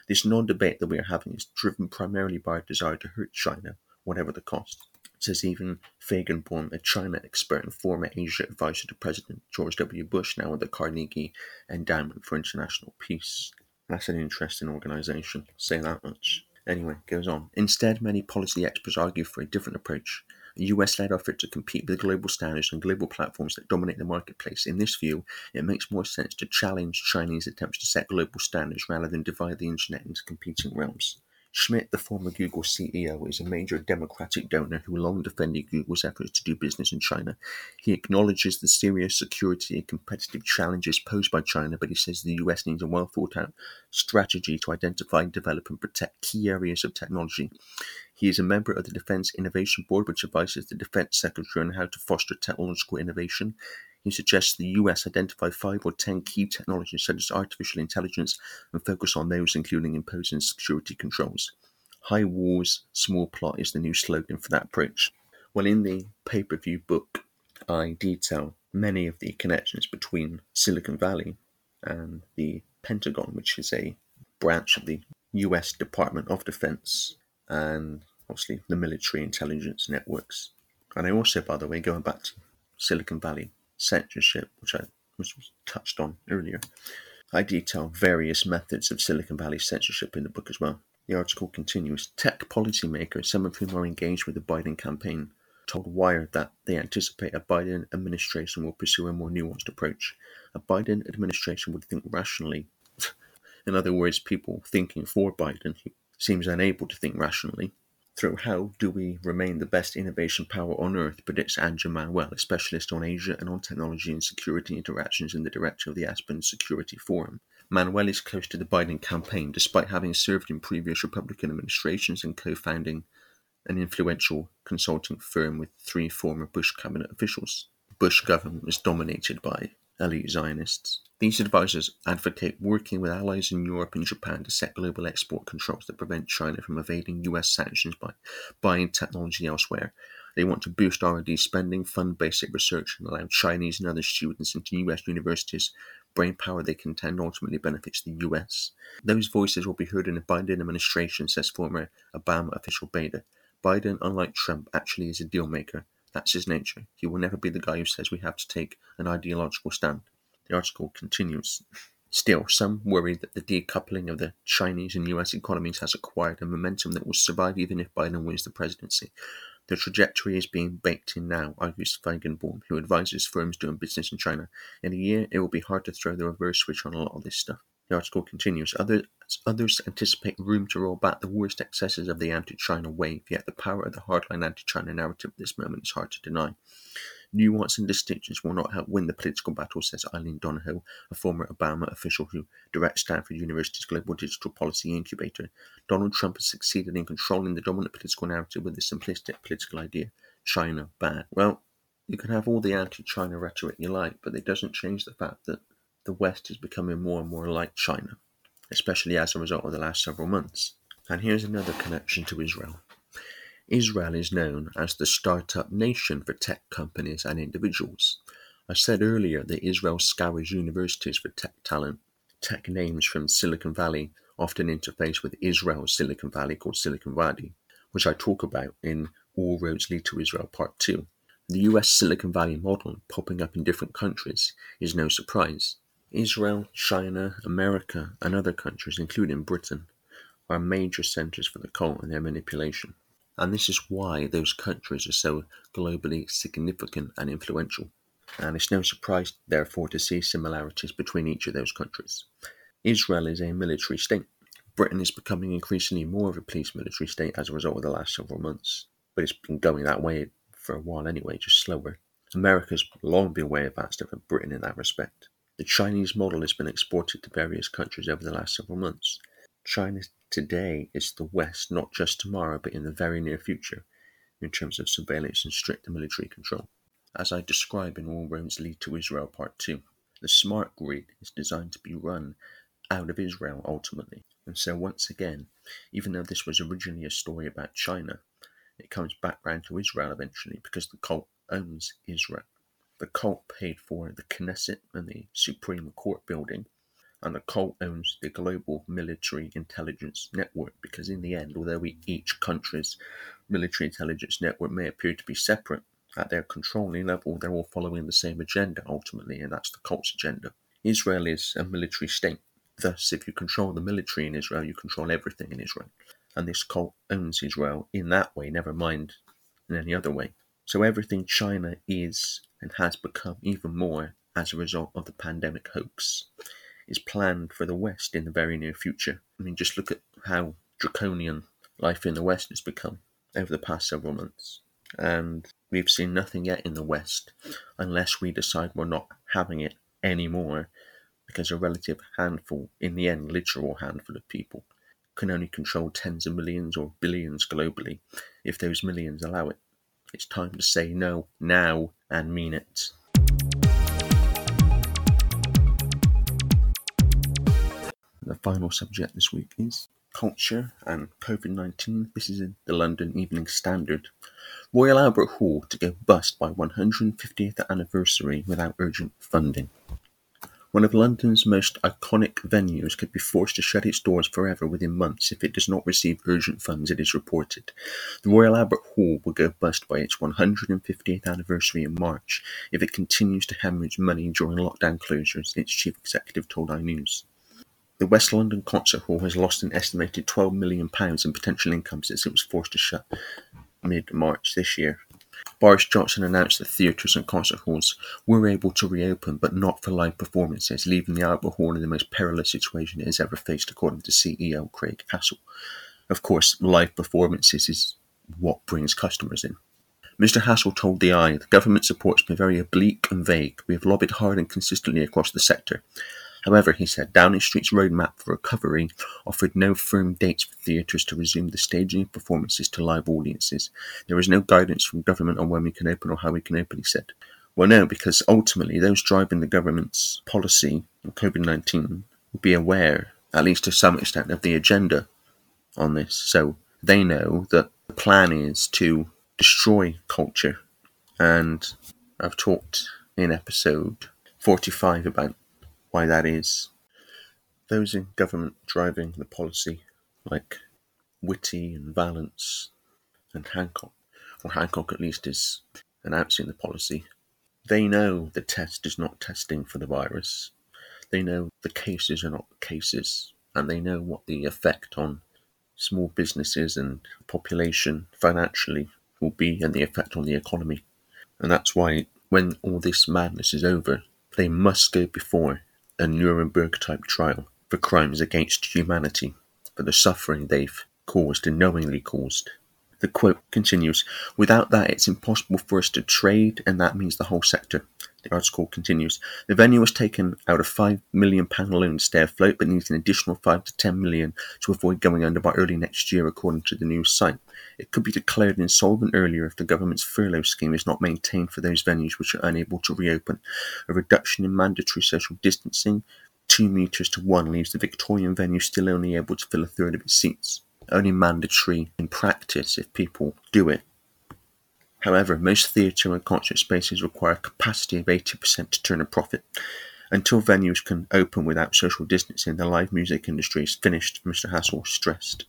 This non-debate that we are having is driven primarily by a desire to hurt China, whatever the cost, says even Fagenbaum, a China expert and former Asia advisor to President George W. Bush, now at the Carnegie Endowment for International Peace. That's an interesting organisation, say that much. Anyway, goes on. Instead, many policy experts argue for a different approach, a US-led effort to compete with global standards and global platforms that dominate the marketplace. In this view, it makes more sense to challenge Chinese attempts to set global standards rather than divide the internet into competing realms. Schmidt, the former Google CEO, is a major Democratic donor who long defended Google's efforts to do business in China. He acknowledges the serious security and competitive challenges posed by China, but he says the US needs a well-thought-out strategy to identify, develop, and protect key areas of technology. He is a member of the Defense Innovation Board, which advises the Defense Secretary on how to foster technological innovation. He suggests the US identify 5 or 10 key technologies such as artificial intelligence and focus on those, including imposing security controls. High walls, small plot is the new slogan for that approach. Well, in the pay-per-view book, I detail many of the connections between Silicon Valley and the Pentagon, which is a branch of the US Department of Defense, and obviously the military intelligence networks. And I also, by the way, going back to Silicon Valley, censorship, which was touched on earlier. I detail various methods of Silicon Valley censorship in the book as well. The article continues. Tech policymakers, some of whom are engaged with the Biden campaign, told Wired that they anticipate a Biden administration will pursue a more nuanced approach. A Biden administration would think rationally. In other words, people thinking for Biden, who seems unable to think rationally. Through how do we remain the best innovation power on earth, predicts Andrew Manuel, a specialist on Asia and on technology and security interactions and the director of the Aspen Security Forum. Manuel is close to the Biden campaign, despite having served in previous Republican administrations and co-founding an influential consulting firm with 3 former Bush cabinet officials. The Bush government was dominated by elite Zionists. These advisors advocate working with allies in Europe and Japan to set global export controls that prevent China from evading US sanctions by buying technology elsewhere. They want to boost R&D spending, fund basic research, and allow Chinese and other students into US universities. Brain power, they contend, ultimately benefits the US. Those voices will be heard in the Biden administration, says former Obama official Bader. Biden, unlike Trump, actually is a deal maker. That's his nature. He will never be the guy who says we have to take an ideological stand. The article continues. Still, some worry that the decoupling of the Chinese and US economies has acquired a momentum that will survive even if Biden wins the presidency. The trajectory is being baked in now, argues Feigenbaum, who advises firms doing business in China. In a year, it will be hard to throw the reverse switch on a lot of this stuff. The article continues. Others anticipate room to roll back the worst excesses of the anti-China wave, yet the power of the hardline anti-China narrative at this moment is hard to deny. Nuance and distinctions will not help win the political battle, says Eileen Donohoe, a former Obama official who directs Stanford University's Global Digital Policy Incubator. Donald Trump has succeeded in controlling the dominant political narrative with a simplistic political idea, China bad. Well, you can have all the anti-China rhetoric you like, but it doesn't change the fact that the West is becoming more and more like China, especially as a result of the last several months. And here's another connection to Israel. Israel is known as the startup nation for tech companies and individuals. I said earlier that Israel scours universities for tech talent. Tech names from Silicon Valley often interface with Israel's Silicon Valley, called Silicon Wadi, which I talk about in All Roads Lead to Israel Part 2. The US Silicon Valley model popping up in different countries is no surprise. Israel, China, America, and other countries, including Britain, are major centres for the cult and their manipulation. And this is why those countries are so globally significant and influential. And it's no surprise, therefore, to see similarities between each of those countries. Israel is a military state. Britain is becoming increasingly more of a police military state as a result of the last several months. But it's been going that way for a while anyway, just slower. America's long been way advanced over Britain in that respect. The Chinese model has been exported to various countries over the last several months. China today is the West, not just tomorrow, but in the very near future, in terms of surveillance and strict military control. As I describe in All Roads Lead to Israel Part 2, the smart grid is designed to be run out of Israel ultimately. And so once again, even though this was originally a story about China, it comes back round to Israel eventually because the cult owns Israel. The cult paid for the Knesset and the Supreme Court building, and the cult owns the global military intelligence network, because in the end, although each country's military intelligence network may appear to be separate, at their controlling level, they're all following the same agenda ultimately, and that's the cult's agenda. Israel is a military state. Thus, if you control the military in Israel, you control everything in Israel. And this cult owns Israel in that way, never mind in any other way. So everything China is and has become, even more as a result of the pandemic hoax, is planned for the West in the very near future. I mean, just look at how draconian life in the West has become over the past several months. And we've seen nothing yet in the West, unless we decide we're not having it anymore, because a relative handful, in the end, literal handful of people, can only control tens of millions or billions globally, if those millions allow it. It's time to say no now and mean it. The final subject this week is culture and COVID-19. This is in the London Evening Standard. Royal Albert Hall to go bust by 150th anniversary without urgent funding. One of London's most iconic venues could be forced to shut its doors forever within months if it does not receive urgent funds, it is reported. The Royal Albert Hall will go bust by its 150th anniversary in March if it continues to hemorrhage money during lockdown closures, its chief executive told iNews. The West London Concert Hall has lost an estimated £12 million in potential income since it was forced to shut mid-March this year. Boris Johnson announced that theatres and concert halls were able to reopen, but not for live performances, leaving the Albert Hall in the most perilous situation it has ever faced, according to CEO Craig Castle. Of course, live performances is what brings customers in. Mr. Hassel told The Eye, "The government support's been very oblique and vague. We have lobbied hard and consistently across the sector." However, he said, Downing Street's roadmap for recovery offered no firm dates for theatres to resume the staging of performances to live audiences. There is no guidance from government on when we can open or how we can open, he said. Well, no, because ultimately those driving the government's policy on COVID-19 will be aware, at least to some extent, of the agenda on this. So they know that the plan is to destroy culture. And I've talked in episode 45 about why that is. Those in government driving the policy, like Whitty and Vallance and Hancock, or Hancock at least is announcing the policy, they know the test is not testing for the virus. They know the cases are not cases, and they know what the effect on small businesses and population financially will be, and the effect on the economy. And that's why when all this madness is over, they must go before a Nuremberg-type trial for crimes against humanity, for the suffering they've caused and knowingly caused. The quote continues, "Without that, it's impossible for us to trade, and that means the whole sector." The article continues, "The venue has taken out a £5 million loan to stay afloat, but needs an additional £5 to £10 million to avoid going under by early next year, according to the new site. It could be declared insolvent earlier if the government's furlough scheme is not maintained for those venues which are unable to reopen. A reduction in mandatory social distancing, 2 metres to 1, leaves the Victorian venue still only able to fill a third of its seats. Only mandatory in practice if people do it. However, most theatre and concert spaces require a capacity of 80% to turn a profit. Until venues can open without social distancing, the live music industry is finished," Mr. Hassel stressed.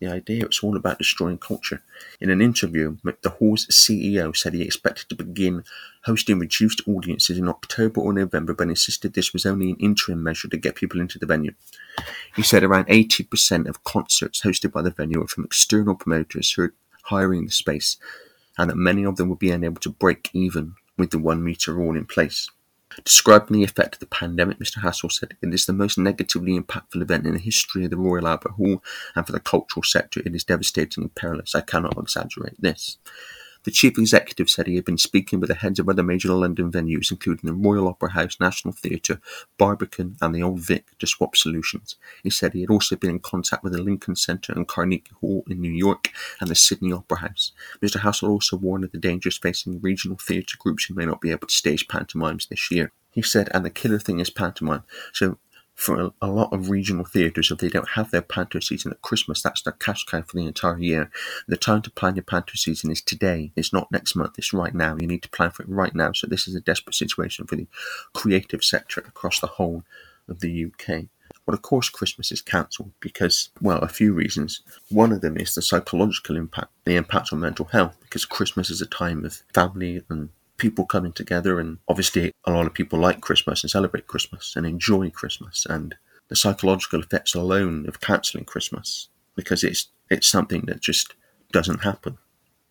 The idea, it's all about destroying culture. In an interview, the Hall's CEO said he expected to begin hosting reduced audiences in October or November, but insisted this was only an interim measure to get people into the venue. He said around 80% of concerts hosted by the venue are from external promoters who are hiring the space, and that many of them will be unable to break even with the 1 metre rule in place. Describing the effect of the pandemic, Mr. Hassel said, "It is the most negatively impactful event in the history of the Royal Albert Hall, and for the cultural sector it is devastating and perilous. I cannot exaggerate this." The chief executive said he had been speaking with the heads of other major London venues, including the Royal Opera House, National Theatre, Barbican and the Old Vic, to swap solutions. He said he had also been in contact with the Lincoln Centre and Carnegie Hall in New York and the Sydney Opera House. Mr. Hassel also warned of the dangers facing regional theatre groups who may not be able to stage pantomimes this year. He said, "And the killer thing is pantomime. So for a lot of regional theatres, if they don't have their panto season at Christmas, that's their cash cow for the entire year. The time to plan your panto season is today. It's not next month. It's right now. You need to plan for it right now. So this is a desperate situation for the creative sector across the whole of the UK. Well, of course, Christmas is cancelled because, well, a few reasons. One of them is the psychological impact, the impact on mental health, because Christmas is a time of family and people coming together, and obviously a lot of people like Christmas and celebrate Christmas and enjoy Christmas, and the psychological effects alone of cancelling Christmas, because it's something that just doesn't happen.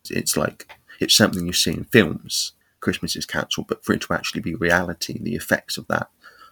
It's like, it's something you see in films. Christmas is cancelled, but for it to actually be reality, the effects of that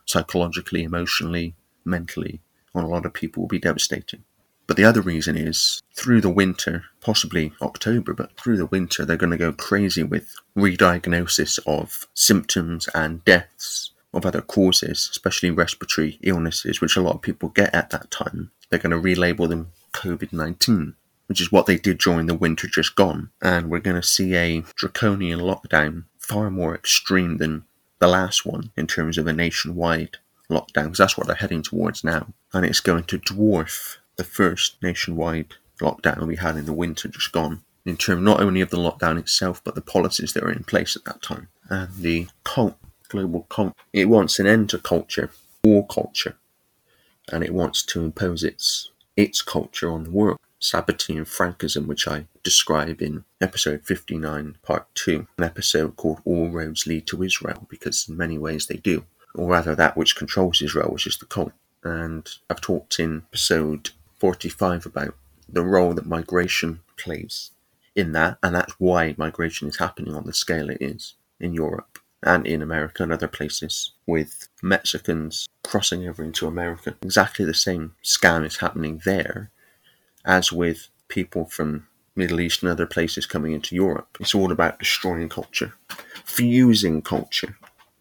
psychologically, emotionally, mentally on a lot of people will be devastating. But the other reason is, through the winter, possibly October, but through the winter, they're going to go crazy with re-diagnosis of symptoms and deaths of other causes, especially respiratory illnesses, which a lot of people get at that time. They're going to relabel them COVID-19, which is what they did during the winter just gone. And we're going to see a draconian lockdown, far more extreme than the last one in terms of a nationwide lockdown, because that's what they're heading towards now. And it's going to dwarf the first nationwide lockdown we had in the winter just gone, in terms not only of the lockdown itself, but the policies that were in place at that time. And the global cult, it wants an end to culture, war culture, and it wants to impose its culture on the world. Sabbatean and Frankism, which I describe in episode 59, part 2, an episode called All Roads Lead to Israel, because in many ways they do, or rather that which controls Israel, which is the cult. And I've talked in episode 45 about the role that migration plays in that, and that's why migration is happening on the scale it is in Europe and in America and other places, with Mexicans crossing over into America. Exactly the same scam is happening there as with people from Middle East and other places coming into Europe. It's all about destroying culture, fusing culture,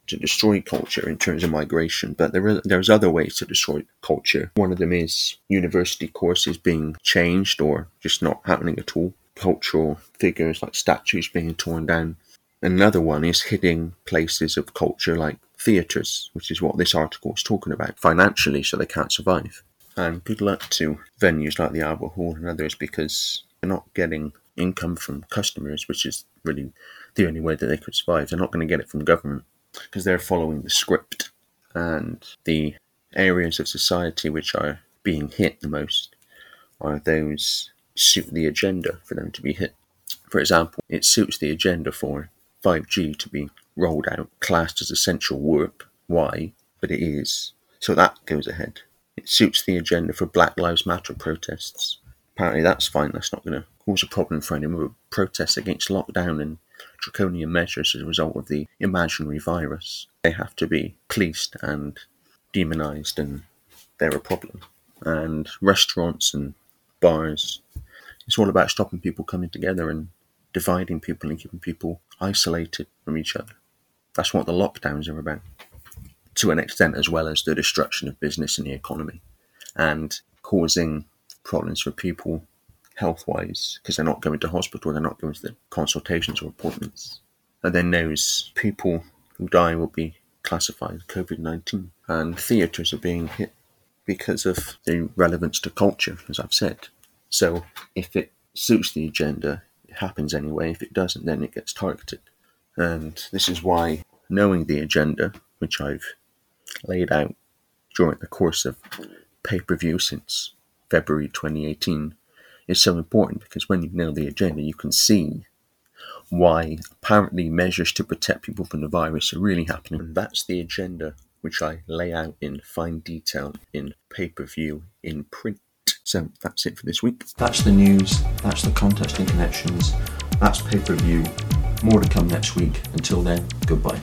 to destroy culture in terms of migration. But there's other ways to destroy culture. One of them is university courses being changed or just not happening at all, cultural figures like statues being torn down. Another one is hitting places of culture like theatres, which is what this article is talking about, financially, so they can't survive. And good luck to venues like the Albert Hall and others, because they're not getting income from customers, which is really the only way that they could survive. They're not going to get it from government, because they're following the script, and the areas of society which are being hit the most are those suit the agenda for them to be hit. For example, it suits the agenda for 5G to be rolled out, classed as essential work. Why? But it is. So that goes ahead. It suits the agenda for Black Lives Matter protests. Apparently that's fine, that's not going to cause a problem for anyone. Protests against lockdown and draconian measures as a result of the imaginary virus. They have to be policed and demonised, and they're a problem. And restaurants and bars, it's all about stopping people coming together and dividing people and keeping people isolated from each other. That's what the lockdowns are about, to an extent, as well as the destruction of business and the economy, and causing problems for people health-wise, because they're not going to hospital, they're not going to the consultations or appointments. And then those people who die will be classified as COVID-19. And theatres are being hit because of the relevance to culture, as I've said. So if it suits the agenda, it happens anyway. If it doesn't, then it gets targeted. And this is why knowing the agenda, which I've laid out during the course of pay-per-view since February 2018, is so important, because when you know the agenda, you can see why apparently measures to protect people from the virus are really happening. And that's the agenda which I lay out in fine detail in pay-per-view in print. So that's it for this week. That's the news, that's the context and connections, that's pay-per-view. More to come next week. Until then, goodbye.